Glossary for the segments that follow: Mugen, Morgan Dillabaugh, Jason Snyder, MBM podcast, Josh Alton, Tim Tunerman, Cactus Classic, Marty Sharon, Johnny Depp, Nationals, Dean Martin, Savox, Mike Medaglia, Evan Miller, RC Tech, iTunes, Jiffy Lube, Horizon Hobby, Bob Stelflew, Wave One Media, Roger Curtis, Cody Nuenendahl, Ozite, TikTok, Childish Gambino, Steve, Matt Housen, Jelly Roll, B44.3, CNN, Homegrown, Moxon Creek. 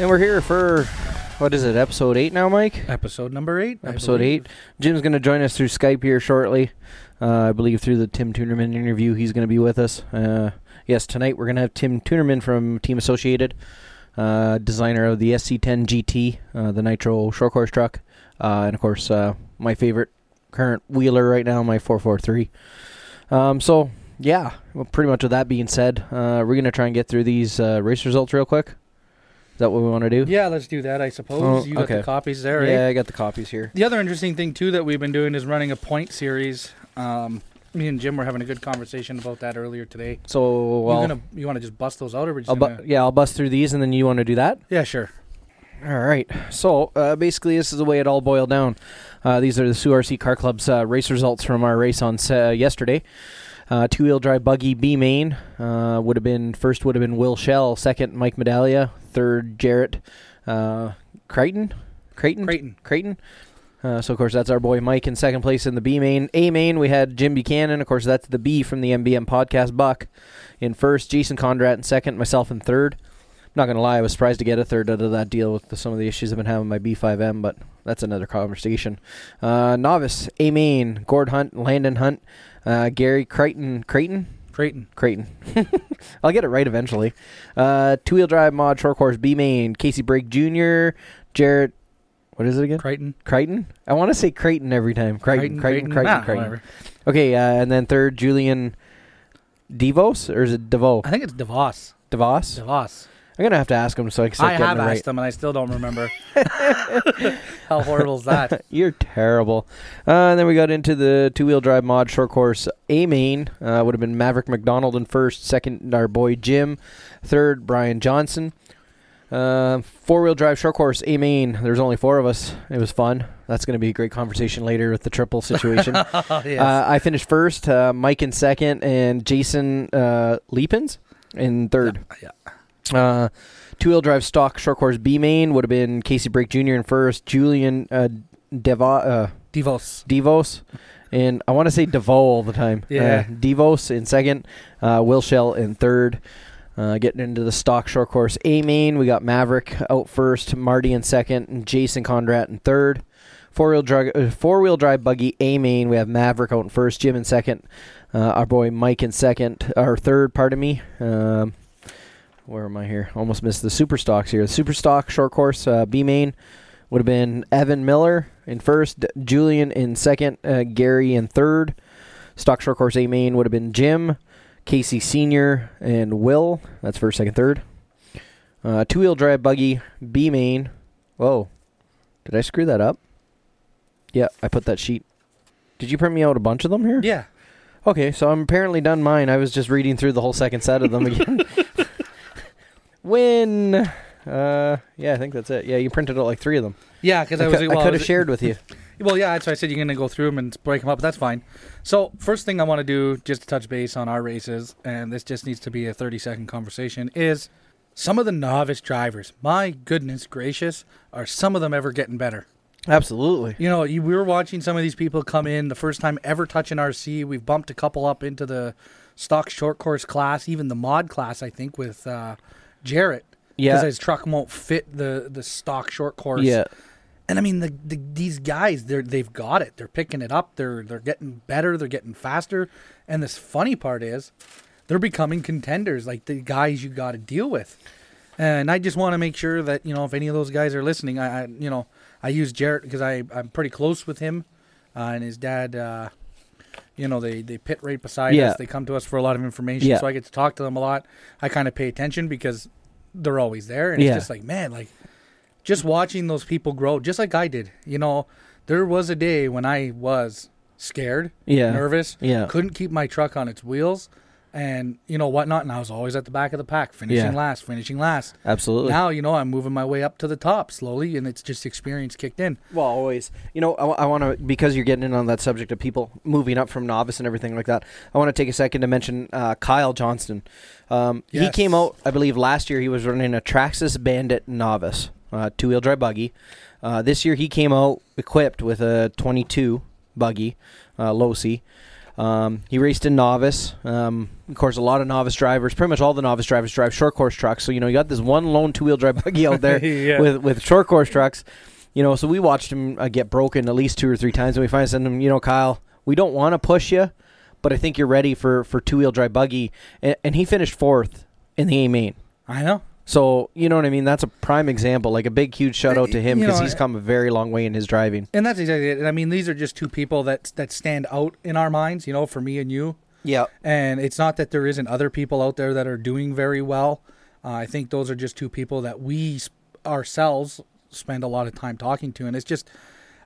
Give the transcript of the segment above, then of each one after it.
And we're here for, what is it, episode 8 now, Mike? Episode number 8. Episode 8. Jim's going to join us through Skype here shortly. I believe through the Tim Tunerman interview, he's going to be with us. Yes, tonight we're going to have Tim Tunerman from Team Associated, designer of the SC10 GT, the Nitro short course truck, and of course my favorite current wheeler right now, my 443. So, yeah, well, pretty much with that being said, we're going to try and get through these race results real quick. Is that what we want to do? Yeah, let's do that, I suppose. Oh, you got the copies there, right? Yeah, I got the copies here. The other interesting thing, too, that we've been doing is running a point series. Me and Jim were having a good conversation about that earlier today. So, you want to just bust those out? Or yeah, I'll bust through these, and then you want to do that? Yeah, sure. All right. So, basically, this is the way it all boiled down. These are the Sue RC Car Club's race results from our race on yesterday. Two-wheel drive buggy B-Main would have been Will Schell, second Mike Medaglia, third Jarrett Creighton. So, of course, that's our boy Mike in second place in the B-Main. A-Main, we had Jim Buchanan. Of course, that's the B from the MBM podcast, Buck, in first. Jason Condrat in second, myself in third. I'm not going to lie, I was surprised to get a third out of that deal with some of the issues I've been having with my B5M, but that's another conversation. Novice, A-Main, Gord Hunt, Landon Hunt. Gary Creighton. I'll get it right eventually. Two-wheel drive mod short course B-Main, Casey Brake Jr., Jarrett, what is it again? Creighton? I want to say Creighton every time. Creighton. Okay, and then third, Julian Devos, or is it Devo? I think it's Devos. Devos. I'm going to have to ask him so I can start getting it right. I have asked him, and I still don't remember. How horrible is that? You're terrible. And then we got into the two-wheel drive mod short course A-Main. Would have been Maverick McDonald in first, second, our boy Jim, third, Brian Johnson. Four-wheel drive short course A-Main. There's only four of us. It was fun. That's going to be a great conversation later with the triple situation. Yes. I finished first, Mike in second, and Jason Leapins in third. Yeah. Two-wheel drive stock short course B-Main would have been Casey Brake Jr. in first, Julian Devos, and I want to say Devo all the time. Yeah. Devos in second, Will Schell in third. Getting into the stock short course A-Main, we got Maverick out first, Marty in second, and Jason Condrat in third. Four-wheel drive buggy A-Main, we have Maverick out in first, Jim in second, our boy Mike in second, or third, pardon me. Where am I here? Almost missed the super stocks here. The super stock short course B-Main would have been Evan Miller in first, Julian in second, Gary in third. Stock short course A-Main would have been Jim, Casey Sr., and Will. That's first, second, third. Two-wheel drive buggy B-Main. Whoa. Did I screw that up? Yeah, I put that sheet. Did you print me out a bunch of them here? Yeah. Okay, so I'm apparently done mine. I was just reading through the whole second set of them again. Win. Yeah, I think that's it. Yeah, you printed out like three of them. Yeah, because I could have shared with you. Well, yeah, that's why I said you're going to go through them and break them up. That's fine. So first thing I want to do, just to touch base on our races, and this just needs to be a 30-second conversation, is some of the novice drivers, my goodness gracious, are some of them ever getting better? Absolutely. You know, we were watching some of these people come in, the first time ever touching RC. We've bumped a couple up into the stock short course class, even the mod class, I think, with... Jarrett, because his truck won't fit the stock short course. Yeah, and I mean these guys, they've got it. They're picking it up. They're getting better. They're getting faster. And this funny part is, they're becoming contenders, like the guys you got to deal with. And I just want to make sure that if any of those guys are listening, I use Jarrett because I'm pretty close with him, and his dad. They pit right beside us. They come to us for a lot of information, so I get to talk to them a lot. I kind of pay attention because they're always there, and it's just like, man, like just watching those people grow, just like I did. There was a day when I was scared, nervous, couldn't keep my truck on its wheels, and whatnot. And I was always at the back of the pack, finishing last. Absolutely. Now I'm moving my way up to the top slowly, and it's just experience kicked in. Well, always. I want to, because you're getting in on that subject of people moving up from novice and everything like that. I want to take a second to mention Kyle Johnston. He came out, I believe, last year. He was running a Traxxas Bandit novice two-wheel drive buggy. This year he came out equipped with a 22 buggy, Losi. He raced in novice. Of course, a lot of novice drivers, pretty much all the novice drivers drive short course trucks. So, you know, you got this one lone two-wheel drive buggy out there with short course trucks. You know, so we watched him get broken at least two or three times, and we finally sent him, you know, Kyle, we don't want to push you, but I think you're ready for two-wheel drive buggy. And he finished fourth in the A-Main. I know. So, you know what I mean? That's a prime example, like a big, huge shout-out to him because he's come a very long way in his driving. And that's exactly it. I mean, these are just two people that stand out in our minds, you know, for me and you. Yeah. And it's not that there isn't other people out there that are doing very well. I think those are just two people that we ourselves spend a lot of time talking to. And it's just,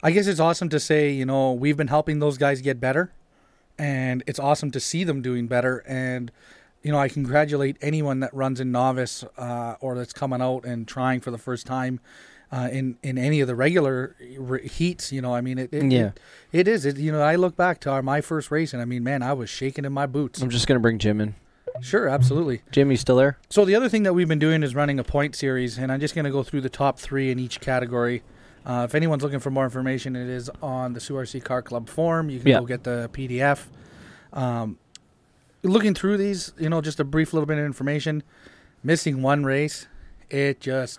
I guess it's awesome to say, you know, we've been helping those guys get better. And it's awesome to see them doing better. And you know, I congratulate anyone that runs in novice or that's coming out and trying for the first time in any of the regular heats. You know, I mean, it is. It, you know, I look back to my first race, and I mean, man, I was shaking in my boots. I'm just going to bring Jim in. Sure, absolutely. Jim, you still there? So the other thing that we've been doing is running a point series, and I'm just going to go through the top three in each category. If anyone's looking for more information, it is on the Sue RC Car Club form. You can go get the PDF. Looking through these, you know, just a brief little bit of information. Missing one race, one race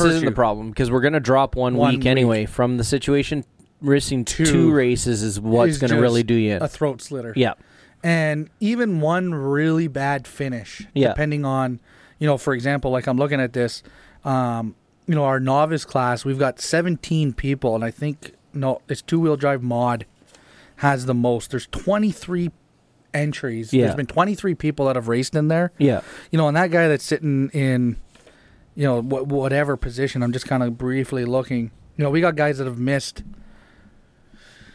isn't the problem because we're going to drop one week anyway from the situation. Missing two races is what's going to really do you in. A throat slitter. Yeah. And even one really bad finish, depending on, you know, for example, like I'm looking at this, you know, our novice class, we've got 17 people, and I think, no, it's two-wheel drive mod has the most. There's 23 entries. Yeah. There's been 23 people that have raced in there. Yeah. You know, and that guy that's sitting in, you know, whatever position, I'm just kind of briefly looking. You know, we got guys that have missed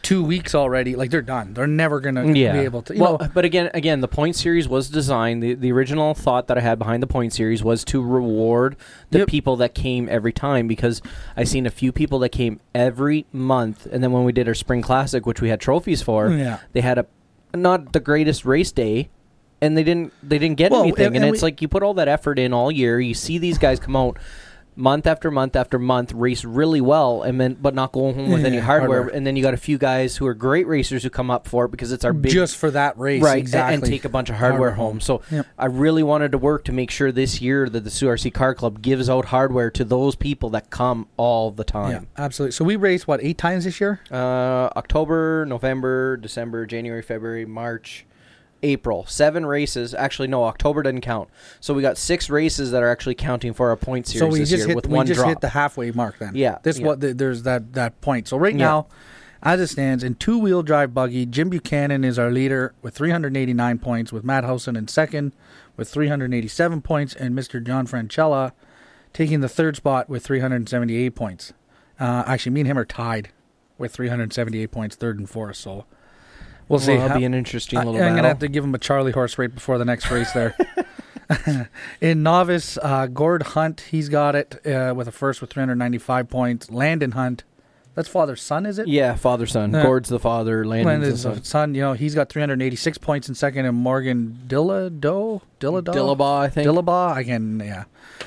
2 weeks already. Like, they're done. They're never going to be able to. Well, but again, the point series was designed. The original thought that I had behind the point series was to reward the people that came every time, because I seen a few people that came every month. And then when we did our spring classic, which we had trophies for, they had a not the greatest race day, and they didn't get anything. And it's like you put all that effort in all year. You see these guys come out month after month after month, race really well, and then but not go home with any hardware. And then you got a few guys who are great racers who come up for it because it's our big just for that race, right? Exactly, and take a bunch of hardware home. So I really wanted to work to make sure this year that the Sue RC Car Club gives out hardware to those people that come all the time. Yeah, absolutely. So we raced what, 8 times this year? October, November, December, January, February, March, April. 7 races. Actually, no, October didn't count. So we got 6 races that are actually counting for our point series. So we this just year hit with we one just drop. Hit the halfway mark then. Yeah. This what there's that point. So right now, as it stands, in two-wheel drive buggy, Jim Buchanan is our leader with 389 points, with Matt Housen in second with 387 points, and Mr. John Francella taking the third spot with 378 points. Actually, me and him are tied with 378 points, third and fourth. So we'll see. That'll be an interesting little battle. I'm going to have to give him a Charlie horse right before the next race there. In novice, Gord Hunt, he's got it with a first with 395 points. Landon Hunt, that's father-son, is it? Yeah, father-son. Gord's the father, Landon's the son. You know, he's got 386 points in second, and Morgan Dillabaugh, I think. Dillabaugh, again, yeah.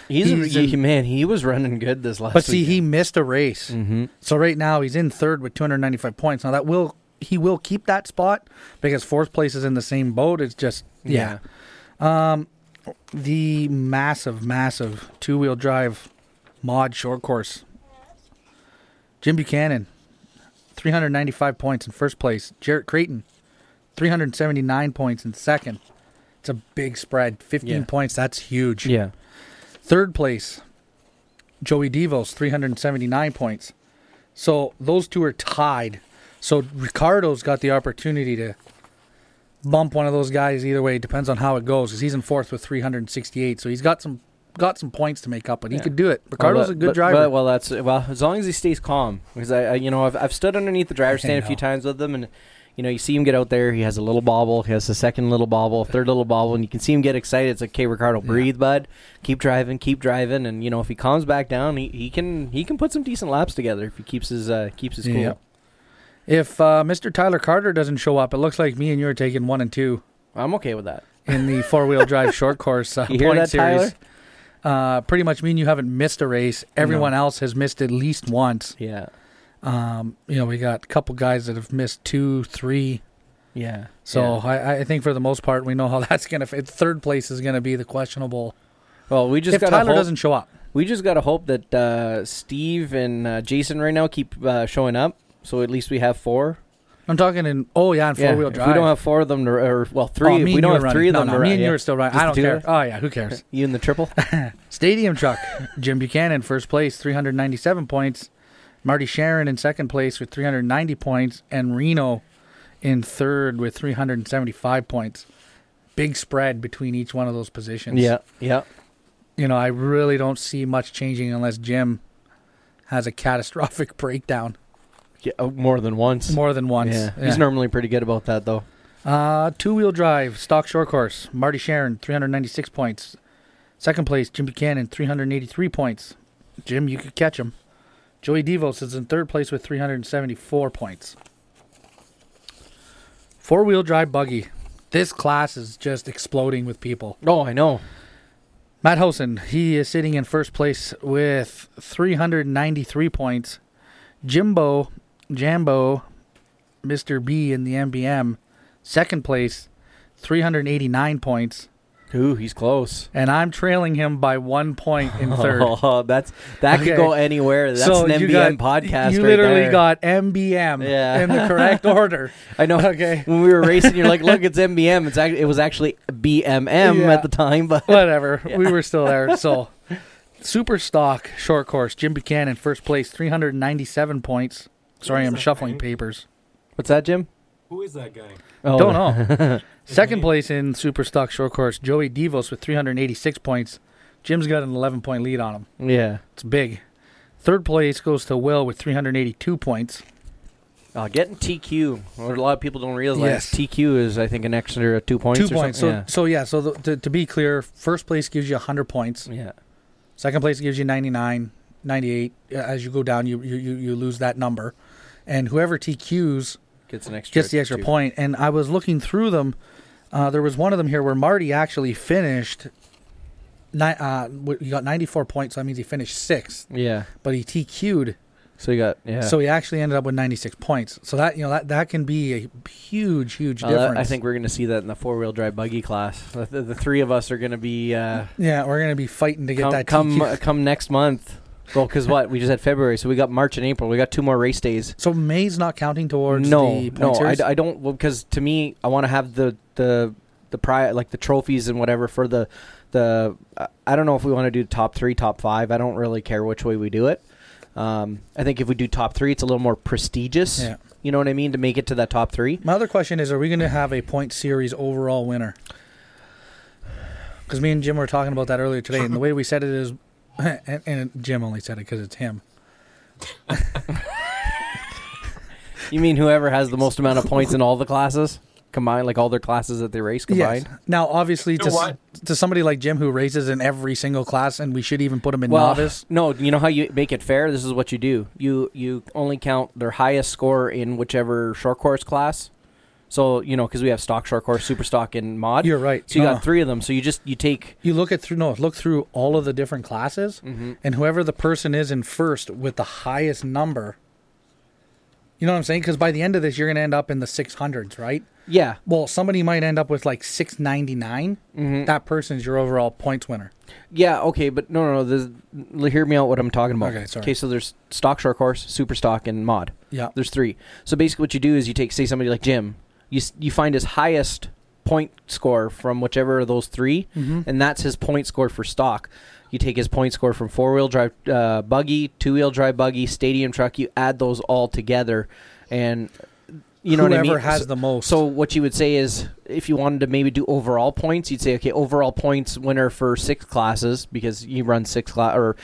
He was running good this last week. But see, he missed a race. Mm-hmm. So right now he's in third with 295 points. Now that he will keep that spot because fourth place is in the same boat. It's just, the massive two-wheel drive mod short course. Jim Buchanan, 395 points in first place. Jarrett Creighton, 379 points in second. It's a big spread. 15 points, that's huge. Yeah. Third place, Joey Devos, 379 points. So those two are tied. So Ricardo's got the opportunity to bump one of those guys either way. It depends on how it goes, because he's in fourth with 368. So he's got some points to make up, but he could do it. Ricardo's a good driver. As long as he stays calm, because I've stood underneath the driver's stand a few times with him, and you know, you see him get out there. He has a little bobble. He has a second little bobble, third little bobble, and you can see him get excited. It's like, okay, Ricardo, breathe, bud. Keep driving, and you know, if he calms back down, he can put some decent laps together if he keeps his cool. Yeah. If Mr. Tyler Carter doesn't show up, it looks like me and you are taking 1 and 2. I'm okay with that. In the four-wheel drive short course point series. Pretty much me and you haven't missed a race. Everyone else has missed at least once. Yeah. You know, we got a couple guys that have missed 2, 3. Yeah. So yeah. I think for the most part, we know how that's going to fit. Third place is going to be the questionable. Well, we just if Tyler doesn't show up. We just got to hope that Steve and Jason right now keep showing up. So at least we have 4. I'm talking in, in four-wheel drive. If we don't have 4 of them, three. If we don't have 3 of them to run. Me and you are still right. I don't care. Oh, yeah, who cares? You and the triple? Stadium truck. Jim Buchanan, first place, 397 points. Marty Sharon in second place with 390 points. And Reno in third with 375 points. Big spread between each one of those positions. Yeah, yeah. You know, I really don't see much changing unless Jim has a catastrophic breakdown. Yeah, more than once. Yeah. He's normally pretty good about that, though. Two-wheel drive, stock short course. Marty Sharon, 396 points. Second place, Jim Buchanan, 383 points. Jim, you could catch him. Joey Devos is in third place with 374 points. Four-wheel drive buggy. This class is just exploding with people. Oh, I know. Matt Housen, he is sitting in first place with 393 points. Jambo, Mr. B in the MBM, second place, 389 points. Ooh, he's close. And I'm trailing him by 1 point in third. Oh, that could go anywhere. That's so an MBM podcast. You literally got MBM in the correct order. I know. Okay. When we were racing, you're like, look, it's MBM. It was actually BMM at the time, but whatever. Yeah. We were still there. So, super stock short course. Jim Buchanan, first place, 397 points. Sorry, I'm shuffling papers. What's that, Jim? Who is that guy? Don't know. Second place in super stock short course, Joey Devos with 386 points. Jim's got an 11-point lead on him. Yeah. It's big. Third place goes to Will with 382 points. Getting TQ. What a lot of people don't realize TQ is, I think, an extra 2 points. 2 points. So, to be clear, first place gives you 100 points. Yeah. Second place gives you 99, 98. As you go down, you lose that number. And whoever TQs gets the extra point. And I was looking through them. There was one of them here where Marty actually finished. He got 94 points, so that means he finished 6th. Yeah. But he TQ'd. So he actually ended up with 96 points. So that that can be a huge difference. I think we're going to see that in the four-wheel drive buggy class. The three of us are going to be. We're going to be fighting to get that TQ. Come next month. Well, because we just had February, so we got March and April. We got 2 more race days. So May's not counting towards the points. No, I don't. Well, because to me, I want to have the prize, like the trophies and whatever for the. I don't know if we want to do top 3, top 5. I don't really care which way we do it. I think if we do top 3, it's a little more prestigious. Yeah. You know what I mean, to make it to that top 3. My other question is: are we going to have a point series overall winner? Because me and Jim were talking about that earlier today, and the way we said it is. And Jim only said it because it's him. You mean whoever has the most amount of points in all the classes combined, like all their classes that they race combined? Yes. Now, obviously, to somebody like Jim who races in every single class, and we should even put him in novice. No, you know how you make it fair? This is what you do. You only count their highest score in whichever short course class. So, because we have stock, short course, super stock, and mod. You're right. So you got 3 of them. So look through all of the different classes, and whoever the person is in first with the highest number, you know what I'm saying? Because by the end of this, you're going to end up in the 600s, right? Yeah. Well, somebody might end up with like 699. Mm-hmm. That person's your overall points winner. Yeah, okay, but no, hear me out what I'm talking about. Okay, sorry. Okay, so there's stock, short course, super stock, and mod. Yeah. There's 3. So basically what you do is you take, say, somebody like Jim. You find his highest point score from whichever of those 3, and that's his point score for stock. You take his point score from four-wheel drive buggy, two-wheel drive buggy, stadium truck. You add those all together, and whoever what I mean? Has the most. So what you would say is if you wanted to maybe do overall points, you'd say, okay, overall points winner for 6 classes because you run 6 class, or,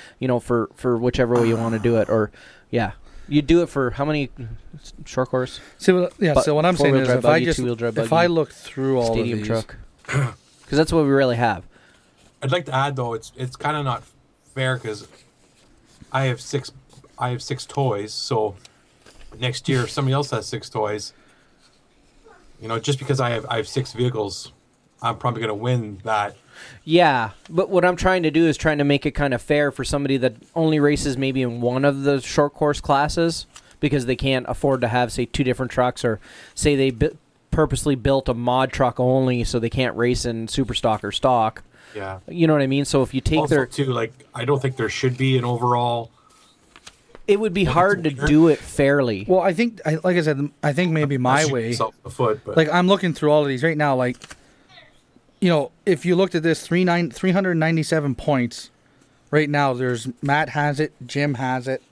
for whichever way you want to do it. Or, yeah. You do it for how many short course? So what I'm saying is if I look through all of these. Stadium truck. Because that's what we really have. I'd like to add, though, it's kind of not fair because I have six toys. So next year, if somebody else has 6 toys, just because I have 6 vehicles, I'm probably going to win that. Yeah, but what I'm trying to do is trying to make it kind of fair for somebody that only races maybe in one of the short course classes because they can't afford to have, say, two different trucks, or say they purposely built a mod truck only so they can't race in super stock or stock. Yeah. You know what I mean? So if you take also their... too, like, I don't think there should be an overall... It would be hard to do it fairly. Well, I think, like I said, I think maybe my way... Like, I'm looking through all of these right now, like, you know, if you looked at this, 397 points right now, there's Matt has it, Jim has it.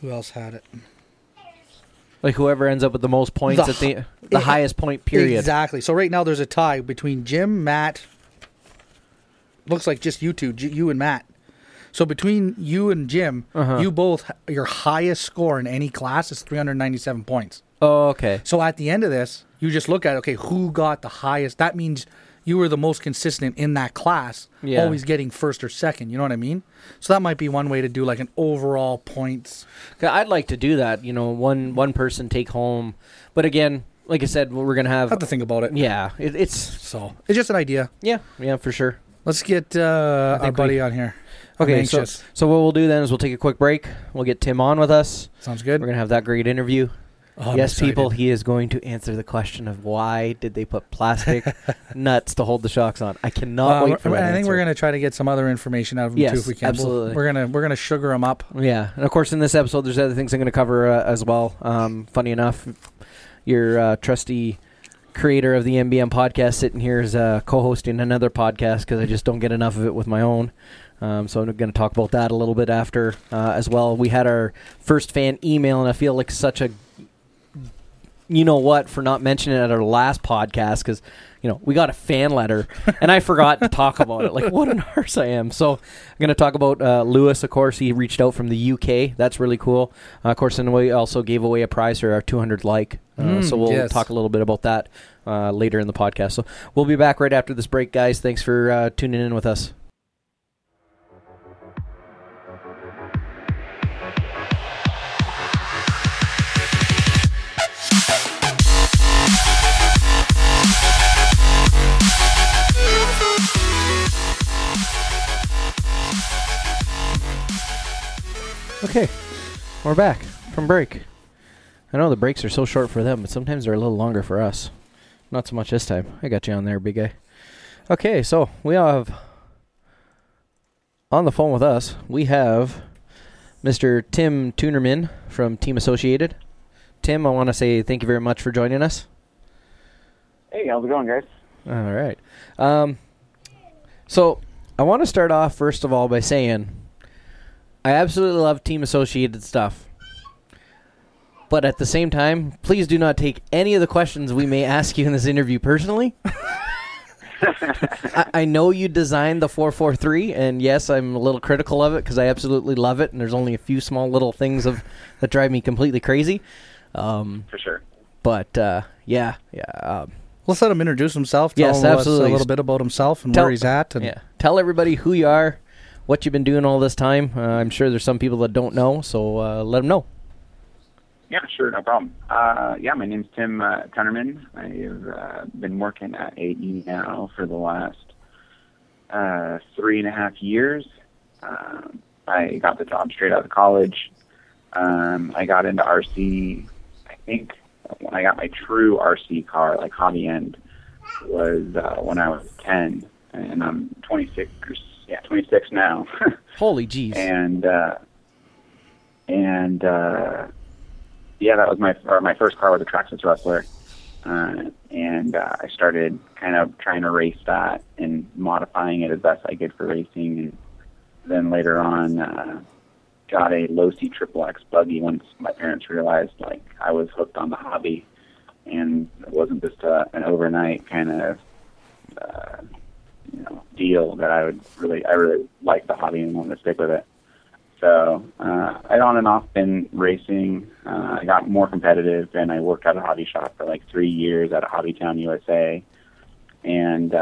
Who else had it? Like, whoever ends up with the most points at the highest point period. Exactly. So right now there's a tie between Jim, Matt. Looks like just you two, you and Matt. So between you and Jim, you both, your highest score in any class is 397 points. Oh, okay. So at the end of this, you just look at, okay, who got the highest? That means you were the most consistent in that class, always getting first or second. You know what I mean? So that might be one way to do, like, an overall points. I'd like to do that, you know, one person take home. But again, like I said, we're going to have... I have to think about it. Yeah. It's just an idea. Yeah. Yeah, for sure. Let's get our buddy on here. Okay, so what we'll do then is we'll take a quick break. We'll get Tim on with us. Sounds good. We're going to have that great interview. Oh, yes, people, he is going to answer the question of why did they put plastic nuts to hold the shocks on. I cannot wait for that I think we're going to try to get some other information out of him, too, if we can. Absolutely. We're going to sugar him up. Yeah, and of course, in this episode, there's other things I'm going to cover as well. Funny enough, your trusty... creator of the MBM podcast sitting here is co-hosting another podcast because I just don't get enough of it with my own. So I'm going to talk about that a little bit after as well. We had our first fan email, and I feel like such a for not mentioning it at our last podcast because, you know, we got a fan letter, and I forgot to talk about it. Like, what an arse I am. So I'm going to talk about Lewis, of course. He reached out from the UK. That's really cool. Of course, and we also gave away a prize for our 200 like. So we'll talk a little bit about that later in the podcast. So we'll be back right after this break, guys. Thanks for tuning in with us. Okay, we're back from break. I know the breaks are so short for them, but sometimes they're a little longer for us. Not so much this time. I got you on there, big guy. Okay, so we have, on the phone with us, we have Mr. Tim Tunerman from Team Associated. Tim, I want to say thank you very much for joining us. Hey, how's it going, guys? All right. So I want to start off, first of all, by saying... I absolutely love Team Associated stuff. But at the same time, please do not take any of the questions we may ask you in this interview personally. I know you designed the 443, and yes, I'm a little critical of it because I absolutely love it, and there's only a few small little things that drive me completely crazy. For sure. But, let's let him introduce himself. Tell us a little bit about himself and where he's at. And tell everybody who you are. What you've been doing all this time. I'm sure there's some people that don't know, so let them know. Yeah, sure, no problem. My name's Tim Tunerman. I've been working at AE now for the last 3.5 years. I got the job straight out of college. I got into RC, I think, when I got my true RC car, like hobby end, was when I was 10, and I'm 26 or so. Yeah, 26 now. Holy jeez. And that was my first car was a Traxxas Rustler. And I started kind of trying to race that and modifying it as best I could for racing. And then later on, got a Losi Triple X buggy once my parents realized, like, I was hooked on the hobby. And it wasn't just an overnight kind of... deal that I really like the hobby and wanted to stick with it. So I'd on and off been racing. I got more competitive, and I worked at a hobby shop for like 3 years at a Hobby Town USA, and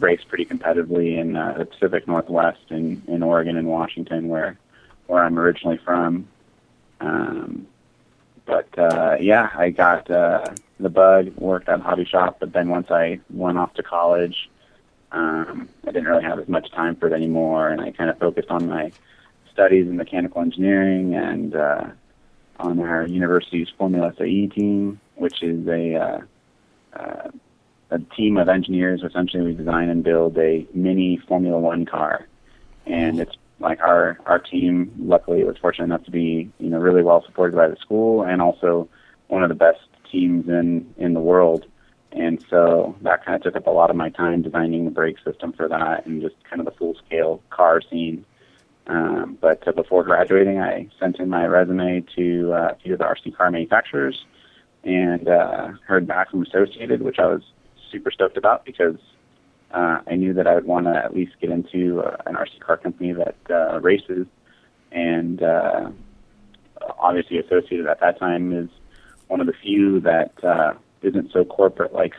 raced pretty competitively in the Pacific Northwest and in Oregon and Washington, where I'm originally from. I got the bug, worked at a hobby shop, but then once I went off to college, I didn't really have as much time for it anymore, and I kind of focused on my studies in mechanical engineering and on our university's Formula SAE team, which is a team of engineers. Essentially, we design and build a mini Formula One car, and it's like our team. Luckily, was fortunate enough to be really well supported by the school and also one of the best teams in the world. And so that kind of took up a lot of my time designing the brake system for that and just kind of the full scale car scene. But before graduating, I sent in my resume to a few of the RC car manufacturers and heard back from Associated, which I was super stoked about because I knew that I would want to at least get into an RC car company that races. And obviously Associated at that time is one of the few that isn't so corporate like,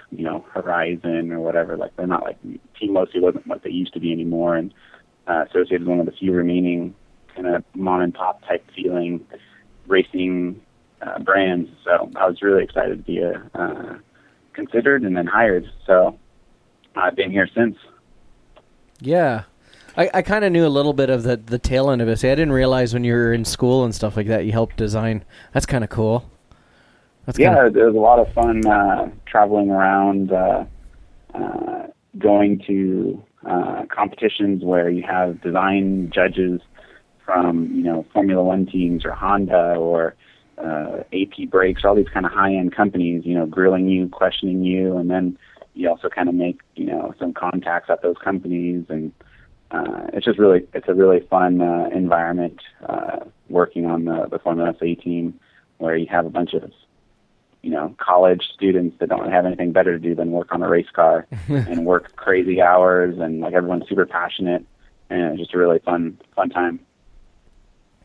Horizon or whatever. Like, they're not like, Team Losi wasn't what they used to be anymore. And Associated is one of the few remaining kind of mom and pop type feeling racing brands. So I was really excited to be considered and then hired. So I've been here since. Yeah. I kind of knew a little bit of the tail end of it. See, I didn't realize when you were in school and stuff like that, you helped design. That's kind of cool. It was a lot of fun traveling around, going to competitions where you have design judges from, Formula One teams or Honda or AP Brakes, all these kind of high-end companies, grilling you, questioning you, and then you also kind of make, some contacts at those companies. And it's a really fun environment working on the Formula SAE team where you have a bunch of college students that don't have anything better to do than work on a race car and work crazy hours, and like everyone's super passionate, and it's just a really fun time.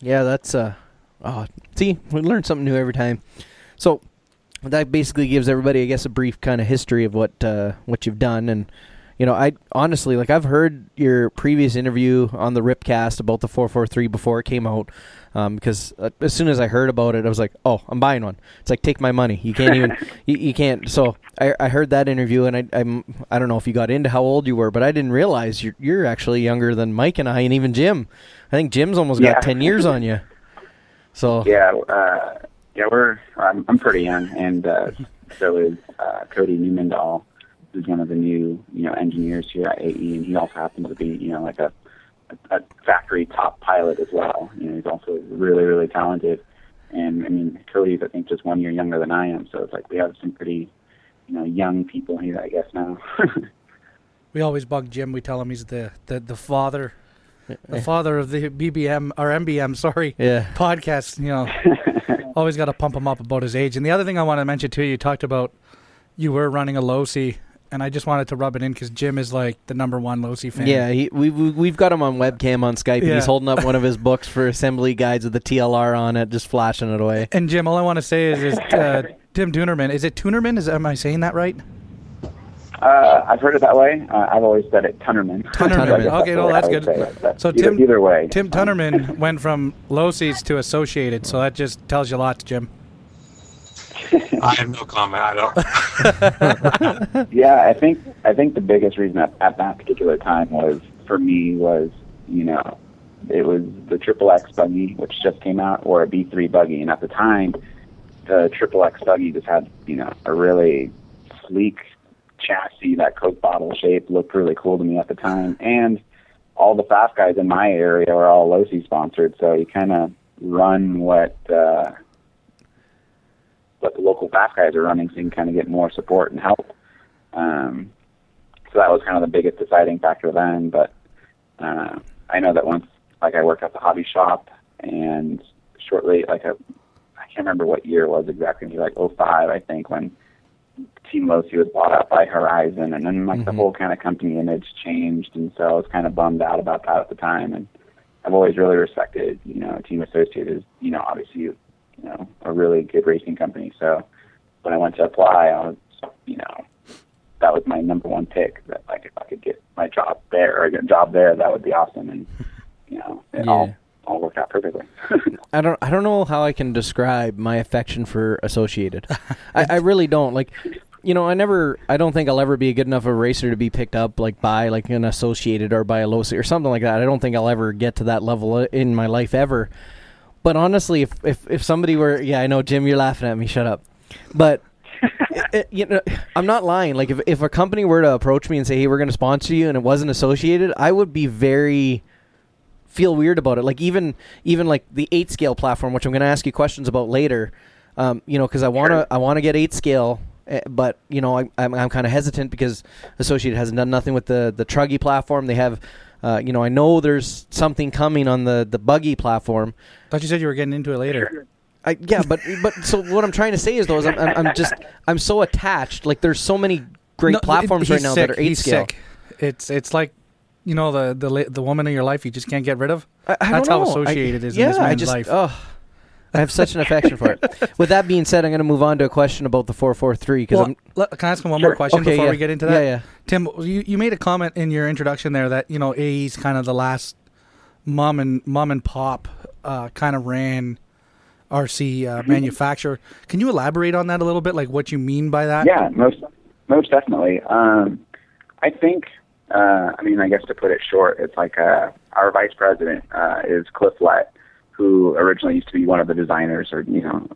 Yeah, that's see, we learn something new every time. So that basically gives everybody, I guess, a brief kind of history of what you've done. And I honestly, like, I've heard your previous interview on the Ripcast about the 443 before it came out, because as soon as I heard about it, I was like, oh, I'm buying one. It's like, take my money. You can't even, you can't. So I heard that interview, and I don't know if you got into how old you were, but I didn't realize you're actually younger than Mike and I, and even Jim. I think Jim's almost got 10 years on you. So yeah, I'm pretty young, and so is Cody Nuenendahl. He's one of the new, engineers here at AE, and he also happens to be, like a factory top pilot as well. He's also really, really talented. And I mean, Cody's, I think, just 1 year younger than I am. So it's like we have some pretty, young people here, I guess, now. We always bug Jim. We tell him he's the father, of the BBM or MBM, podcast. Always got to pump him up about his age. And the other thing I want to mention too, you talked about you were running a Losi. And I just wanted to rub it in because Jim is like the number one Losi fan. Yeah, we've got him on webcam on Skype. Yeah. And he's holding up one of his books for assembly guides with the TLR on it, just flashing it away. And Jim, all I want to say is Tim Tunerman. Is it Tunerman? Am I saying that right? I've heard it that way. I've always said it Tunerman. Tunerman. Okay, well, that's good. So either way, Tim Tunerman went from Losi's to Associated, so that just tells you a lot, Jim. I have no comment. I don't. Yeah, I think the biggest reason at that particular time was for me was it was the XXX buggy, which just came out, or a B3 buggy, and at the time the XXX buggy just had a really sleek chassis. That Coke bottle shape looked really cool to me at the time, and all the fast guys in my area were all Losi sponsored, so you kind of run what the local fast guys are running, so you can kind of get more support and help. So that was kind of the biggest deciding factor then. But I know that once, like, I worked at the hobby shop, and shortly, I can't remember what year it was exactly, like 2005, I think, when Team Losi was bought up by Horizon, and then the whole kind of company image changed, and so I was kind of bummed out about that at the time. And I've always really respected, Team Associated, obviously, a really good racing company. So when I went to apply, I was, that was my number one pick. That, like, if I could get my job there or get a job there, that would be awesome. And all worked out perfectly. I don't know how I can describe my affection for Associated. I really don't. Like, you know, I don't think I'll ever be a good enough of a racer to be picked up like by like an Associated or by a Losi or something like that. I don't think I'll ever get to that level in my life ever. But honestly, if somebody were, yeah, I know, Jim, you're laughing at me. Shut up. But you know, I'm not lying. Like if a company were to approach me and say, hey, we're going to sponsor you, and it wasn't Associated, I would be very feel weird about it. Like even like the 8-scale platform, which I'm going to ask you questions about later. You know, because I want to get 8-scale, but you know, I'm kind of hesitant because Associated hasn't done nothing with the truggy platform. They have, you know, I know there's something coming on the buggy platform. I thought you said you were getting into it later. Yeah, but so what I'm trying to say is though, is I'm so attached. Like there's so many great platforms right now that are 8-scale. It's like, you know, the woman in your life you just can't get rid of. That's how Associated is in this man's life. I have such an affection for it. With that being said, I'm going to move on to a question about the 443. Can I ask him one more question before we get into that? Yeah. Tim, you made a comment in your introduction there that, you know, AE's kind of the last mom and pop kind of ran RC manufacturer. Can you elaborate on that a little bit, like what you mean by that? Yeah, most definitely. I think, I mean, I guess to put it short, it's like our vice president is Cliff Lett, who originally used to be one of the designers, or you know,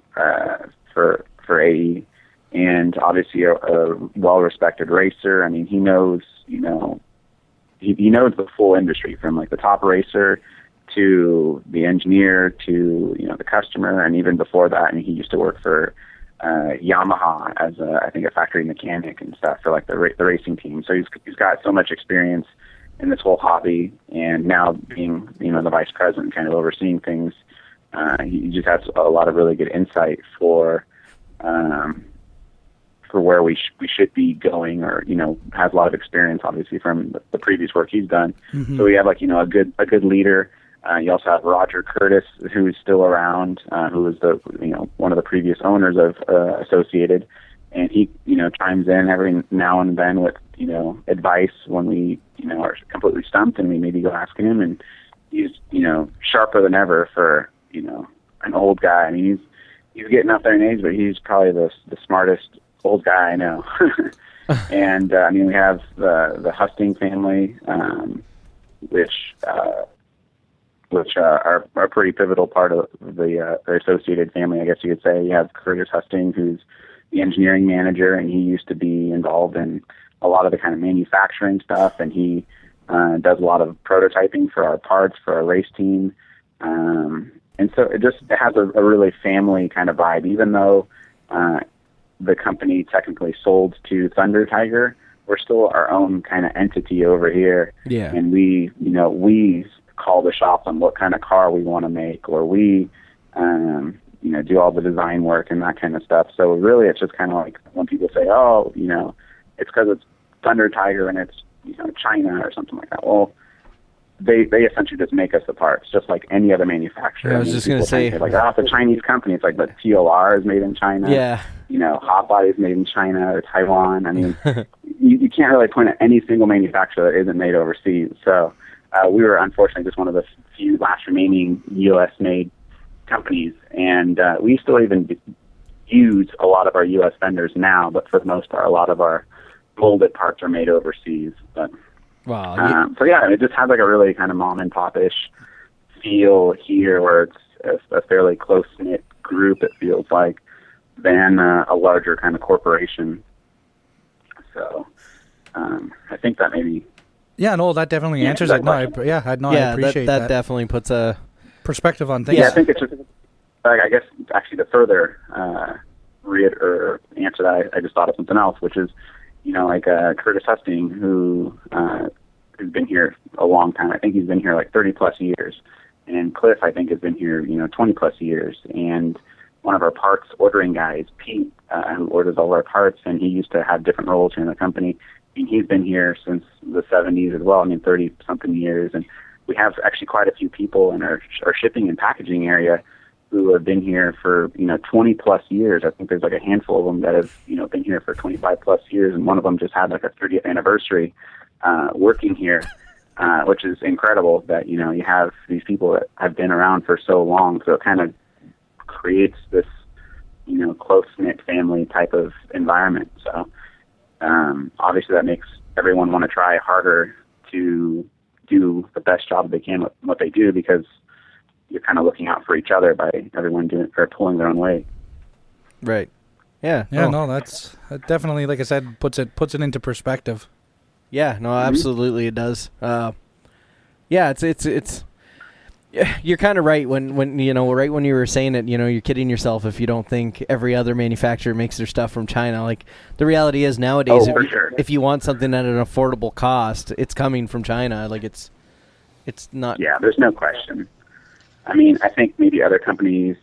for AE, and obviously a well-respected racer. I mean, he knows, you know, he knows the full industry from like the top racer to the engineer to, you know, the customer, and even before that, I mean, he used to work for Yamaha as I think a factory mechanic and stuff for like the racing team. So he's got so much experience in this whole hobby, and now being, you know, the vice president, kind of overseeing things, he just has a lot of really good insight for where we should be going, or you know, has a lot of experience obviously from the previous work he's done. Mm-hmm. So we have like, you know, a good leader. You also have Roger Curtis, who is still around, who was the, you know, one of the previous owners of Associated, and he, you know, chimes in every now and then with, you know, advice when we, you know, are completely stumped and we maybe go asking him, and he's, you know, sharper than ever for, you know, an old guy. I mean, he's getting up there in age, but he's probably the smartest old guy I know. And I mean, we have the Husting family, which are a pretty pivotal part of the Associated family, I guess you could say. You have Curtis Husting, who's the engineering manager, and he used to be involved in a lot of the kind of manufacturing stuff, and he does a lot of prototyping for our parts for our race team, and so it has a really family kind of vibe. Even though the company technically sold to Thunder Tiger, we're still our own kind of entity over here. Yeah. And we call the shots on what kind of car we want to make, or we you know, do all the design work and that kind of stuff. So really, it's just kind of like when people say, oh, you know, it's because it's Thunder Tiger and it's, you know, China or something like that. Well, they essentially just make us the parts, just like any other manufacturer. Yeah, I was just going to say, like, oh, it's a Chinese company. It's like, but TLR is made in China. Yeah. You know, Hot Body is made in China or Taiwan. I mean, you can't really point at any single manufacturer that isn't made overseas. So we were unfortunately just one of the few last remaining U.S. made companies, and we still even use a lot of our U.S. vendors now, but for the most part, a lot of our molded parts are made overseas. But wow, so yeah, it just has like a really kind of mom and pop ish feel here, where it's a fairly close knit group, it feels like, than a larger kind of corporation. So I think that maybe. Yeah, no, that definitely answers that. I appreciate that. That definitely puts a perspective on things. Yeah, I think it's just, like, I guess actually to further answer that, I just thought of something else, which is, you know, like Curtis Husting, who has been here a long time. I think he's been here like 30 plus years, and Cliff, I think, has been here, you know, 20 plus years. And one of our parts ordering guys, Pete, who orders all our parts, and he used to have different roles here in the company, and he's been here since the 70s as well. I mean, 30 something years. And we have actually quite a few people in our shipping and packaging area who have been here for, you know, 20 plus years. I think there's like a handful of them that have, you know, been here for 25 plus years, and one of them just had like a 30th anniversary working here, which is incredible that, you know, you have these people that have been around for so long. So it kind of creates this you know, close-knit family type of environment. So obviously that makes everyone want to try harder to do the best job they can with what they do, because you're kind of looking out for each other by everyone doing or pulling their own weight. Right. Yeah. Yeah. Oh. No, that definitely, like I said, puts it into perspective. Yeah. No, absolutely, it does. Yeah. It's. You're kind of right when you know, right when you were saying it, you know, you're kidding yourself if you don't think every other manufacturer makes their stuff from China. Like, the reality is nowadays, if you want something at an affordable cost, it's coming from China. Like, it's not. Yeah, there's no question. I mean, I think maybe other companies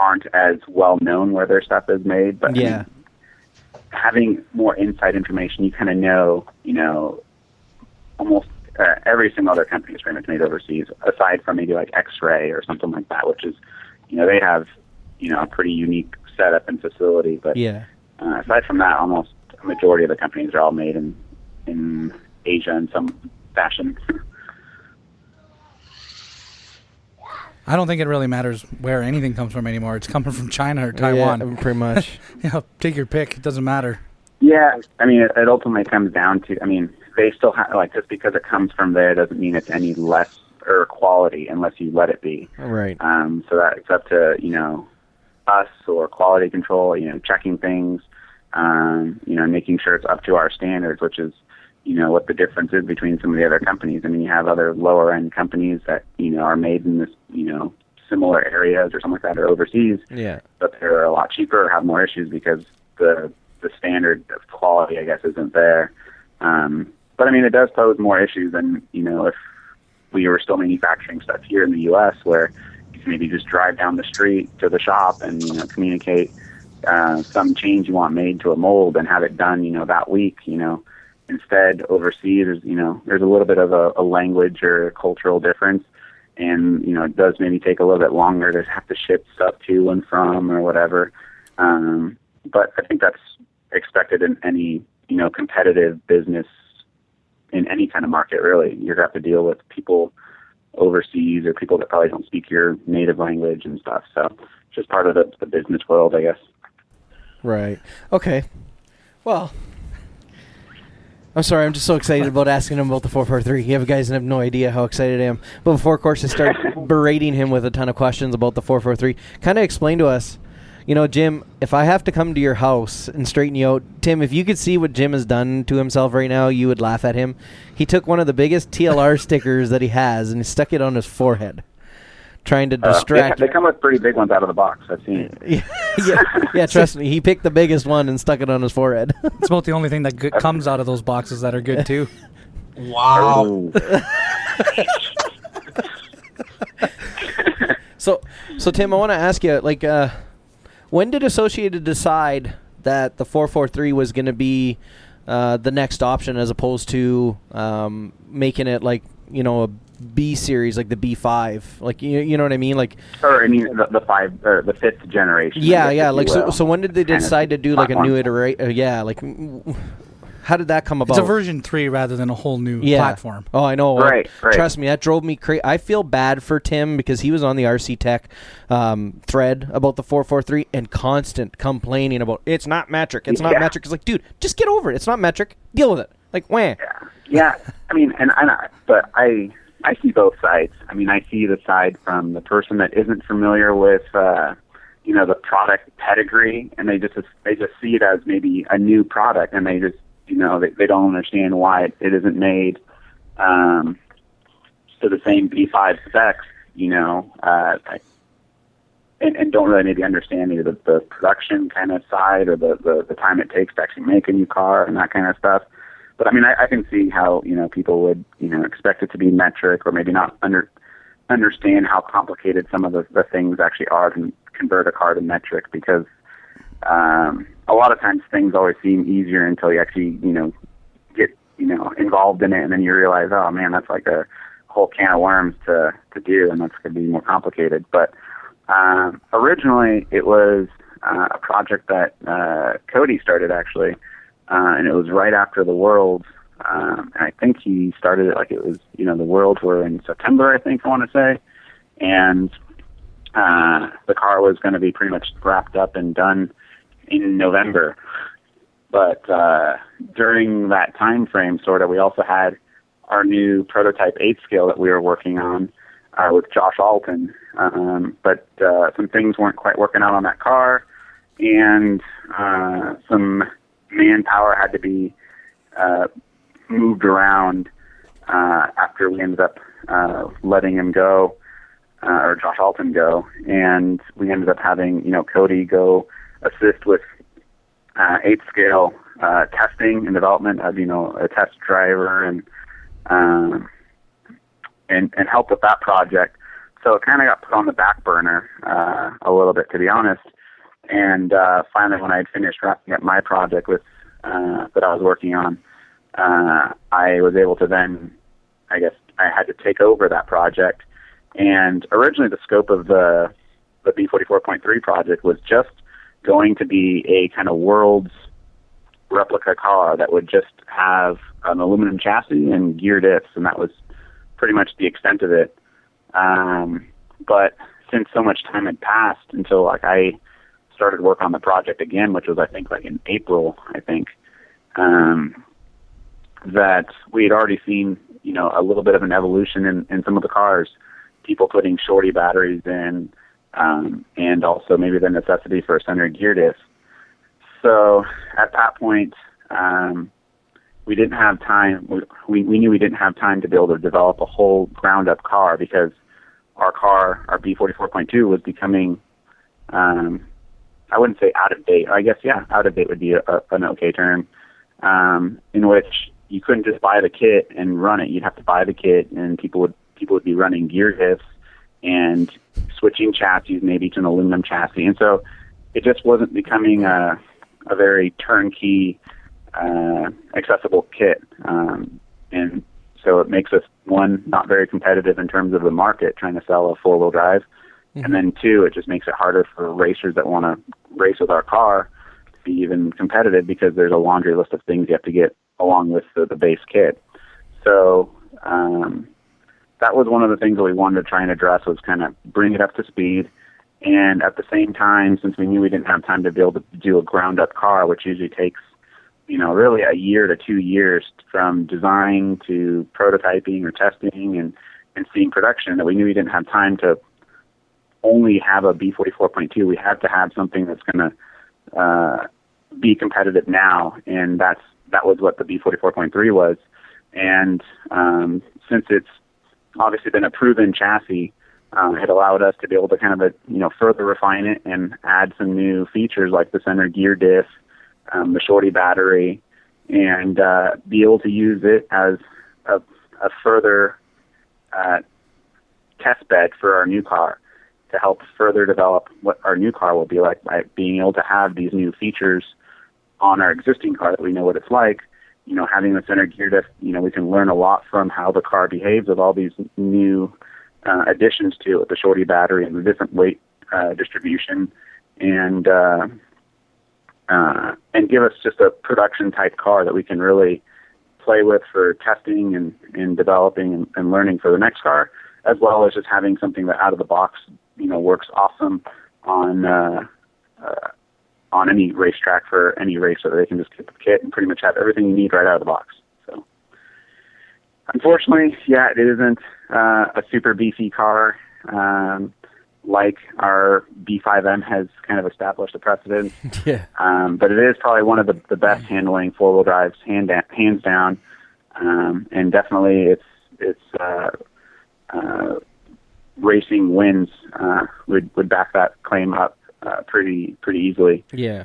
aren't as well known where their stuff is made, but yeah, I mean, having more inside information, you kind of know, you know, almost. Every single other company is pretty much made overseas, aside from maybe like X-Ray or something like that, which is, you know, they have, you know, a pretty unique setup and facility. But yeah, aside from that, almost a majority of the companies are all made in Asia in some fashion. I don't think it really matters where anything comes from anymore. It's coming from China or Taiwan. Yeah, pretty much. Yeah, take your pick. It doesn't matter. Yeah, I mean, it ultimately comes down to, I mean, they still have, like, just because it comes from there doesn't mean it's any less or quality unless you let it be. Right. So that it's up to, you know, us or quality control, you know, checking things, you know, making sure it's up to our standards, which is, you know, what the difference is between some of the other companies. I mean, you have other lower end companies that, you know, are made in this, you know, similar areas or something like that, or overseas. Yeah. But they're a lot cheaper, have more issues because the standard of quality, I guess, isn't there. But I mean, it does pose more issues than, you know, if we were still manufacturing stuff here in the U.S., where you can maybe just drive down the street to the shop and, you know, communicate some change you want made to a mold and have it done, you know, that week. You know, instead overseas, you know, there's a little bit of a language or a cultural difference, and, you know, it does maybe take a little bit longer to have to ship stuff to and from or whatever. But I think that's expected in any, you know, competitive business. In any kind of market, really, you're gonna have to deal with people overseas or people that probably don't speak your native language and stuff. So it's just part of the business world, I guess. Right. Okay. Well, I'm sorry. I'm just so excited about asking him about the 443. You guys have no idea how excited I am. But before, of course, I start berating him with a ton of questions about the 443, kind of explain to us, you know, Jim, if I have to come to your house and straighten you out, Tim, if you could see what Jim has done to himself right now, you would laugh at him. He took one of the biggest TLR stickers that he has and he stuck it on his forehead, trying to distract. They come with pretty big ones out of the box. I've seen it. Yeah, trust me. He picked the biggest one and stuck it on his forehead. It's about the only thing that comes out of those boxes that are good, too. Wow. So, Tim, I want to ask you, like... when did Associated decide that the 443 was going to be the next option, as opposed to making it like, you know, a B series, like the B5, like you know what I mean, like, or I mean the fifth generation. Yeah. Like so when did they decide to do like a new iteration? Like how did that come about? It's a version 3 rather than a whole new platform. Oh, I know. Right. Trust me, that drove me crazy. I feel bad for Tim because he was on the RC Tech thread about the 443 and constant complaining about, it's not metric. It's not metric. It's like, dude, just get over it. It's not metric. Deal with it. Like, wham. Yeah. I mean, but I see both sides. I mean, I see the side from the person that isn't familiar with, you know, the product pedigree, and they just see it as maybe a new product, and they just, you know, they don't understand why it isn't made to the same B5 specs, you know, and don't really maybe understand either the production kind of side or the time it takes to actually make a new car and that kind of stuff. But, I mean, I can see how, you know, people would, you know, expect it to be metric or maybe not understand how complicated some of the things actually are to convert a car to metric, because a lot of times things always seem easier until you actually, you know, get, you know, involved in it, and then you realize, oh man, that's like a whole can of worms to do, and that's going to be more complicated. But originally it was a project that Cody started, actually, and it was right after the Worlds, and I think he started it like it was, you know, the Worlds were in September, I think I want to say, and The car was going to be pretty much wrapped up and done in November. But during that time frame, sort of, we also had our new prototype 8-scale that we were working on with Josh Alton. But some things weren't quite working out on that car, and some manpower had to be moved around after we ended up letting him go, or Josh Alton go, and we ended up having, Cody go assist with 8-scale testing and development of, a test driver and help with that project. So it kind of got put on the back burner a little bit, to be honest. And finally, when I had finished wrapping up my project with that I was working on, I was able to then, I had to take over that project. And originally the scope of the B44.3 project was just going to be a kind of world's replica car that would just have an aluminum chassis and gear diffs, and that was pretty much the extent of it. But since so much time had passed until I started work on the project again, which was in April, that we had already seen a little bit of an evolution in some of the cars, people putting shorty batteries in, and also maybe the necessity for a center gear diff. So at that point, we didn't have time. We knew we didn't have time to be able to develop a whole ground-up car because our car, our B44.2, was becoming, I wouldn't say out of date. Out of date would be an okay term, in which you couldn't just buy the kit and run it. You'd have to buy the kit, and people would be running gear diffs and switching chassis, maybe to an aluminum chassis. And so it just wasn't becoming a very turnkey, accessible kit. And so it makes us, one, not very competitive in terms of the market, trying to sell a four-wheel drive. Mm-hmm. And then, two, it just makes it harder for racers that want to race with our car to be even competitive because there's a laundry list of things you have to get along with the base kit. So that was one of the things that we wanted to try and address, was kind of bring it up to speed. And at the same time, since we knew we didn't have time to be able to do a ground-up car, which usually takes, really a year to 2 years from design to prototyping or testing and seeing production, that we knew we didn't have time to only have a B44.2. We had to have something that's going to be competitive now, and that was what the B44.3 was. And since it's obviously been a proven chassis, it allowed us to be able to kind of, further refine it and add some new features like the center gear diff, the shorty battery, and be able to use it as a further test bed for our new car to help further develop what our new car will be like by being able to have these new features on our existing car that we know what it's like. Having the center gear diff, we can learn a lot from how the car behaves with all these new additions to it, with the shorty battery and the different weight distribution, and give us just a production type car that we can really play with for testing and developing and learning for the next car, as well as just having something that out of the box, works awesome on any racetrack for any race, so that they can just get the kit and pretty much have everything you need right out of the box. So unfortunately, it isn't a super beefy car like our B5M has kind of established a precedent. Yeah. But it is probably one of the best handling four-wheel drives, hands down. And definitely it's racing wins would back that claim up pretty easily. Yeah.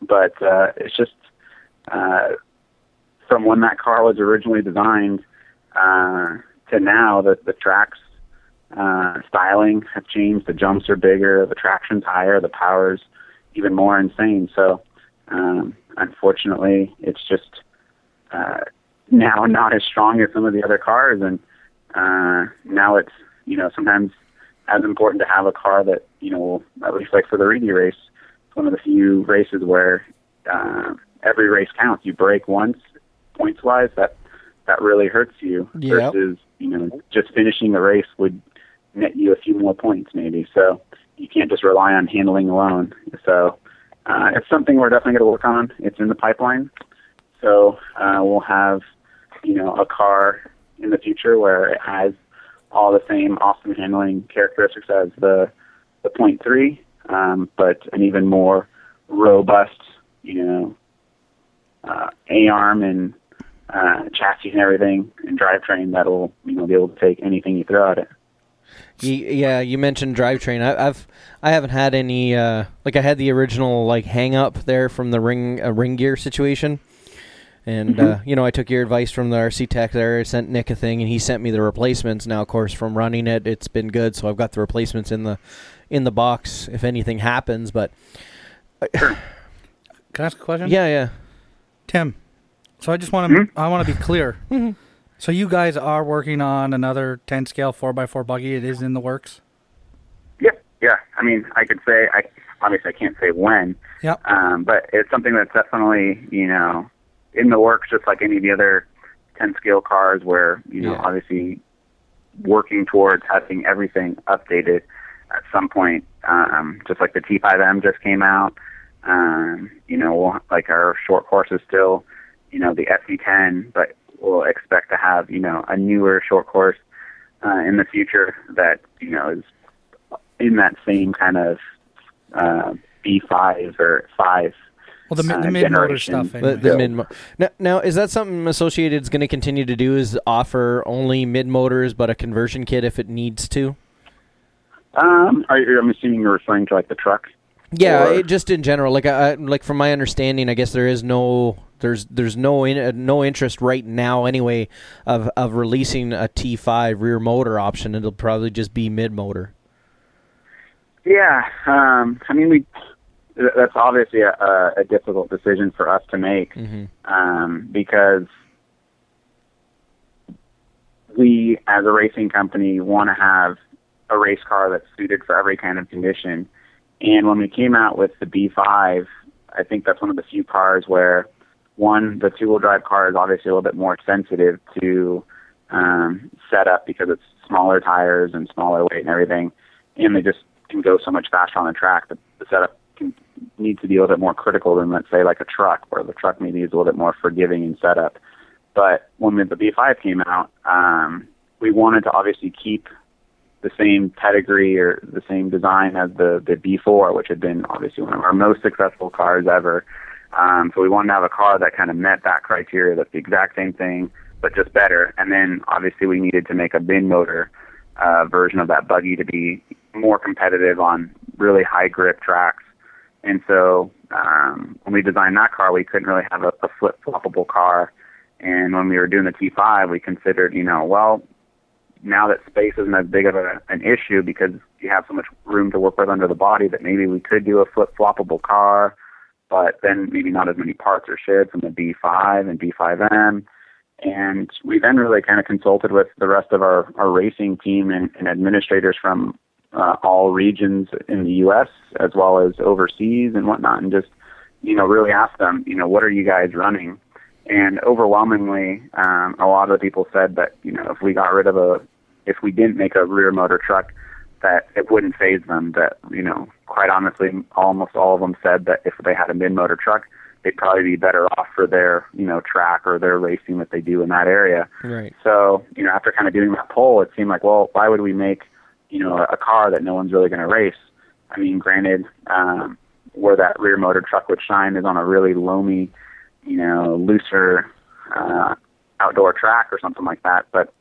But it's just from when that car was originally designed to now, the tracks styling have changed. The jumps are bigger, the traction's higher, the power's even more insane. So unfortunately, it's just now not as strong as some of the other cars, and now it's sometimes as important to have a car that, at least like for the Reedy race, it's one of the few races where every race counts. You break once, points wise, that really hurts you. Yep. Versus just finishing the race would net you a few more points maybe. So you can't just rely on handling alone. So it's something we're definitely going to work on. It's in the pipeline. So we'll have, you know, a car in the future where it has all the same awesome handling characteristics as the 0.3, but an even more robust, you know, A-arm and chassis and everything and drivetrain that'll, you know, be able to take anything you throw at it. Yeah, you mentioned drivetrain. I haven't had any like I had the original like hang up there from the ring gear situation. And, you know, I took your advice from the RC Tech there. I sent Nick a thing, and he sent me the replacements. Now, of course, from running it, it's been good, so I've got the replacements in the box if anything happens. But can I ask a question? Yeah. Tim, so I just want to be clear. So you guys are working on another 10-scale 4x4 buggy. It is in the works? Yeah. I mean, I could say, obviously I can't say when, but it's something that's definitely, you know, in the works, just like any of the other 10-scale cars where, you know, obviously working towards having everything updated at some point, just like the T5M just came out, you know, we'll, like our short course is still, you know, the SE10, but we'll expect to have, you know, a newer short course in the future that, you know, is in that same kind of B5 or 5. Well, the mid-motor stuff. Anyway. Now, is that something Associated's going to continue to do, is offer only mid-motors but a conversion kit if it needs to? I'm assuming you're referring to, like, the truck? Yeah, just in general. Like, I from my understanding, I guess there is no... There's no interest right now anyway of releasing a T5 rear motor option. It'll probably just be mid-motor. Yeah. I mean, that's obviously a difficult decision for us to make because we, as a racing company, want to have a race car that's suited for every kind of condition. And when we came out with the B5, I think that's one of the few cars where, one, the two-wheel drive car is obviously a little bit more sensitive to set up because it's smaller tires and smaller weight and everything, and they just can go so much faster on the track that the setup needs to be a little bit more critical than, let's say, like a truck, where the truck maybe is a little bit more forgiving in setup. But when the B5 came out, we wanted to obviously keep the same pedigree or the same design as the B4, which had been obviously one of our most successful cars ever. So we wanted to have a car that kind of met that criteria, that's the exact same thing, but just better. And then obviously we needed to make a bin motor version of that buggy to be more competitive on really high grip tracks. And so when we designed that car, we couldn't really have a flip-floppable car. And when we were doing the T5, we considered, you know, well, now that space isn't as big of an issue because you have so much room to work with under the body, that maybe we could do a flip-floppable car, but then maybe not as many parts are shared from the B5 and B5M. And we then really kind of consulted with the rest of our racing team and administrators from all regions in the U.S. as well as overseas and whatnot, and just, you know, really ask them, you know, what are you guys running? And overwhelmingly, a lot of the people said that, you know, if we didn't make a rear motor truck, that it wouldn't faze them. That, you know, quite honestly, almost all of them said that if they had a mid-motor truck, they'd probably be better off for their, you know, track or their racing that they do in that area. Right. So, you know, after kind of doing that poll, it seemed like, well, why would we make, you know, a car that no one's really going to race? I mean, granted, where that rear motor truck would shine is on a really loamy, you know, looser outdoor track or something like that. But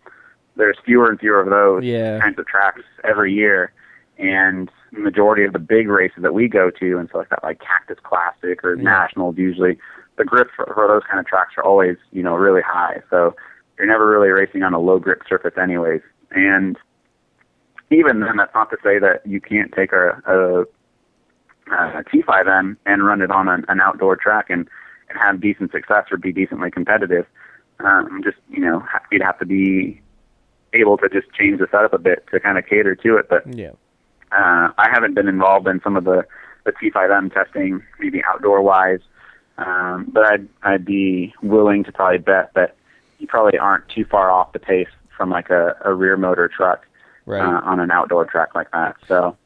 there's fewer and fewer of those kinds of tracks every year. And the majority of the big races that we go to, and so like that, like Cactus Classic or Nationals, usually the grips for those kind of tracks are always, you know, really high. So you're never really racing on a low grip surface anyways. And even then, that's not to say that you can't take a T5M and run it on an outdoor track and have decent success or be decently competitive. Just, you know, you'd have to be able to just change the setup a bit to kind of cater to it. But I haven't been involved in some of the T5M testing, maybe outdoor-wise, but I'd be willing to probably bet that you probably aren't too far off the pace from like a rear motor truck. right. On an outdoor track like that. So,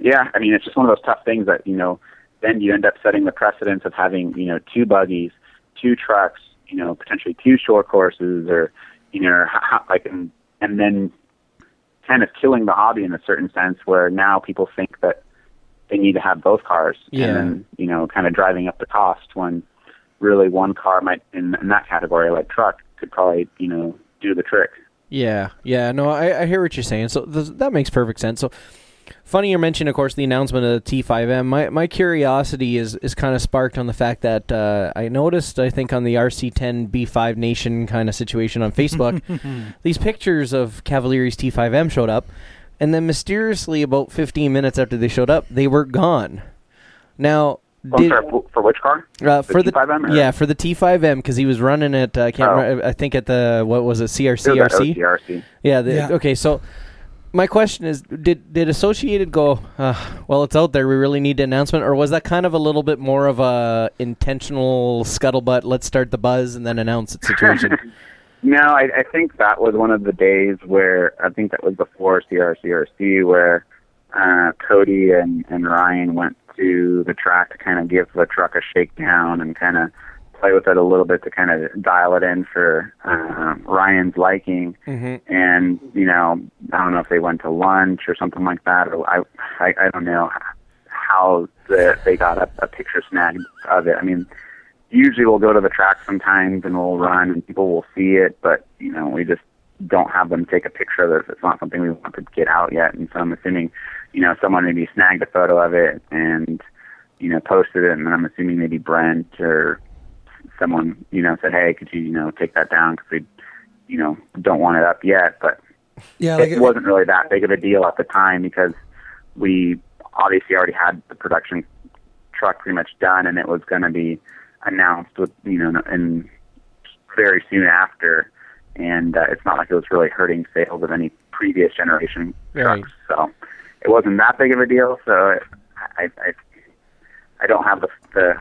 yeah, I mean, it's just one of those tough things that, you know, then you end up setting the precedence of having, you know, two buggies, two trucks, you know, potentially two short courses or, you know, like, and then kind of killing the hobby in a certain sense where now people think that they need to have both cars and then, you know, kind of driving up the cost when really one car might, in that category, like truck, could probably, you know, do the trick. Yeah. Yeah. No, I hear what you're saying. So that makes perfect sense. So, funny you mentioned, of course, the announcement of the T5M. My curiosity is kind of sparked on the fact that I noticed, I think, on the RC10 B5 Nation kind of situation on Facebook, these pictures of Cavalieri's T5M showed up, and then mysteriously, about 15 minutes after they showed up, they were gone. Now, for which car? For the T5M? For the T5M, because he was running it, I can't remember, I think at the, what was it, CRC? It was at OCRC. Yeah. Okay, so... My question is, did Associated go, well, it's out there, we really need an announcement, or was that kind of a little bit more of a intentional scuttlebutt, let's start the buzz and then announce it situation? No, I think that was one of the days where, I think that was before CRC, where Cody and Ryan went to the track to kind of give the truck a shakedown and kind of play with it a little bit to kind of dial it in for Ryan's liking. Mm-hmm. And, you know, I don't know if they went to lunch or something like that. Or I don't know how they got a picture snag of it. I mean, usually we'll go to the track sometimes and we'll run and people will see it, but, you know, we just don't have them take a picture of it. It's not something we want to get out yet. And so I'm assuming, you know, someone maybe snagged a photo of it and, you know, posted it. And then I'm assuming maybe Brent or someone, you know, said, hey, could you, you know, take that down because we, you know, don't want it up yet. But yeah, like it wasn't really that big of a deal at the time because we obviously already had the production truck pretty much done and it was going to be announced with, you know, and very soon after. And it's not like it was really hurting sales of any previous generation trucks. So it wasn't that big of a deal. So I don't have the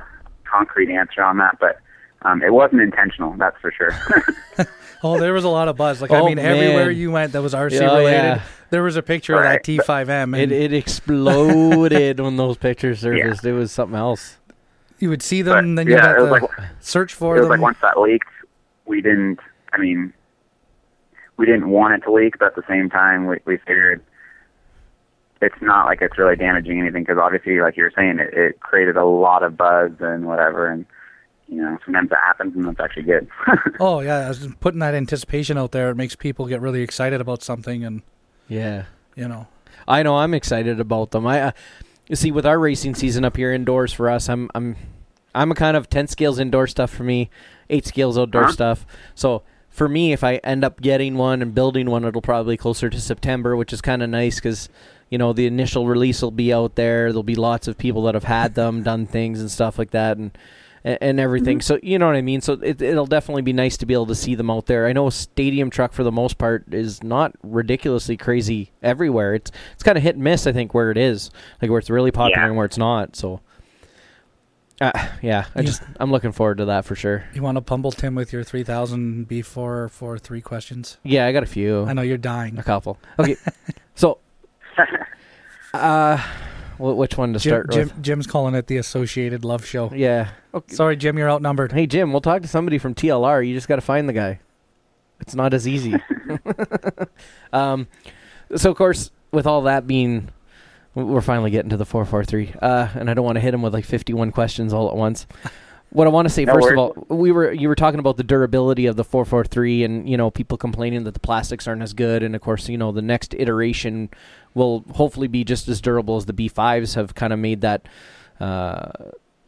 concrete answer on that, but it wasn't intentional, that's for sure. Oh, there was a lot of buzz. Like, I mean, man. Everywhere you went that was RC-related, there was a picture of that T5M. And it exploded when those pictures surfaced. Yeah. It was something else. You would see them, and then you had to search for them. It was like once that leaked, we didn't want it to leak, but at the same time, we figured it's not like it's really damaging anything because obviously, like you were saying, it created a lot of buzz and whatever, and you know, sometimes that happens and that's actually good. Oh, yeah. I was just putting that anticipation out there. It makes people get really excited about something. And yeah. You know. I know I'm excited about them. You see, with our racing season up here indoors for us, I'm a kind of 10 scales indoor stuff for me, 8 scales outdoor stuff. So for me, if I end up getting one and building one, it'll probably be closer to September, which is kind of nice because, you know, the initial release will be out there. There'll be lots of people that have had them, done things and stuff like that. And everything. Mm-hmm. So, you know what I mean? So it'll definitely be nice to be able to see them out there. I know stadium truck, for the most part, is not ridiculously crazy everywhere. It's kind of hit and miss, I think, where it is, like where it's really popular and where it's not. So, I'm looking forward to that for sure. You want to pummel Tim with your 3,000 B443 questions? Yeah, I got a few. I know you're dying. A couple. Okay. So, which one to start with? Jim's calling it the Associated Love Show. Yeah. Okay. Sorry, Jim, you're outnumbered. Hey, Jim, we'll talk to somebody from TLR. You just got to find the guy. It's not as easy. So, of course, with all that being, we're finally getting to the 443, and I don't want to hit him with like 51 questions all at once. What I want to say, first of all, you were talking about the durability of the 443 and, you know, people complaining that the plastics aren't as good. And, of course, you know, the next iteration will hopefully be just as durable as the B5s have kind of made that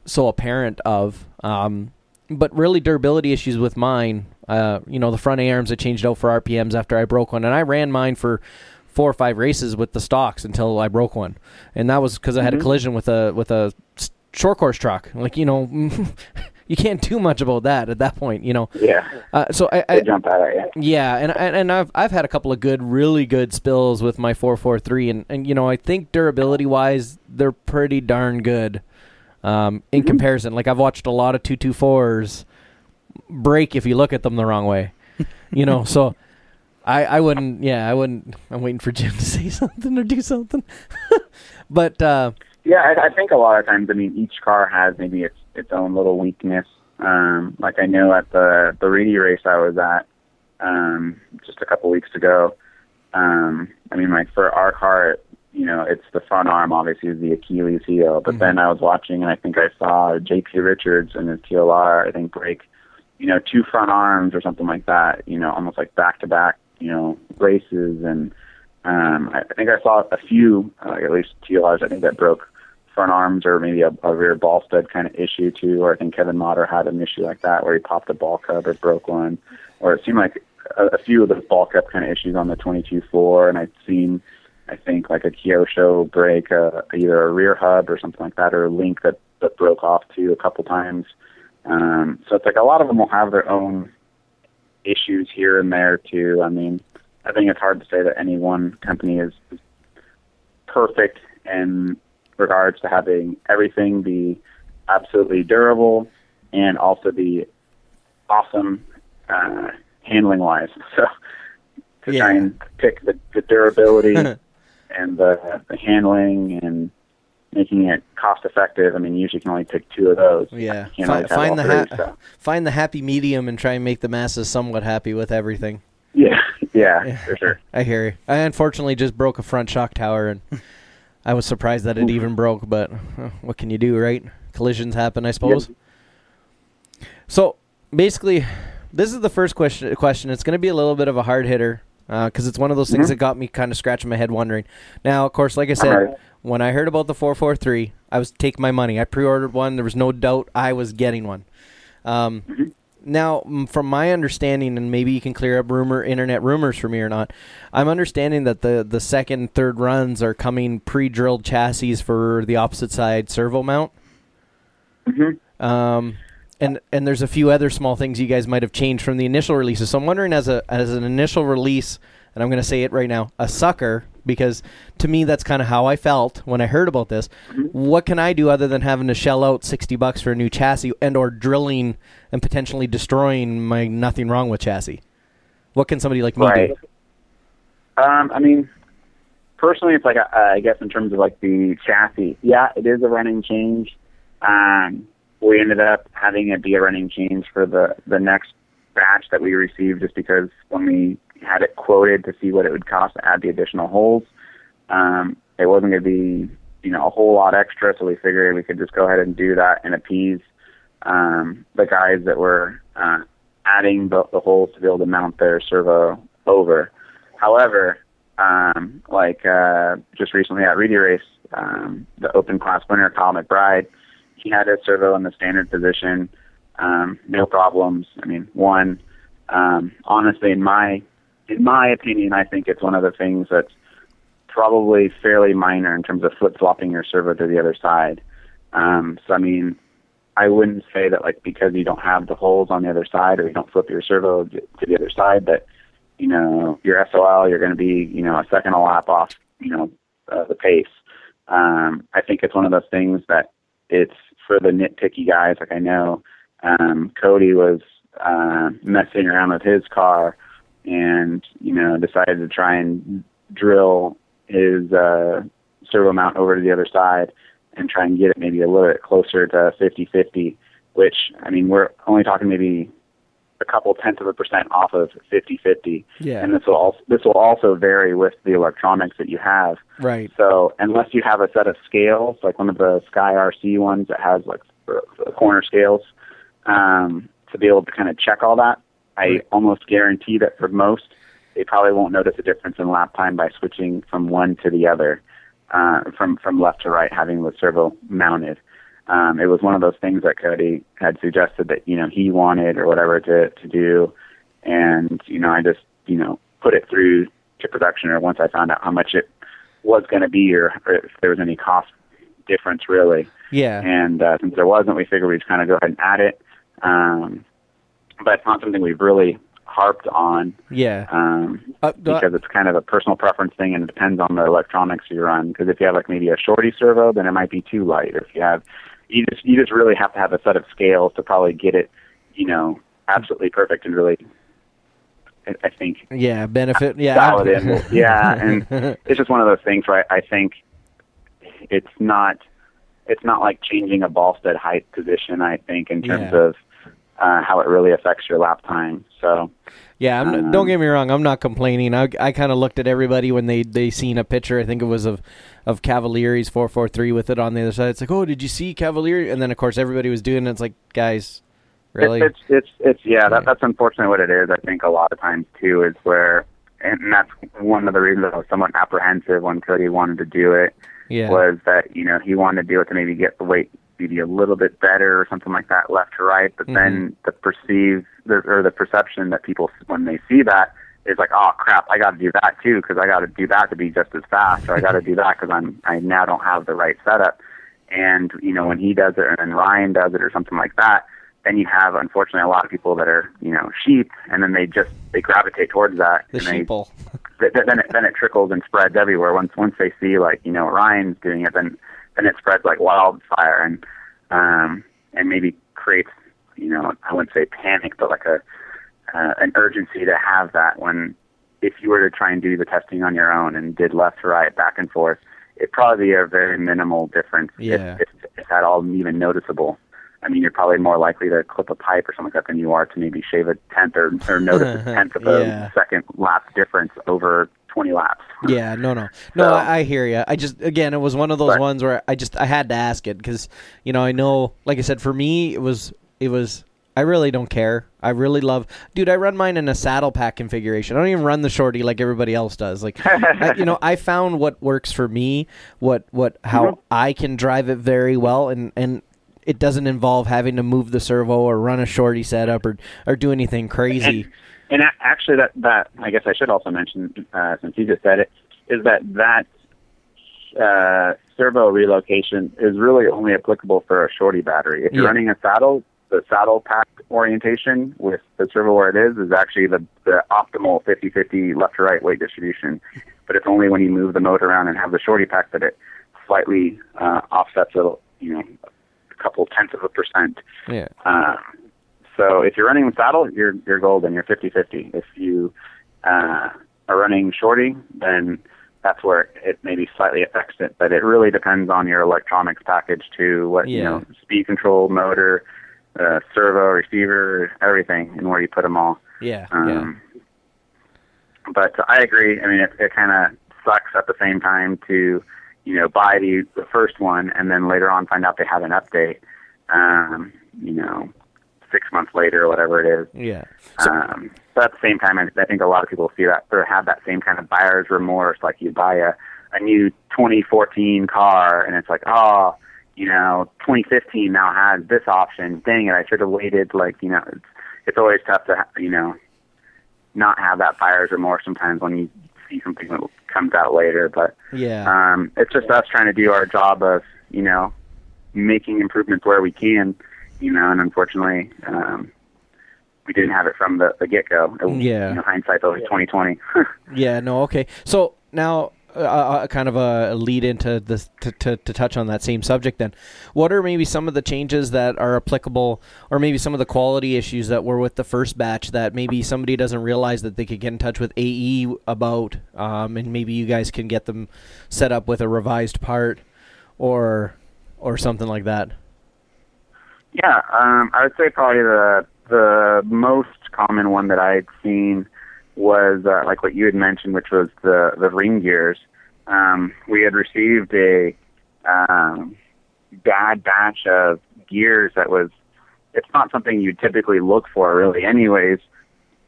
so apparent of. But really durability issues with mine, you know, the front arms I changed out for RPMs after I broke one. And I ran mine for 4 or 5 races with the stocks until I broke one. And that was because I had a collision with a short course truck, like, you know, you can't do much about that at that point, you know. So I jump out at you. Yeah, and I've had a couple of really good spills with my 443, and you know, I think durability wise they're pretty darn good in comparison. Like, I've watched a lot of 224s break if you look at them the wrong way, you know. So I wouldn't. Yeah, I wouldn't. I'm waiting for Jim to say something or do something. But yeah, I think a lot of times, I mean, each car has maybe its own little weakness. Like I know at the Reedy race I was at just a couple weeks ago. I mean, like for our car, you know, it's the front arm obviously is the Achilles heel. But then I was watching and I think I saw J.P. Richards and his TLR, I think, break, you know, two front arms or something like that. You know, almost like back to back, you know, races. And I think I saw a few, at least TLRs, I think that broke front arms or maybe a rear ball stud kind of issue too. Or I think Kevin Motter had an issue like that where he popped a ball cub or broke one. Or it seemed like a few of those ball cub kind of issues on the 22-4. And I'd seen, I think, like a Kyosho break either a rear hub or something like that, or a link that broke off too a couple times. So it's like a lot of them will have their own issues here and there too. I mean, I think it's hard to say that any one company is perfect in regards to having everything be absolutely durable and also be awesome handling-wise. So to try and pick the durability and the handling and making it cost-effective, I mean, you usually can only pick two of those. Yeah, find the happy medium and try and make the masses somewhat happy with everything. Yeah, for sure. I hear you. I unfortunately just broke a front shock tower, and I was surprised that it even broke, but what can you do, right? Collisions happen, I suppose. Yep. So, basically, this is the first question. It's going to be a little bit of a hard hitter because it's one of those things that got me kind of scratching my head wondering. Now, of course, like I said, when I heard about the 443, I was taking my money. I pre-ordered one. There was no doubt I was getting one. Now, from my understanding, and maybe you can clear up internet rumors for me or not, I'm understanding that the second, third runs are coming pre-drilled chassis for the opposite side servo mount. And there's a few other small things you guys might have changed from the initial releases. So I'm wondering, as an initial release, and I'm going to say it right now, a sucker, because to me that's kind of how I felt when I heard about this. What can I do other than having to shell out $60 for a new chassis and or drilling and potentially destroying my nothing wrong with chassis? What can somebody like me do? I mean, personally, it's like I guess in terms of like the chassis, yeah, it is a running change. We ended up having it be a running change for the next batch that we received just because when we had it quoted to see what it would cost to add the additional holes, it wasn't going to be, you know, a whole lot extra, so we figured we could just go ahead and do that and appease the guys that were adding the holes to be able to mount their servo over. However, just recently at Reedy Race, the open class winner, Kyle McBride, he had his servo in the standard position, no problems. I mean, honestly, in my opinion, I think it's one of the things that's probably fairly minor in terms of flip-flopping your servo to the other side. So, I mean, I wouldn't say that, like, because you don't have the holes on the other side or you don't flip your servo to the other side that, you know, your SOL, you're going to be, you know, a second a lap off, you know, the pace. I think it's one of those things that it's for the nitpicky guys. Like I know Cody was messing around with his car and, you know, decided to try and drill his servo mount over to the other side and try and get it maybe a little bit closer to 50-50, which, I mean, we're only talking maybe a couple tenths of a percent off of 50-50. Yeah. And this will also vary with the electronics that you have. Right. So unless you have a set of scales, like one of the Sky RC ones that has like corner scales, to be able to kind of check all that, I almost guarantee that for most, they probably won't notice a difference in lap time by switching from one to the other, from left to right, having the servo mounted. It was one of those things that Cody had suggested that, you know, he wanted or whatever to do. And, you know, I just, you know, put it through to production, or once I found out how much it was going to be or if there was any cost difference really. Yeah. And since there wasn't, we figured we'd just kind of go ahead and add it. But it's not something we've really harped on. Yeah. Because it's kind of a personal preference thing, and it depends on the electronics you run. Because if you have like maybe a shorty servo, then it might be too light. Or if you have... You just really have to have a set of scales to probably get it, you know, absolutely perfect and really I think. Yeah, benefit. Yeah. Solid in. Yeah, and it's just one of those things where I think it's not like changing a ball stud height position, I think, in terms of how it really affects your lap time. So, yeah, don't get me wrong. I'm not complaining. I kind of looked at everybody when they seen a picture. I think it was of Cavalieri's 443 with it on the other side. It's like, oh, did you see Cavalieri? And then, of course, everybody was doing it. It's like, guys, really? It's that's unfortunately what it is, I think, a lot of times, too, is where, and that's one of the reasons I was somewhat apprehensive when Cody wanted to do it. Yeah. Was that, you know, he wanted to do it to maybe get the weight maybe a little bit better or something like that, left to right. But then the perception that people, when they see that, is like, oh crap, I got to do that too, because I got to do that to be just as fast, or I got to do that because I now don't have the right setup. And you know, when he does it, and then Ryan does it, or something like that, then you have, unfortunately, a lot of people that are, you know, sheep, and then they gravitate towards that. The sheeple. Then it trickles and spreads everywhere. Once they see, like, you know, Ryan's doing it, then it spreads like wildfire, and maybe creates, you know, I wouldn't say panic, but like an urgency to have that. When if you were to try and do the testing on your own and did left to right, back and forth, it'd probably be a very minimal difference, if at all even noticeable. I mean, you're probably more likely to clip a pipe or something like that than you are to maybe shave a tenth or notice a tenth of a second lap difference over 20 laps. Yeah, no. So, I hear you. I just, again, it was one of those ones where I had to ask it because, you know, I know, like I said, for me, it was. I really don't care. I really love... Dude, I run mine in a saddle pack configuration. I don't even run the shorty like everybody else does. Like, I found what works for me, how I can drive it very well, and it doesn't involve having to move the servo or run a shorty setup or do anything crazy. And actually, that I guess I should also mention, since you just said it, is that servo relocation is really only applicable for a shorty battery. If you're running a saddle, the saddle pack orientation with the servo where it is actually the optimal 50-50 left to right weight distribution. But it's only when you move the motor around and have the shorty pack that it slightly offsets it, you know, couple tenths of a percent. Yeah. So if you're running the saddle, you're golden. You're 50-50. If you are running shorty, then that's where it maybe slightly affects it. But it really depends on your electronics package too. What you know, speed control, motor, servo, receiver, everything, and where you put them all. Yeah. But I agree. I mean, it kind of sucks at the same time to, you know, buy the first one and then later on find out they have an update, 6 months later or whatever it is. Yeah. So, but at the same time, I think a lot of people see that or have that same kind of buyer's remorse. Like you buy a new 2014 car and it's like, oh, you know, 2015 now has this option. Dang it, I should have waited. Like, you know, it's always tough to, you know, not have that buyer's remorse sometimes when you see something that comes out later, but it's just us trying to do our job of, you know, making improvements where we can, you know, and unfortunately we didn't have it from the get-go. You know, hindsight's always 20/20. So now kind of a lead into this to touch on that same subject then. What are maybe some of the changes that are applicable, or maybe some of the quality issues that were with the first batch that maybe somebody doesn't realize that they could get in touch with AE about, and maybe you guys can get them set up with a revised part or something like that? Yeah, I would say probably the most common one that I'd seen was like what you had mentioned, which was the ring gears. We had received a bad batch of gears that was, it's not something you typically look for really anyways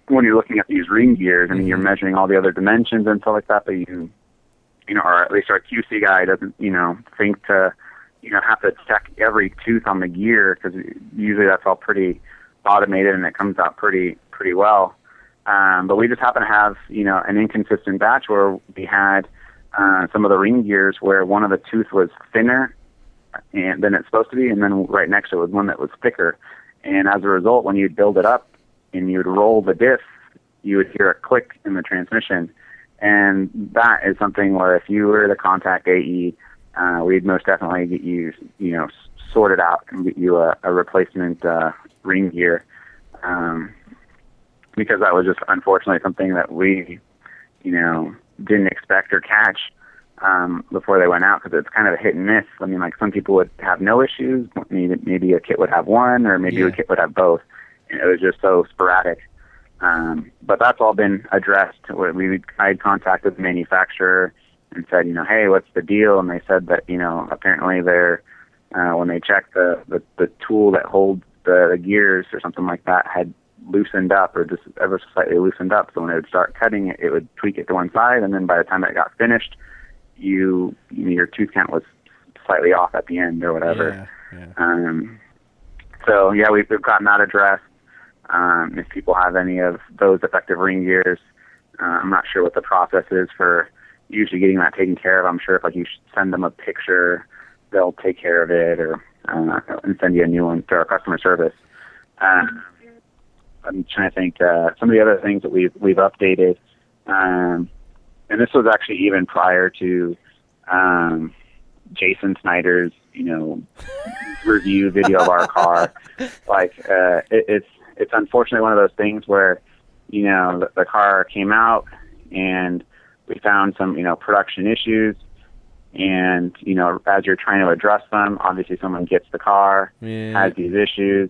when you're looking at these ring gears. I mean, you're measuring all the other dimensions and stuff like that, but you know, or at least our QC guy doesn't, you know, think to, you know, have to check every tooth on the gear, because usually that's all pretty automated and it comes out pretty well. But we just happen to have, you know, an inconsistent batch where we had some of the ring gears where one of the tooth was thinner than it's supposed to be, and then right next to it was one that was thicker. And as a result, when you'd build it up and you'd roll the disc, you would hear a click in the transmission. And that is something where if you were to contact AE, we'd most definitely get you, you know, sorted out and get you a replacement ring gear. because that was just unfortunately something that we, you know, didn't expect or catch before they went out, because it's kind of a hit and miss. I mean, like, some people would have no issues. Maybe a kit would have one, or maybe a kit would have both. And it was just so sporadic. But that's all been addressed. I contacted the manufacturer and said, you know, hey, what's the deal? And they said that, you know, apparently they're, when they checked, the tool that holds the gears or something like that had loosened up, or just ever so slightly loosened up. So when it would start cutting it, it would tweak it to one side. And then by the time it got finished, your tooth count was slightly off at the end or whatever. Yeah. So yeah, we've gotten that addressed. If people have any of those defective ring gears, I'm not sure what the process is for usually getting that taken care of. I'm sure if, like, you send them a picture, they'll take care of it, or and send you a new one through our customer service. I'm trying to think some of the other things that we've updated, and this was actually even prior to Jason Snyder's, you know, review video of our car. Like, it's unfortunately one of those things where, you know, the car came out and we found some, you know, production issues, and, you know, as you're trying to address them, obviously someone gets the car, has these issues,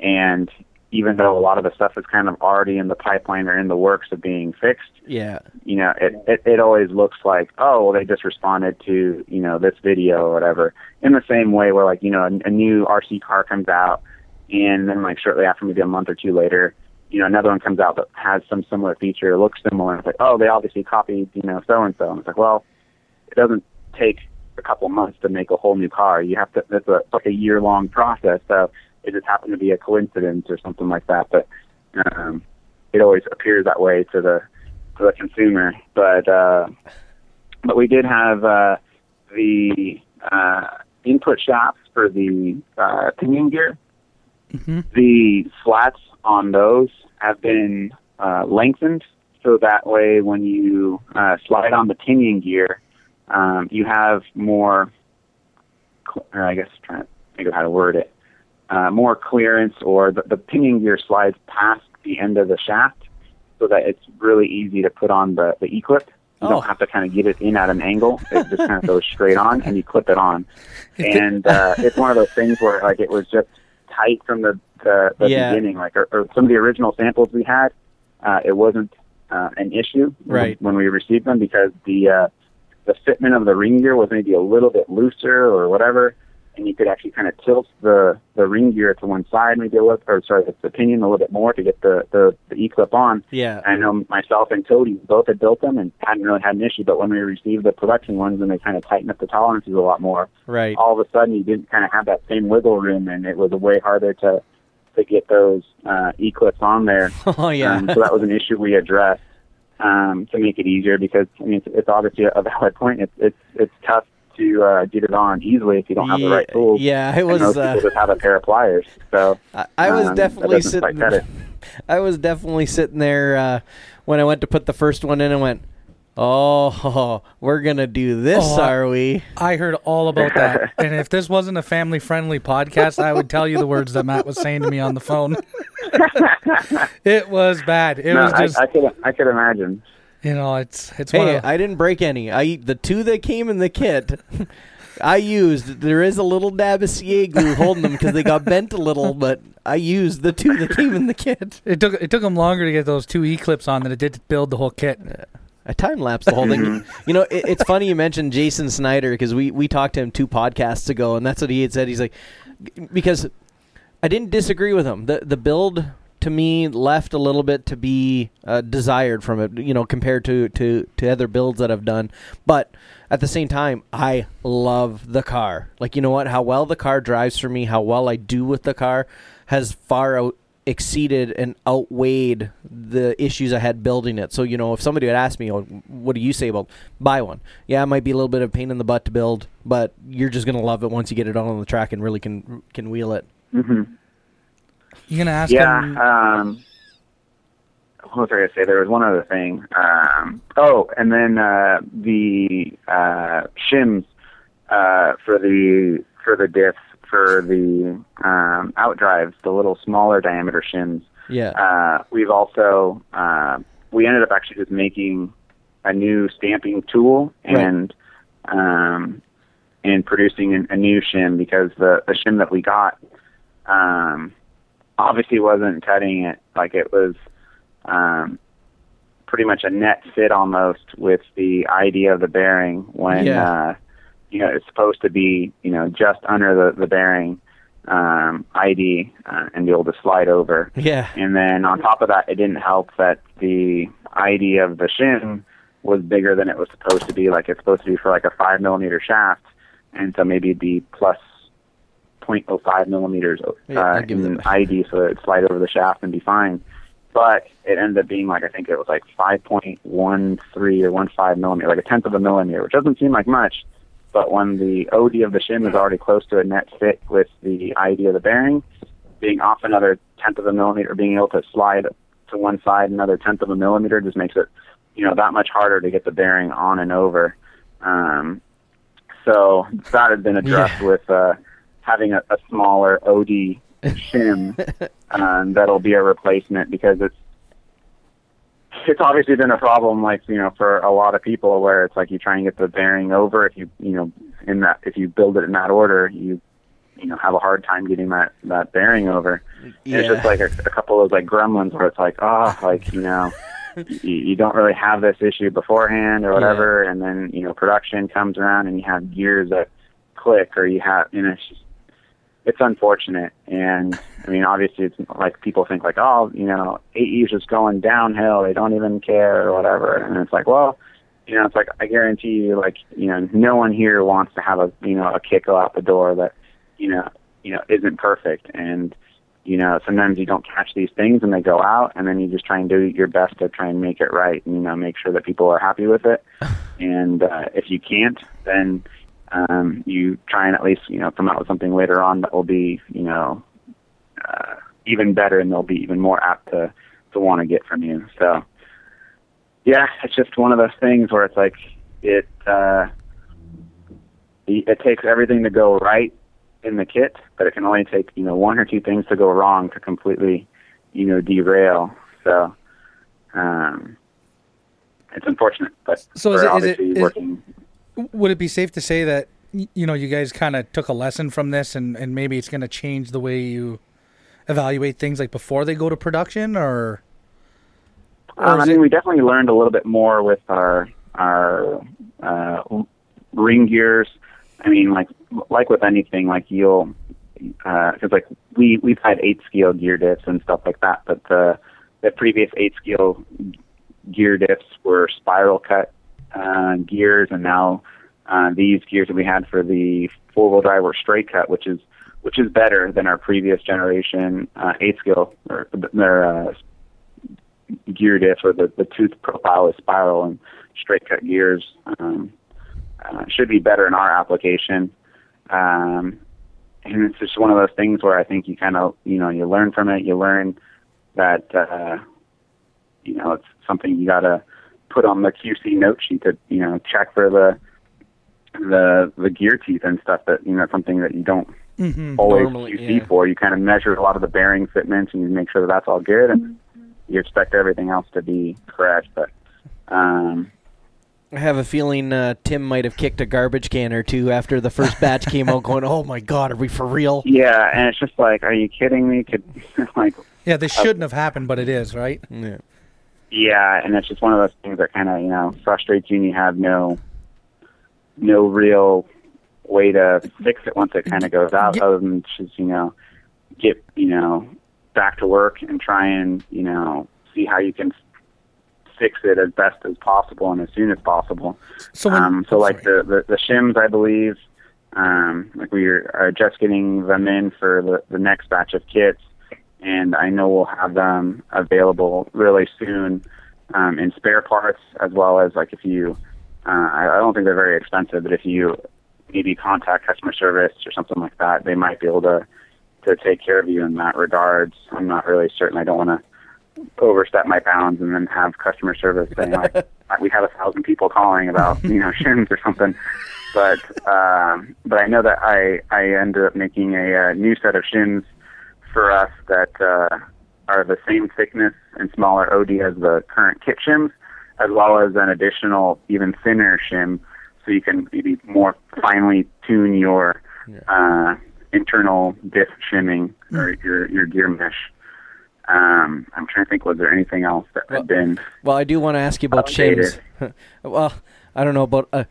and even though a lot of the stuff is kind of already in the pipeline or in the works of being fixed, you know, it always looks like, oh, well, they just responded to, you know, this video or whatever. In the same way where, like, you know, a new RC car comes out, and then, like, shortly after, maybe a month or two later, you know, another one comes out that has some similar feature, looks similar, and it's like, oh, they obviously copied, you know, so-and-so. And it's like, well, it doesn't take a couple months to make a whole new car. You have to, it's like a year-long process, so it just happened to be a coincidence or something like that. But it always appears that way to the consumer. But we did have the input shafts for the pinion gear. Mm-hmm. The slats on those have been lengthened, so that way when you slide on the pinion gear, you have more, I guess I'm trying to think of how to word it, more clearance, or the pinion gear slides past the end of the shaft, so that it's really easy to put on the E-clip. You don't have to kind of get it in at an angle. It just kind of goes straight on, and you clip it on. And it's one of those things where, like, it was just tight from the beginning. Like, or some of the original samples we had, it wasn't an issue when we received them, because the fitment of the ring gear was maybe a little bit looser or whatever, and you could actually kind of tilt the ring gear to one side, maybe the pinion a little bit more to get the E-clip on. Yeah. I know myself and Cody both had built them and hadn't really had an issue, but when we received the production ones and they kind of tightened up the tolerances a lot more, all of a sudden you didn't kind of have that same wiggle room, and it was way harder to get those E-clips on there. Oh, yeah. So that was an issue we addressed to make it easier, because, I mean, it's obviously a valid point. It's tough to get it on easily if you don't have the right tools. Yeah, it was. And most people just have a pair of pliers. So I was definitely sitting. I was definitely sitting there when I went to put the first one in. I went, "Oh, we're gonna do this, are we?" I heard all about that. And if this wasn't a family-friendly podcast, I would tell you the words that Matt was saying to me on the phone. It was bad. It was just. I could imagine. You know, it's. Hey, I didn't break any. The two that came in the kit, I used. There is a little dab of CA glue holding them because they got bent a little, but I used the two that came in the kit. It took them longer to get those two E-clips on than it did to build the whole kit. I time-lapsed the whole thing. You know, it's funny you mentioned Jason Snyder, because we talked to him 2 podcasts ago, and that's what he had said. He's like, because I didn't disagree with him. The build, to me, left a little bit to be desired from it, you know, compared to other builds that I've done. But at the same time, I love the car. Like, you know what? How well the car drives for me, how well I do with the car has far exceeded and outweighed the issues I had building it. So, you know, if somebody had asked me, oh, what do you say about buy one? Yeah, it might be a little bit of a pain in the butt to build, but you're just going to love it once you get it on the track and really can wheel it. Mm-hmm. You're gonna ask him. Yeah. What was I gonna say? There was one other thing. And then the shims for the diffs for the outdrives, the little smaller diameter shims. Yeah. We've also, we ended up actually just making a new stamping tool and producing a new shim, because the shim that we got, obviously wasn't cutting it. Like, it was, pretty much a net fit almost with the idea of the bearing when, you know, it's supposed to be, you know, just under the bearing, ID, and be able to slide over. Yeah. And then on top of that, it didn't help that the ID of the shim was bigger than it was supposed to be. Like, it's supposed to be for like a 5mm shaft. And so maybe it'd be plus 0.05 millimeters, in ID, so it'd slide over the shaft and be fine. But it ended up being like, I think it was like 5.13 or 15 millimeter, like a tenth of a millimeter, which doesn't seem like much. But when the OD of the shim is already close to a net fit with the ID of the bearing, being off another tenth of a millimeter, being able to slide to one side another tenth of a millimeter just makes it, you know, that much harder to get the bearing on and over. So that had been addressed with having a smaller OD shim that'll be a replacement, because it's obviously been a problem, like, you know, for a lot of people, where it's like you try and get the bearing over. If you, you know, in that, if you build it in that order, you know, have a hard time getting that bearing over. Yeah. It's just like a couple of like gremlins where it's like, you know, you don't really have this issue beforehand or whatever. Yeah. And then, you know, production comes around and you have gears that click, or you have, you know, it's unfortunate. And I mean, obviously it's like people think like, oh, you know, AE's just going downhill, they don't even care or whatever. And it's like, well, you know, it's like, I guarantee you, like, you know, no one here wants to have a, you know, a kick out the door that, you know, isn't perfect. And, you know, sometimes you don't catch these things and they go out, and then you just try and do your best to try and make it right and, you know, make sure that people are happy with it. And if you can't, then you try and at least, you know, come out with something later on that will be, you know, even better, and they'll be even more apt to want to get from you. So, yeah, it's just one of those things where it's like it takes everything to go right in the kit, but it can only take, you know, one or two things to go wrong to completely, you know, derail. So, it's unfortunate, but so we're obviously working. Would it be safe to say that, you know, you guys kind of took a lesson from this, and maybe it's going to change the way you evaluate things, like, before they go to production, or I mean, we definitely learned a little bit more with our ring gears. I mean, like with anything, like, you'll, because like we've had 8-scale gear diffs and stuff like that, but the previous 8-scale gear diffs were spiral cut gears, and now these gears that we had for the 4-wheel drive were straight cut, which is better than our previous generation 8-scale or their gear diff, or the tooth profile is spiral, and straight cut gears should be better in our application. And it's just one of those things where I think you kind of, you know, you learn from it. You learn that you know, it's something you gotta put on the QC note sheet to, you know, check for the gear teeth and stuff, that, you know, something that you don't always normally, QC for. You kind of measure a lot of the bearing fitments and you make sure that that's all good, and you expect everything else to be correct. But I have a feeling Tim might have kicked a garbage can or two after the first batch came out, going, "Oh my God, are we for real?" Yeah, and it's just like, are you kidding me? This shouldn't have happened, but it is, right? Yeah. Yeah, and it's just one of those things that kind of, you know, frustrates you, and you have no real way to fix it once it kind of goes out, other than just, you know, get, you know, back to work and try and, you know, see how you can fix it as best as possible and as soon as possible. So, the shims, I believe, like, we are just getting them in for the next batch of kits. And I know we'll have them available really soon in spare parts, as well as, like, if you, I don't think they're very expensive, but if you maybe contact customer service or something like that, they might be able to take care of you in that regards. I'm not really certain. I don't want to overstep my bounds and then have customer service saying, like, we have 1,000 people calling about, you know, shims or something. But I know that I ended up making a new set of shims for us that are the same thickness and smaller OD as the current kit shims, as well as an additional even thinner shim, so you can maybe more finely tune your internal diff shimming or your gear mesh. I'm trying to think, was there anything else that had been... Well, I do want to ask you about shims. Well, I don't know about...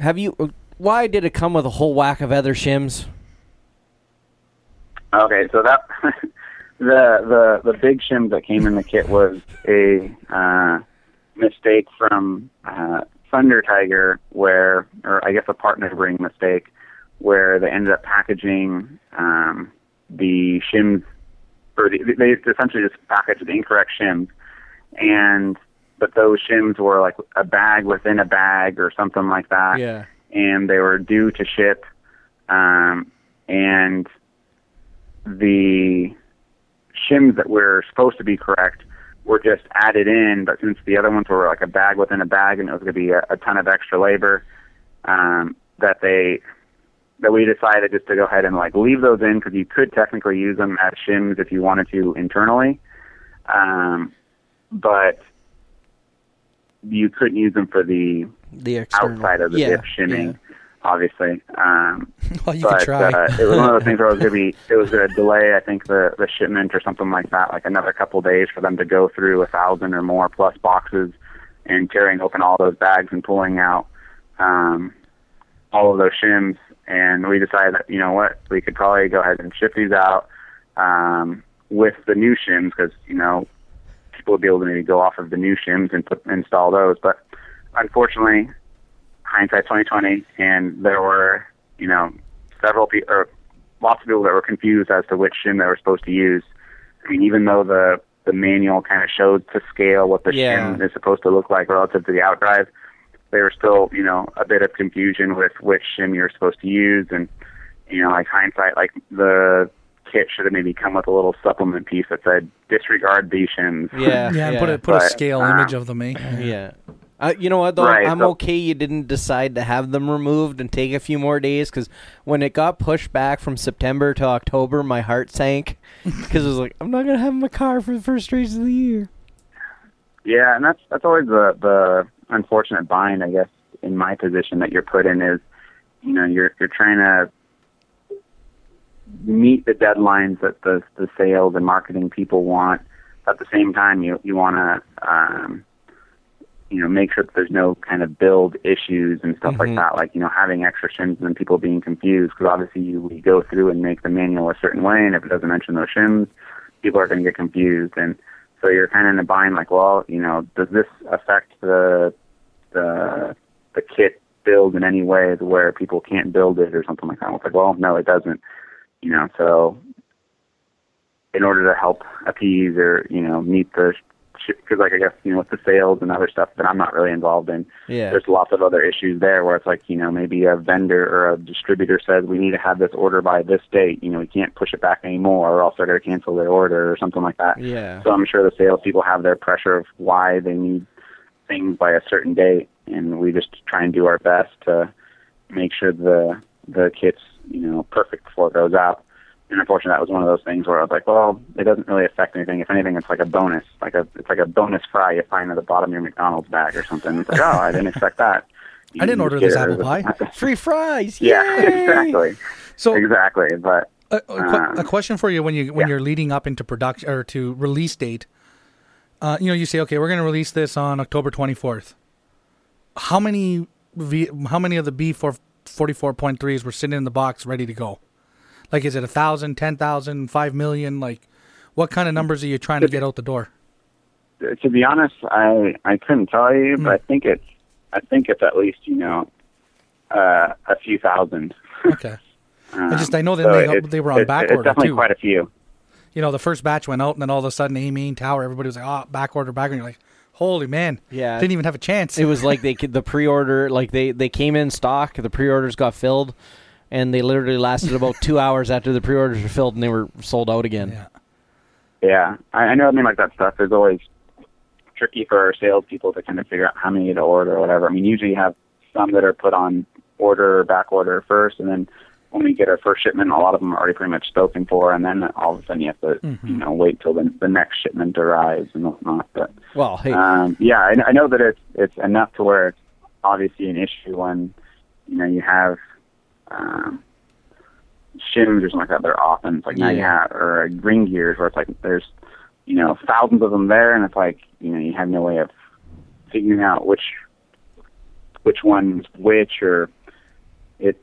have you... Why did it come with a whole whack of other shims? Okay, so that... the big shim that came in the kit was a mistake from Thunder Tiger, where, or I guess a partner ring mistake, where they ended up packaging the shims, or they essentially just packaged the incorrect shims, but those shims were like a bag within a bag or something like that, and they were due to ship, and the shims that were supposed to be correct were just added in, but since the other ones were like a bag within a bag and it was going to be a ton of extra labor, that we decided just to go ahead and like leave those in, because you could technically use them as shims if you wanted to internally, but you couldn't use them for the external, outside of the dip shimming, obviously. Well, you could try. It was one of those things where it was going to delay, I think, the shipment or something like that, like another couple of days for them to go through 1,000 or more plus boxes and tearing open all those bags and pulling out all of those shims. And we decided that, you know what, we could probably go ahead and ship these out with the new shims, because, you know, people would be able to maybe go off of the new shims and install those. But unfortunately, hindsight 2020, and there were, you know, several people, or lots of people that were confused as to which shim they were supposed to use. I mean, even though the manual kind of showed to scale what the shim is supposed to look like relative to the outdrive, there was still, you know, a bit of confusion with which shim you're supposed to use. And, you know, like hindsight, like the kit should have maybe come with a little supplement piece that said, disregard these shims. And put a scale image of them, eh? Yeah. You know what, though? Right, I'm okay you didn't decide to have them removed and take a few more days, because when it got pushed back from September to October, my heart sank, because it was like, I'm not going to have my car for the first race of the year. Yeah, and that's always the unfortunate bind, I guess, in my position that you're put in, is, you know, you're trying to meet the deadlines that the sales and marketing people want. At the same time, you want to... you know, make sure that there's no kind of build issues and stuff like that, like, you know, having extra shims and people being confused, because obviously we go through and make the manual a certain way, and if it doesn't mention those shims, people are going to get confused. And so you're kind of in a bind, like, well, you know, does this affect the kit build in any way where people can't build it or something like that? It's like, well, no, it doesn't, you know. So in order to help appease or, you know, meet the... Because, like, I guess, you know, with the sales and other stuff that I'm not really involved in, there's lots of other issues there where it's like, you know, maybe a vendor or a distributor says we need to have this order by this date. You know, we can't push it back anymore, or else they're going to cancel their order or something like that. Yeah. So I'm sure the salespeople have their pressure of why they need things by a certain date, and we just try and do our best to make sure the kit's, you know, perfect before it goes out. And unfortunately, that was one of those things where I was like, well, it doesn't really affect anything. If anything, it's like a bonus. It's like a bonus fry you find at the bottom of your McDonald's bag or something. It's like, oh, I didn't expect that. I didn't order this apple pie. Free fries. Yay! Yeah, exactly. Exactly. But a question for you when you're leading up into production or to release date, you know, you say, okay, we're going to release this on October 24th. How many of the B44.3s were sitting in the box ready to go? Like, is it 1,000, 10,000, 5 million? Like, what kind of numbers are you trying to get out the door? To be honest, I couldn't tell you, but I think it's at least, you know, a few thousand. Okay. I know that so they were on back order, too. It's definitely quite a few. You know, the first batch went out, and then all of a sudden, A-Main Tower, everybody was like, oh, back order. You're like, holy man, didn't even have a chance. It was like the pre-order, like they came in stock, the pre-orders got filled. And they literally lasted about 2 hours after the pre-orders were filled, and they were sold out again. Yeah. I know. I mean, like, that stuff is always tricky for our salespeople to kind of figure out how many to order or whatever. I mean, usually you have some that are put on order or back order first, and then when we get our first shipment, a lot of them are already pretty much spoken for, and then all of a sudden you have to, you know, wait till the next shipment arrives and whatnot. But well, hey. I know that it's enough to where it's obviously an issue when, you know, you have shims or something like that. They're often it's like now you have or ring gears where it's like there's, you know, thousands of them there, and it's like, you know, you have no way of figuring out which one's which, or it.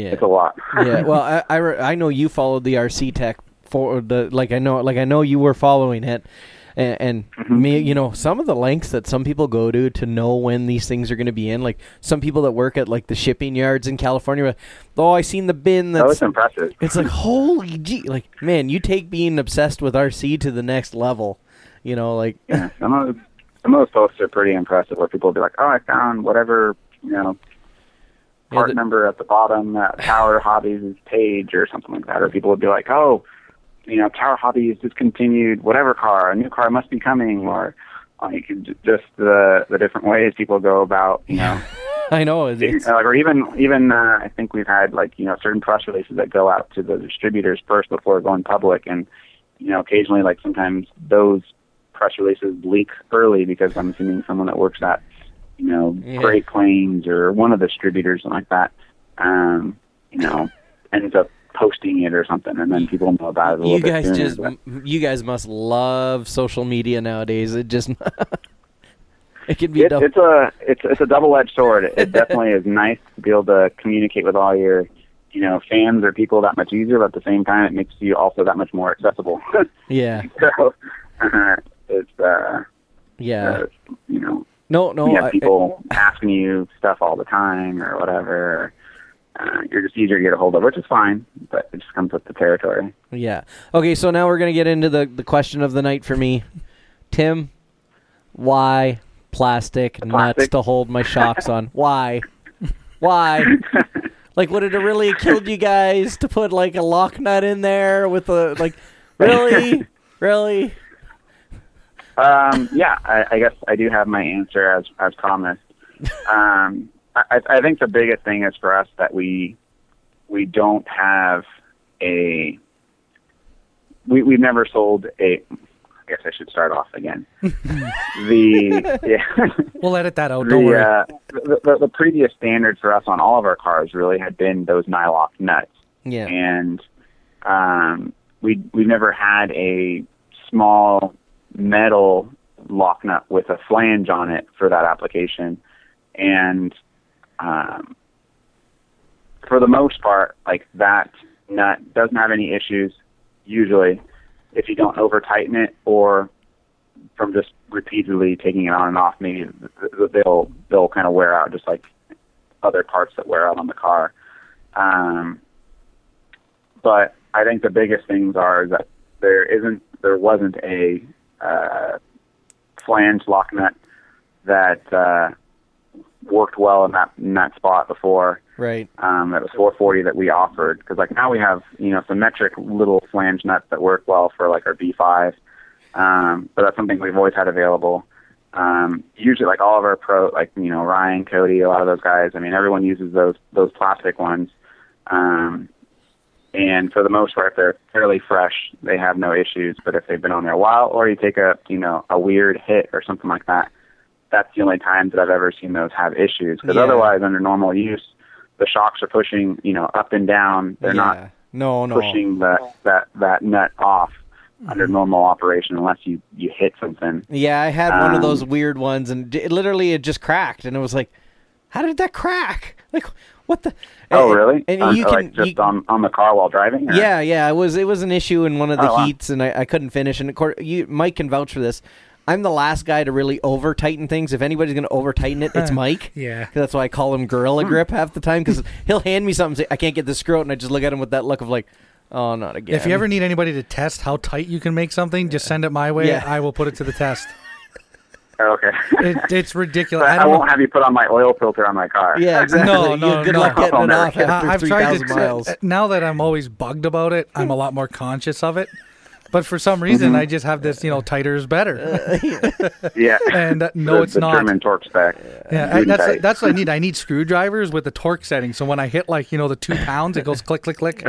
It's a lot. Well, I know you followed the RC Tech for the I know you were following it, and me, you know, some of the lengths that some people go to know when these things are going to be in. Like some people that work at like the shipping yards in California. Oh, I seen the bin. That was impressive. It's like holy gee, like man, you take being obsessed with RC to the next level. You know, like some of those posts are pretty impressive. Where people will be like, oh, I found whatever, you know. Part number at the bottom, Tower Hobbies page or something like that. Or people would be like, oh, you know, Tower Hobbies discontinued whatever car, a new car must be coming, or like just the different ways people go about, you know. I know. It's... Like, or even I think we've had like, you know, certain press releases that go out to the distributors first before going public. And, you know, occasionally like sometimes those press releases leak early because I'm assuming someone that works at, you know, Great Plains or one of the distributors and like that, you know, ends up posting it or something, and then people know about it a little bit. You guys must love social media nowadays. It just it can be it's a double-edged sword. It definitely is nice to be able to communicate with all your, you know, fans or people that much easier, but at the same time, it makes you also that much more accessible. So it's you know. No. You have people asking you stuff all the time or whatever. You're just easier to get a hold of, which is fine, but it just comes with the territory. Yeah. Okay, so now we're going to get into the question of the night for me. Tim, why plastic nuts to hold my shocks on? Why? Why? Like, would it have really killed you guys to put, like, a lock nut in there with a, like, really? Really? I guess I do have my answer as promised. I think the biggest thing is for us that we don't have a we've never sold a. I guess I should start off again. We'll edit that out. Don't worry. The previous standard for us on all of our cars really had been those nylock nuts. Yeah, and we've never had a small metal lock nut with a flange on it for that application, and for the most part, like that nut doesn't have any issues usually if you don't over tighten it or from just repeatedly taking it on and off. Maybe they'll kind of wear out just like other parts that wear out on the car. But I think the biggest things are that there wasn't a flange lock nut that worked well in that spot before. Right. That was 440 that we offered, because like now we have, you know, symmetric little flange nuts that work well for like our B5, but that's something we've always had available. Usually, like all of our pro, like, you know, Ryan, Cody, a lot of those guys. I mean, everyone uses those plastic ones, and for the most part, they're fairly fresh. They have no issues. But if they've been on there a while, or you take a weird hit or something like that, that's the only time that I've ever seen those have issues. Because otherwise, under normal use, the shocks are pushing, you know, up and down. They're not pushing that nut off under normal operation unless you hit something. Yeah, I had one of those weird ones, and it just cracked. And it was like, how did that crack? Like, what the? Oh, really? And on the car while driving? Or? Yeah. It was an issue in one of the heats, and I couldn't finish. And of course, Mike can vouch for this. I'm the last guy to really over tighten things. If anybody's going to over tighten it, it's Mike. Yeah. That's why I call him Gorilla Grip half the time, because he'll hand me something, say, I can't get this screw out, and I just look at him with that look of like, oh, not again. If you ever need anybody to test how tight you can make something, just send it my way. Yeah. I will put it to the test. Okay. It's ridiculous. I won't have you put on my oil filter on my car. Yeah, exactly. No. Good luck getting it off after 3,000 miles. Now that I'm always bugged about it, I'm a lot more conscious of it. But for some reason, I just have this, tighter is better. Yeah. And no, it's not. The German torque's back. Yeah, that's what I need. I need screwdrivers with the torque setting. So when I hit, the 2 pounds, it goes click, click, click.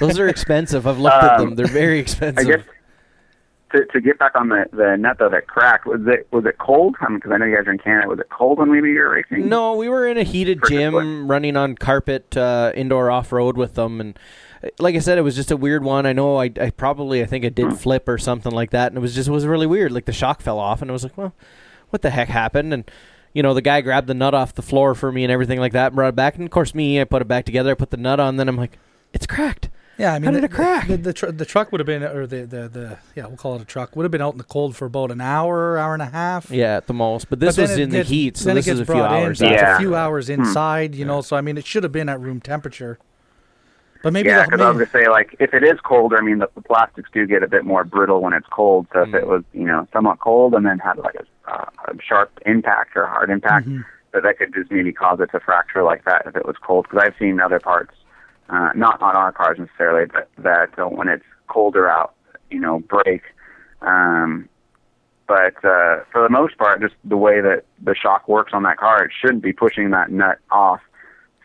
Those are expensive. I've looked at them. They're very expensive. I guess to get back on the nut, though, that crack, was it cold? Because I know you guys are in Canada. Was it cold when we were racing? No, we were in a heated gym running on carpet, indoor off-road with them, and like I said, it was just a weird one. I know I did flip or something like that, and it was really weird. Like, the shock fell off, and I was like, well, what the heck happened? And, the guy grabbed the nut off the floor for me and everything like that and brought it back. And, of course, I put it back together. I put the nut on, then I'm like, it's cracked. Yeah, I mean, how did it crack? The truck would have been, or we'll call it a truck, would have been out in the cold for about an hour, hour and a half. Yeah, at the most. But this was in the heat, so this is a few hours. It's a few hours inside, so, I mean, it should have been at room temperature. But maybe because I was going to say, if it is colder, I mean, the plastics do get a bit more brittle when it's cold. So if it was, somewhat cold and then had a sharp impact or a hard impact, but that could just maybe cause it to fracture like that if it was cold. Because I've seen other parts, not on our cars necessarily, but that when it's colder out, break. But for the most part, just the way that the shock works on that car, it should be pushing that nut off.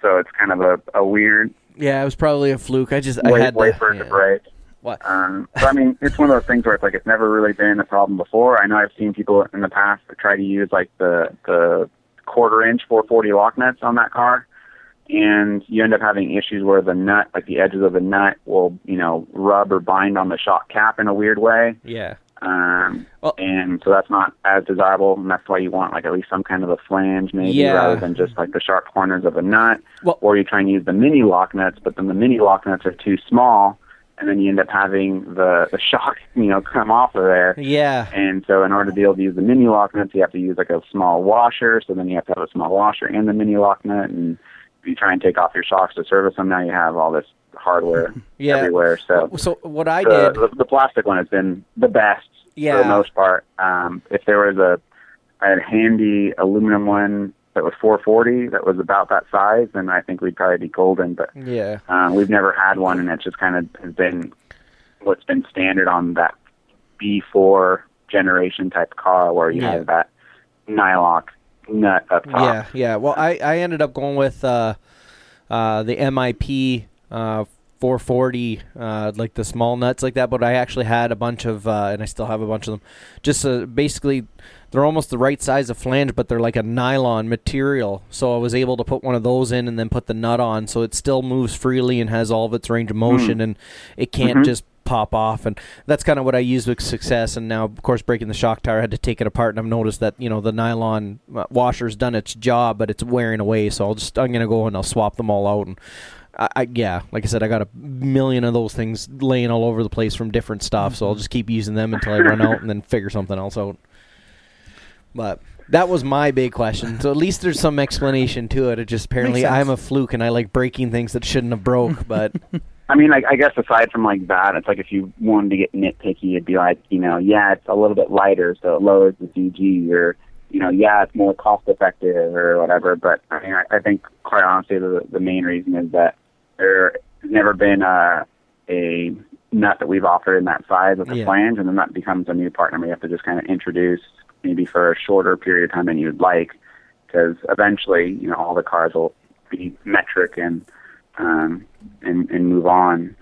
So it's kind of a weird... Yeah, it was probably a fluke. I had to wait for it to break. What? So, I mean, it's one of those things where it's it's never really been a problem before. I know I've seen people in the past that try to use the quarter-inch 440 lock nuts on that car, and you end up having issues where the nut, the edges of the nut, will rub or bind on the shock cap in a weird way. Yeah. And so that's not as desirable, and that's why you want at least some kind of a flange maybe rather than just the sharp corners of a nut. Well, or you try and use the mini lock nuts, but then the mini lock nuts are too small, and then you end up having the shock come off of there. Yeah. And so in order to be able to use the mini lock nuts, you have to use a small washer, so then you have to have a small washer and the mini lock nut, and if you try and take off your shocks to service them, now you have all this hardware everywhere. So what I did, the plastic one has been the best for the most part. If there was I had a handy aluminum one that was 440 that was about that size, then I think we'd probably be golden. But we've never had one, and it's just kind of has been what's been standard on that B4 generation type car where you have that nylock nut up top. Well, I ended up going with the MIP 440, the small nuts like that, but I actually had a bunch of, and I still have a bunch of them, just basically they're almost the right size of flange, but they're like a nylon material, so I was able to put one of those in and then put the nut on, so it still moves freely and has all of its range of motion, and it can't just pop off, and that's kind of what I used with success. And now, of course, breaking the shock tower, I had to take it apart, and I've noticed that the nylon washer's done its job, but it's wearing away, so I'm gonna go and I'll swap them all out. And like I said, I got a million of those things laying all over the place from different stuff, so I'll just keep using them until I run out and then figure something else out. But that was my big question, so at least there's some explanation to it. It just apparently I'm a fluke, and I like breaking things that shouldn't have broke, but... I mean, I guess aside from that, it's if you wanted to get nitpicky, it'd be it's a little bit lighter, so it lowers the DG, or, it's more cost-effective or whatever. But I mean, I think, quite honestly, the main reason is that there's never been a nut that we've offered in that size with the flange, and then that becomes a new part number. You have to just kind of introduce maybe for a shorter period of time than you'd like, because eventually, all the cars will be metric and move on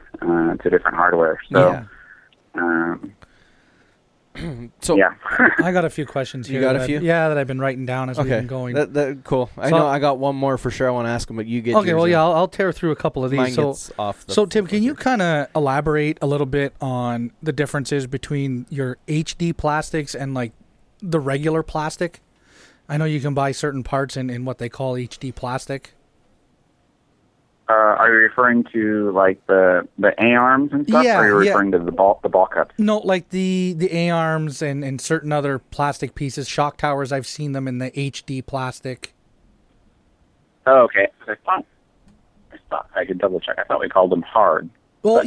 to different hardware. So, I got a few questions here. You got a few? That I've been writing down as we've been going. Cool. So I know I got one more for sure I want to ask them, but you get... Okay, well, I'll tear through a couple of these. Mine gets off the... So, Tim, can you kind of elaborate a little bit on the differences between your HD plastics and, the regular plastic? I know you can buy certain parts in what they call HD plastic. Are you referring to the A-arms and stuff? Yeah, or are you referring to the ball cups? No, the A-arms and certain other plastic pieces. Shock towers, I've seen them in the HD plastic. Oh, okay. I thought I could double check. I thought we called them hard. Well,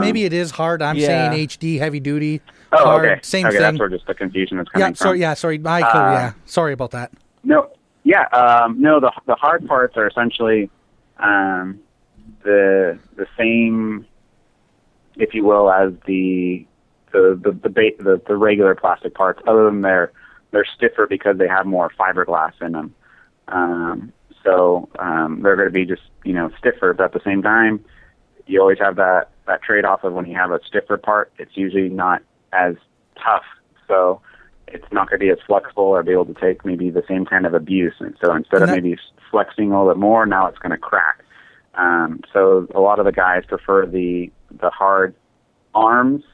maybe it is hard. I'm saying HD, heavy duty, hard, okay. Same thing. That's where just the confusion is coming from. Sorry, Michael, sorry about that. No, the hard parts are essentially... the same if you will, as the regular plastic parts, other than they're stiffer because they have more fiberglass in them. So they're going to be just, stiffer, but at the same time, you always have that trade-off of when you have a stiffer part, it's usually not as tough. So it's not going to be as flexible or be able to take maybe the same kind of abuse. And so instead of maybe flexing a little bit more, now it's going to crack. So a lot of the guys prefer the hard arms,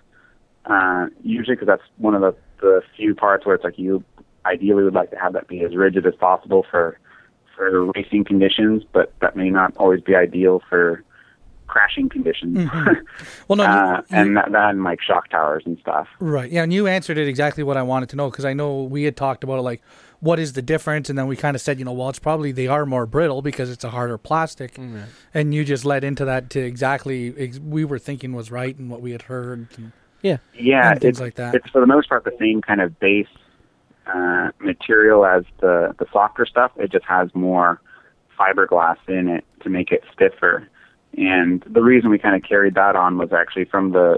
usually because that's one of the few parts where it's like you ideally would like to have that be as rigid as possible for racing conditions, but that may not always be ideal for crashing conditions. Mm-hmm. Well, no, and like shock towers and stuff. Right. Yeah, and you answered it exactly what I wanted to know, because I know we had talked about it, like, what is the difference? And then we kind of said, well, it's probably they are more brittle because it's a harder plastic. Mm-hmm. And you just led into that to exactly we were thinking was right and what we had heard. And, yeah, and things like that. It's for the most part the same kind of base material as the softer stuff. It just has more fiberglass in it to make it stiffer. And the reason we kind of carried that on was actually from the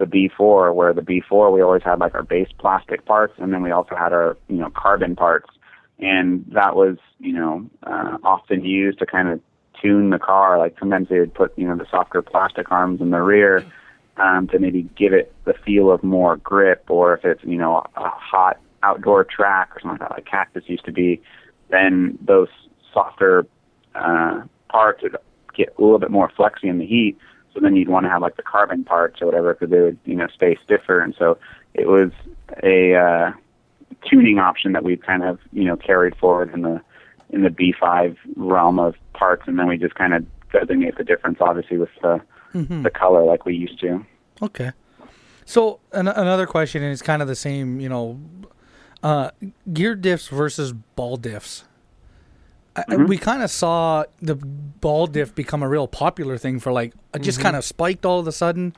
B4, where the B4 we always had like our base plastic parts, and then we also had our carbon parts, and that was often used to kind of tune the car. Like sometimes they would put the softer plastic arms in the rear to maybe give it the feel of more grip, or if it's a hot outdoor track or something like that, like Cactus used to be, then those softer parts would get a little bit more flexy in the heat, so then you'd want to have like the carbon parts or whatever, because they would stay stiffer. And so it was a tuning option that we kind of carried forward in the B5 realm of parts, and then we just kind of designate the difference obviously with the color like we used to. Okay, so another question, and it's kind of the same, gear diffs versus ball diffs. Mm-hmm. We kind of saw the ball diff become a real popular thing for just kind of spiked all of a sudden,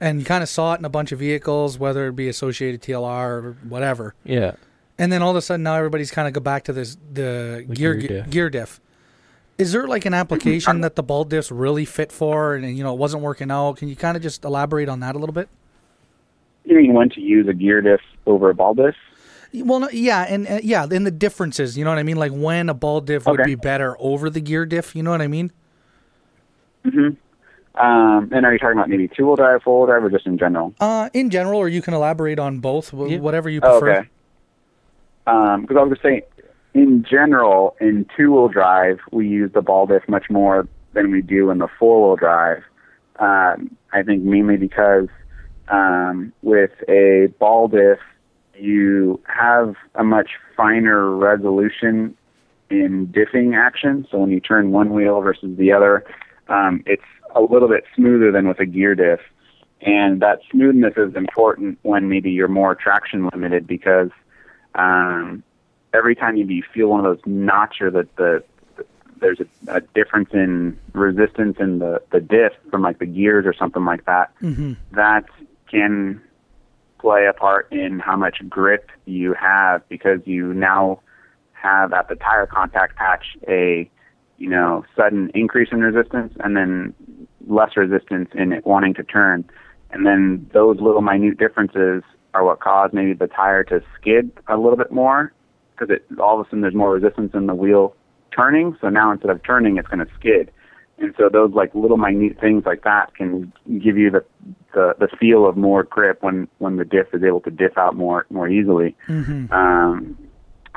and you kind of saw it in a bunch of vehicles, whether it be Associated, TLR, or whatever. Yeah. And then all of a sudden now everybody's kind of go back to the gear diff. Is there like an application that the ball diffs really fit for and it wasn't working out? Can you kind of just elaborate on that a little bit? You mean when to use a gear diff over a ball diff? Well, no, yeah, and yeah, and the differences, you know what I mean? Like when a ball diff would be better over the gear diff, you know what I mean? Mm-hmm. And are you talking about maybe two-wheel drive, four-wheel drive, or just in general? In general, or you can elaborate on both, whatever you prefer. Okay. Because I was going to say, in general, in two-wheel drive, we use the ball diff much more than we do in the four-wheel drive. I think mainly because with a ball diff, you have a much finer resolution in diffing action. So when you turn one wheel versus the other, it's a little bit smoother than with a gear diff. And that smoothness is important when maybe you're more traction limited, because every time you feel one of those knots or that there's a difference in resistance in the diff from like the gears or something like that, that can play a part in how much grip you have, because you now have at the tire contact patch a sudden increase in resistance and then less resistance in it wanting to turn, and then those little minute differences are what cause maybe the tire to skid a little bit more, because all of a sudden there's more resistance in the wheel turning, so now instead of turning it's going to skid. And so those like little minute things like that can give you the feel of more grip when the diff is able to diff out more easily. Mm-hmm.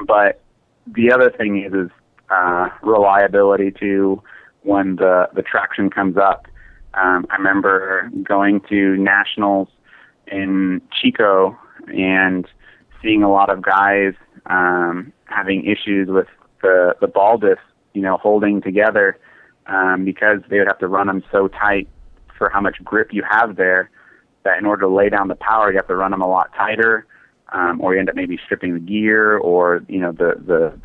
But the other thing is reliability too when the traction comes up. I remember going to nationals in Chico and seeing a lot of guys having issues with the ball diff, holding together. Because they would have to run them so tight for how much grip you have there, that in order to lay down the power, you have to run them a lot tighter, or you end up maybe stripping the gear, or the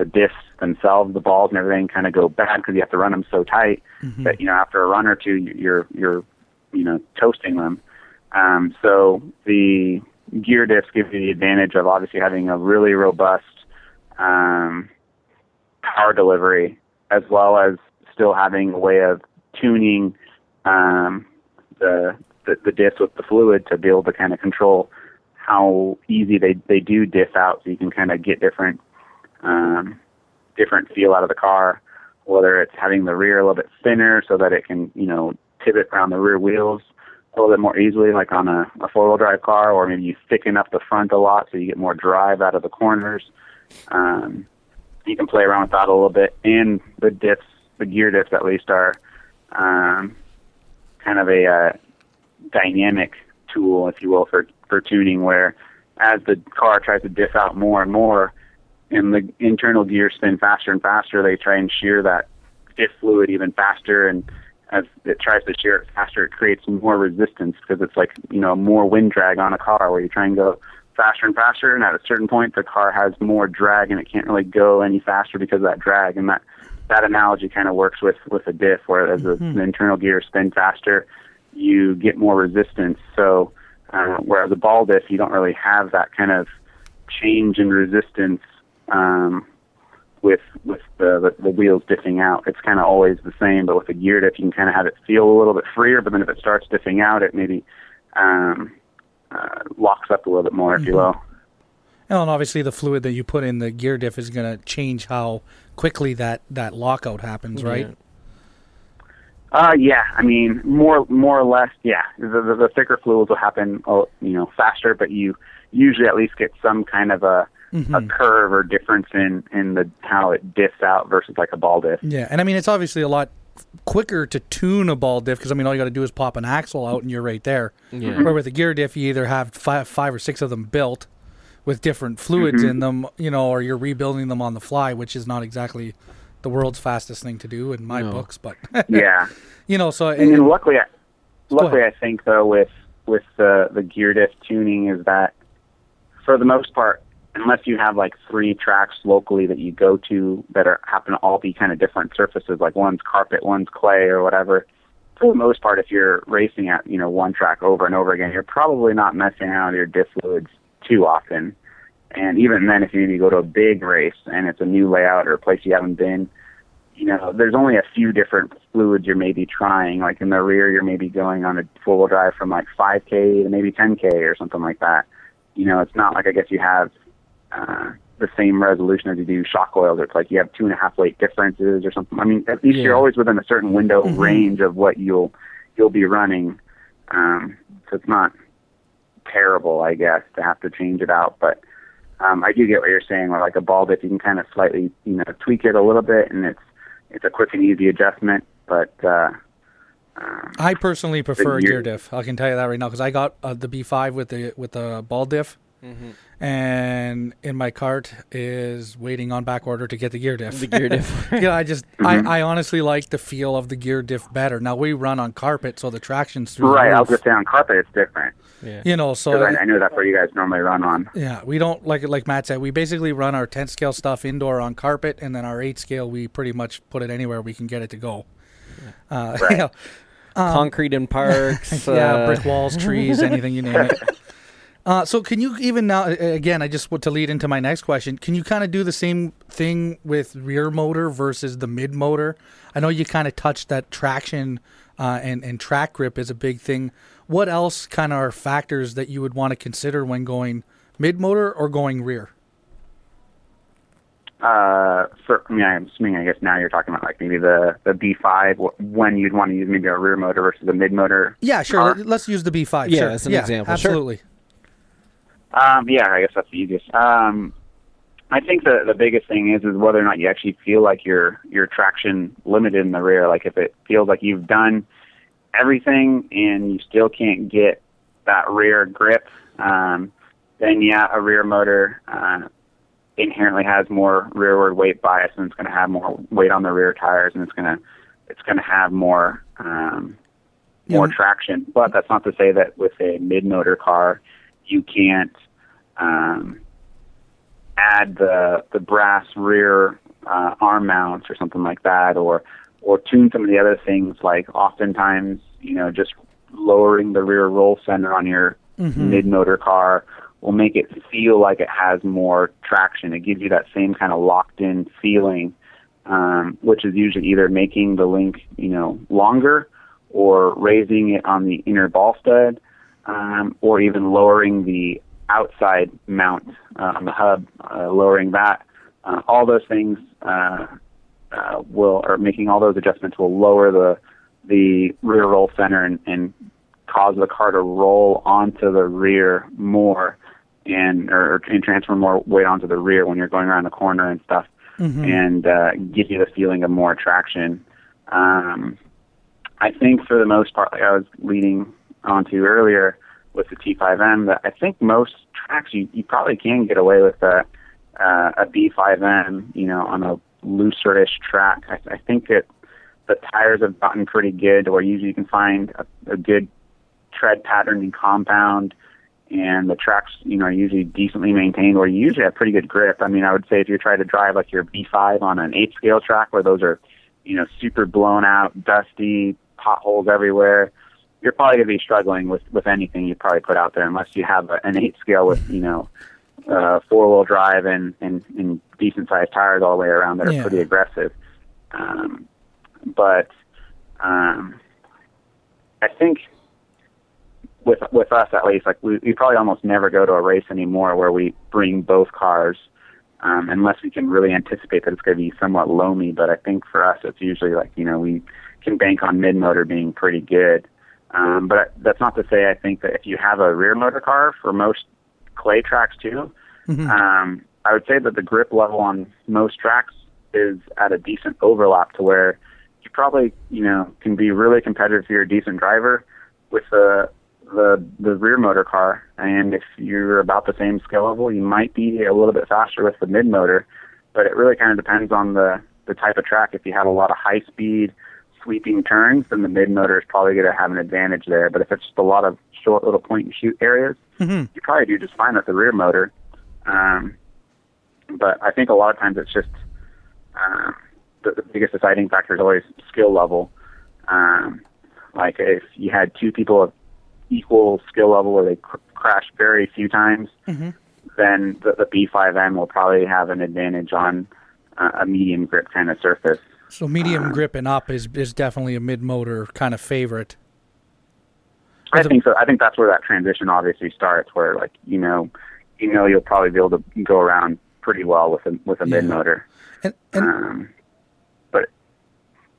diffs themselves, the balls and everything kind of go bad because you have to run them so tight that after a run or two you're toasting them. So the gear diffs give you the advantage of obviously having a really robust power delivery, as well as still having a way of tuning the the diffs with the fluid to be able to kind of control how easy they do diff out, so you can kind of get different feel out of the car, whether it's having the rear a little bit thinner so that it can, you know, pivot around the rear wheels a little bit more easily, like on a four-wheel drive car, or maybe you thicken up the front a lot so you get more drive out of the corners. You can play around with that a little bit. And the diffs, the gear diffs at least, are kind of a dynamic tool, if you will, for tuning, where as the car tries to diff out more and more and the internal gears spin faster and faster, they try and shear that diff fluid even faster, and as it tries to shear it faster, it creates more resistance because it's like, you know, more wind drag on a car where you try and go faster and faster, and at a certain point the car has more drag and it can't really go any faster because of that drag. And that analogy kind of works with a diff, where as the internal gears spin faster, you get more resistance. So whereas a ball diff, you don't really have that kind of change in resistance with the wheels diffing out. It's kind of always the same. But with a gear diff, you can kind of have it feel a little bit freer, but then if it starts diffing out, it maybe locks up a little bit more, if you will. And obviously the fluid that you put in the gear diff is going to change how quickly that lockout happens, right? Yeah. I mean, more or less, yeah. The thicker fluids will happen, you know, faster, but you usually at least get some kind of a curve or difference in the how it diffs out versus like a ball diff. Yeah, and I mean, it's obviously a lot quicker to tune a ball diff because, I mean, all you got to do is pop an axle out and you're right there. Yeah. Where with a gear diff, you either have five or six of them built with different fluids in them, you know, or you're rebuilding them on the fly, which is not exactly the world's fastest thing to do in my books, but yeah, you know. So and luckily I think though with the gear diff tuning is that for the most part, unless you have like three tracks locally that you go to that happen to all be kind of different surfaces, like one's carpet, one's clay, or whatever. For the most part, if you're racing at, you know, one track over and over again, you're probably not messing around with your diff fluids too often. And even then, if you need to go to a big race and it's a new layout or a place you haven't been, you know, there's only a few different fluids you're maybe trying. Like in the rear, you're maybe going on a four-wheel drive from like 5K to maybe 10K or something like that. You know, it's not like, I guess, you have the same resolution as you do shock oils. It's like you have 2.5 weight differences or something. I mean, at least you're always within a certain window range of what you'll be running. So it's not terrible, I guess, to have to change it out. But I do get what you're saying, where like a ball dip, you can kind of slightly, you know, tweak it a little bit, and it's a quick and easy adjustment. But I personally prefer a gear diff. I can tell you that right now, because I got the B5 with the ball diff. And in my cart is waiting on back order to get the gear diff. Yeah, I honestly like the feel of the gear diff better. Now we run on carpet, so the traction's through. Right, I was just saying on carpet it's different. Yeah. You know, so I know that's where you guys normally run on. Yeah, we don't like Matt said. We basically run our 10 scale stuff indoor on carpet, and then our 8 scale we pretty much put it anywhere we can get it to go. Right. You know, concrete in parks, brick walls, trees, anything, you name it. So can you even now, again, I just want to lead into my next question. Can you kind of do the same thing with rear motor versus the mid motor? I know you kind of touched that traction and track grip is a big thing. What else kind of are factors that you would want to consider when going mid motor or going rear? I'm assuming, I guess now you're talking about like maybe the B5, when you'd want to use maybe a rear motor versus a mid motor. Yeah, sure. Let's use the B5. Yeah, sure. That's an example. Absolutely. Sure. I guess that's the easiest. I think the biggest thing is whether or not you actually feel like your traction limited in the rear. Like if it feels like you've done everything and you still can't get that rear grip, then a rear motor inherently has more rearward weight bias, and it's going to have more weight on the rear tires, and it's going to have more traction. But that's not to say that with a mid motor car you can't add the brass rear arm mounts or something like that, or tune some of the other things. Like oftentimes, you know, just lowering the rear roll center on your mid-motor car will make it feel like it has more traction. It gives you that same kind of locked-in feeling, which is usually either making the link, you know, longer or raising it on the inner ball stud, or even lowering the outside mount on the hub, lowering that. All those things will, or making all those adjustments will lower the rear roll center and cause the car to roll onto the rear more and transfer more weight onto the rear when you're going around the corner and stuff, mm-hmm. and give you the feeling of more traction. I think for the most part, like I was leading onto earlier with the T5M, that I think most tracks you probably can get away with a B5M, you know, on a looser-ish track. I think that the tires have gotten pretty good, or usually you can find a good tread pattern and compound, and the tracks, you know, are usually decently maintained, or you usually have pretty good grip. I mean, I would say if you're trying to drive like your B5 on an 8 scale track where those are, you know, super blown out, dusty, potholes everywhere, you're probably going to be struggling with anything you probably put out there unless you have an 8 scale with, you know, four-wheel drive and decent-sized tires all the way around that are pretty aggressive. But I think with us at least, like we probably almost never go to a race anymore where we bring both cars unless we can really anticipate that it's going to be somewhat loamy. But I think for us, it's usually like, you know, we can bank on mid-motor being pretty good. But that's not to say I think that if you have a rear-motor car for most clay tracks too, mm-hmm. I would say that the grip level on most tracks is at a decent overlap to where you probably, you know, can be really competitive if you're a decent driver with the rear motor car, and if you're about the same skill level, you might be a little bit faster with the mid motor. But it really kind of depends on the type of track. If you have a lot of high speed sweeping turns, then the mid motor is probably going to have an advantage there. But if it's just a lot of short little point and shoot areas, mm-hmm. you probably do just fine with the rear motor. But I think a lot of times it's just the biggest deciding factor is always skill level. Like if you had two people of equal skill level where they crash very few times, mm-hmm. then the B5M will probably have an advantage on a medium grip kind of surface. So medium grip and up is definitely a mid-motor kind of favorite. I think so. I think that's where that transition obviously starts, where like, you know, you'll probably be able to go around pretty well with a mid-motor. But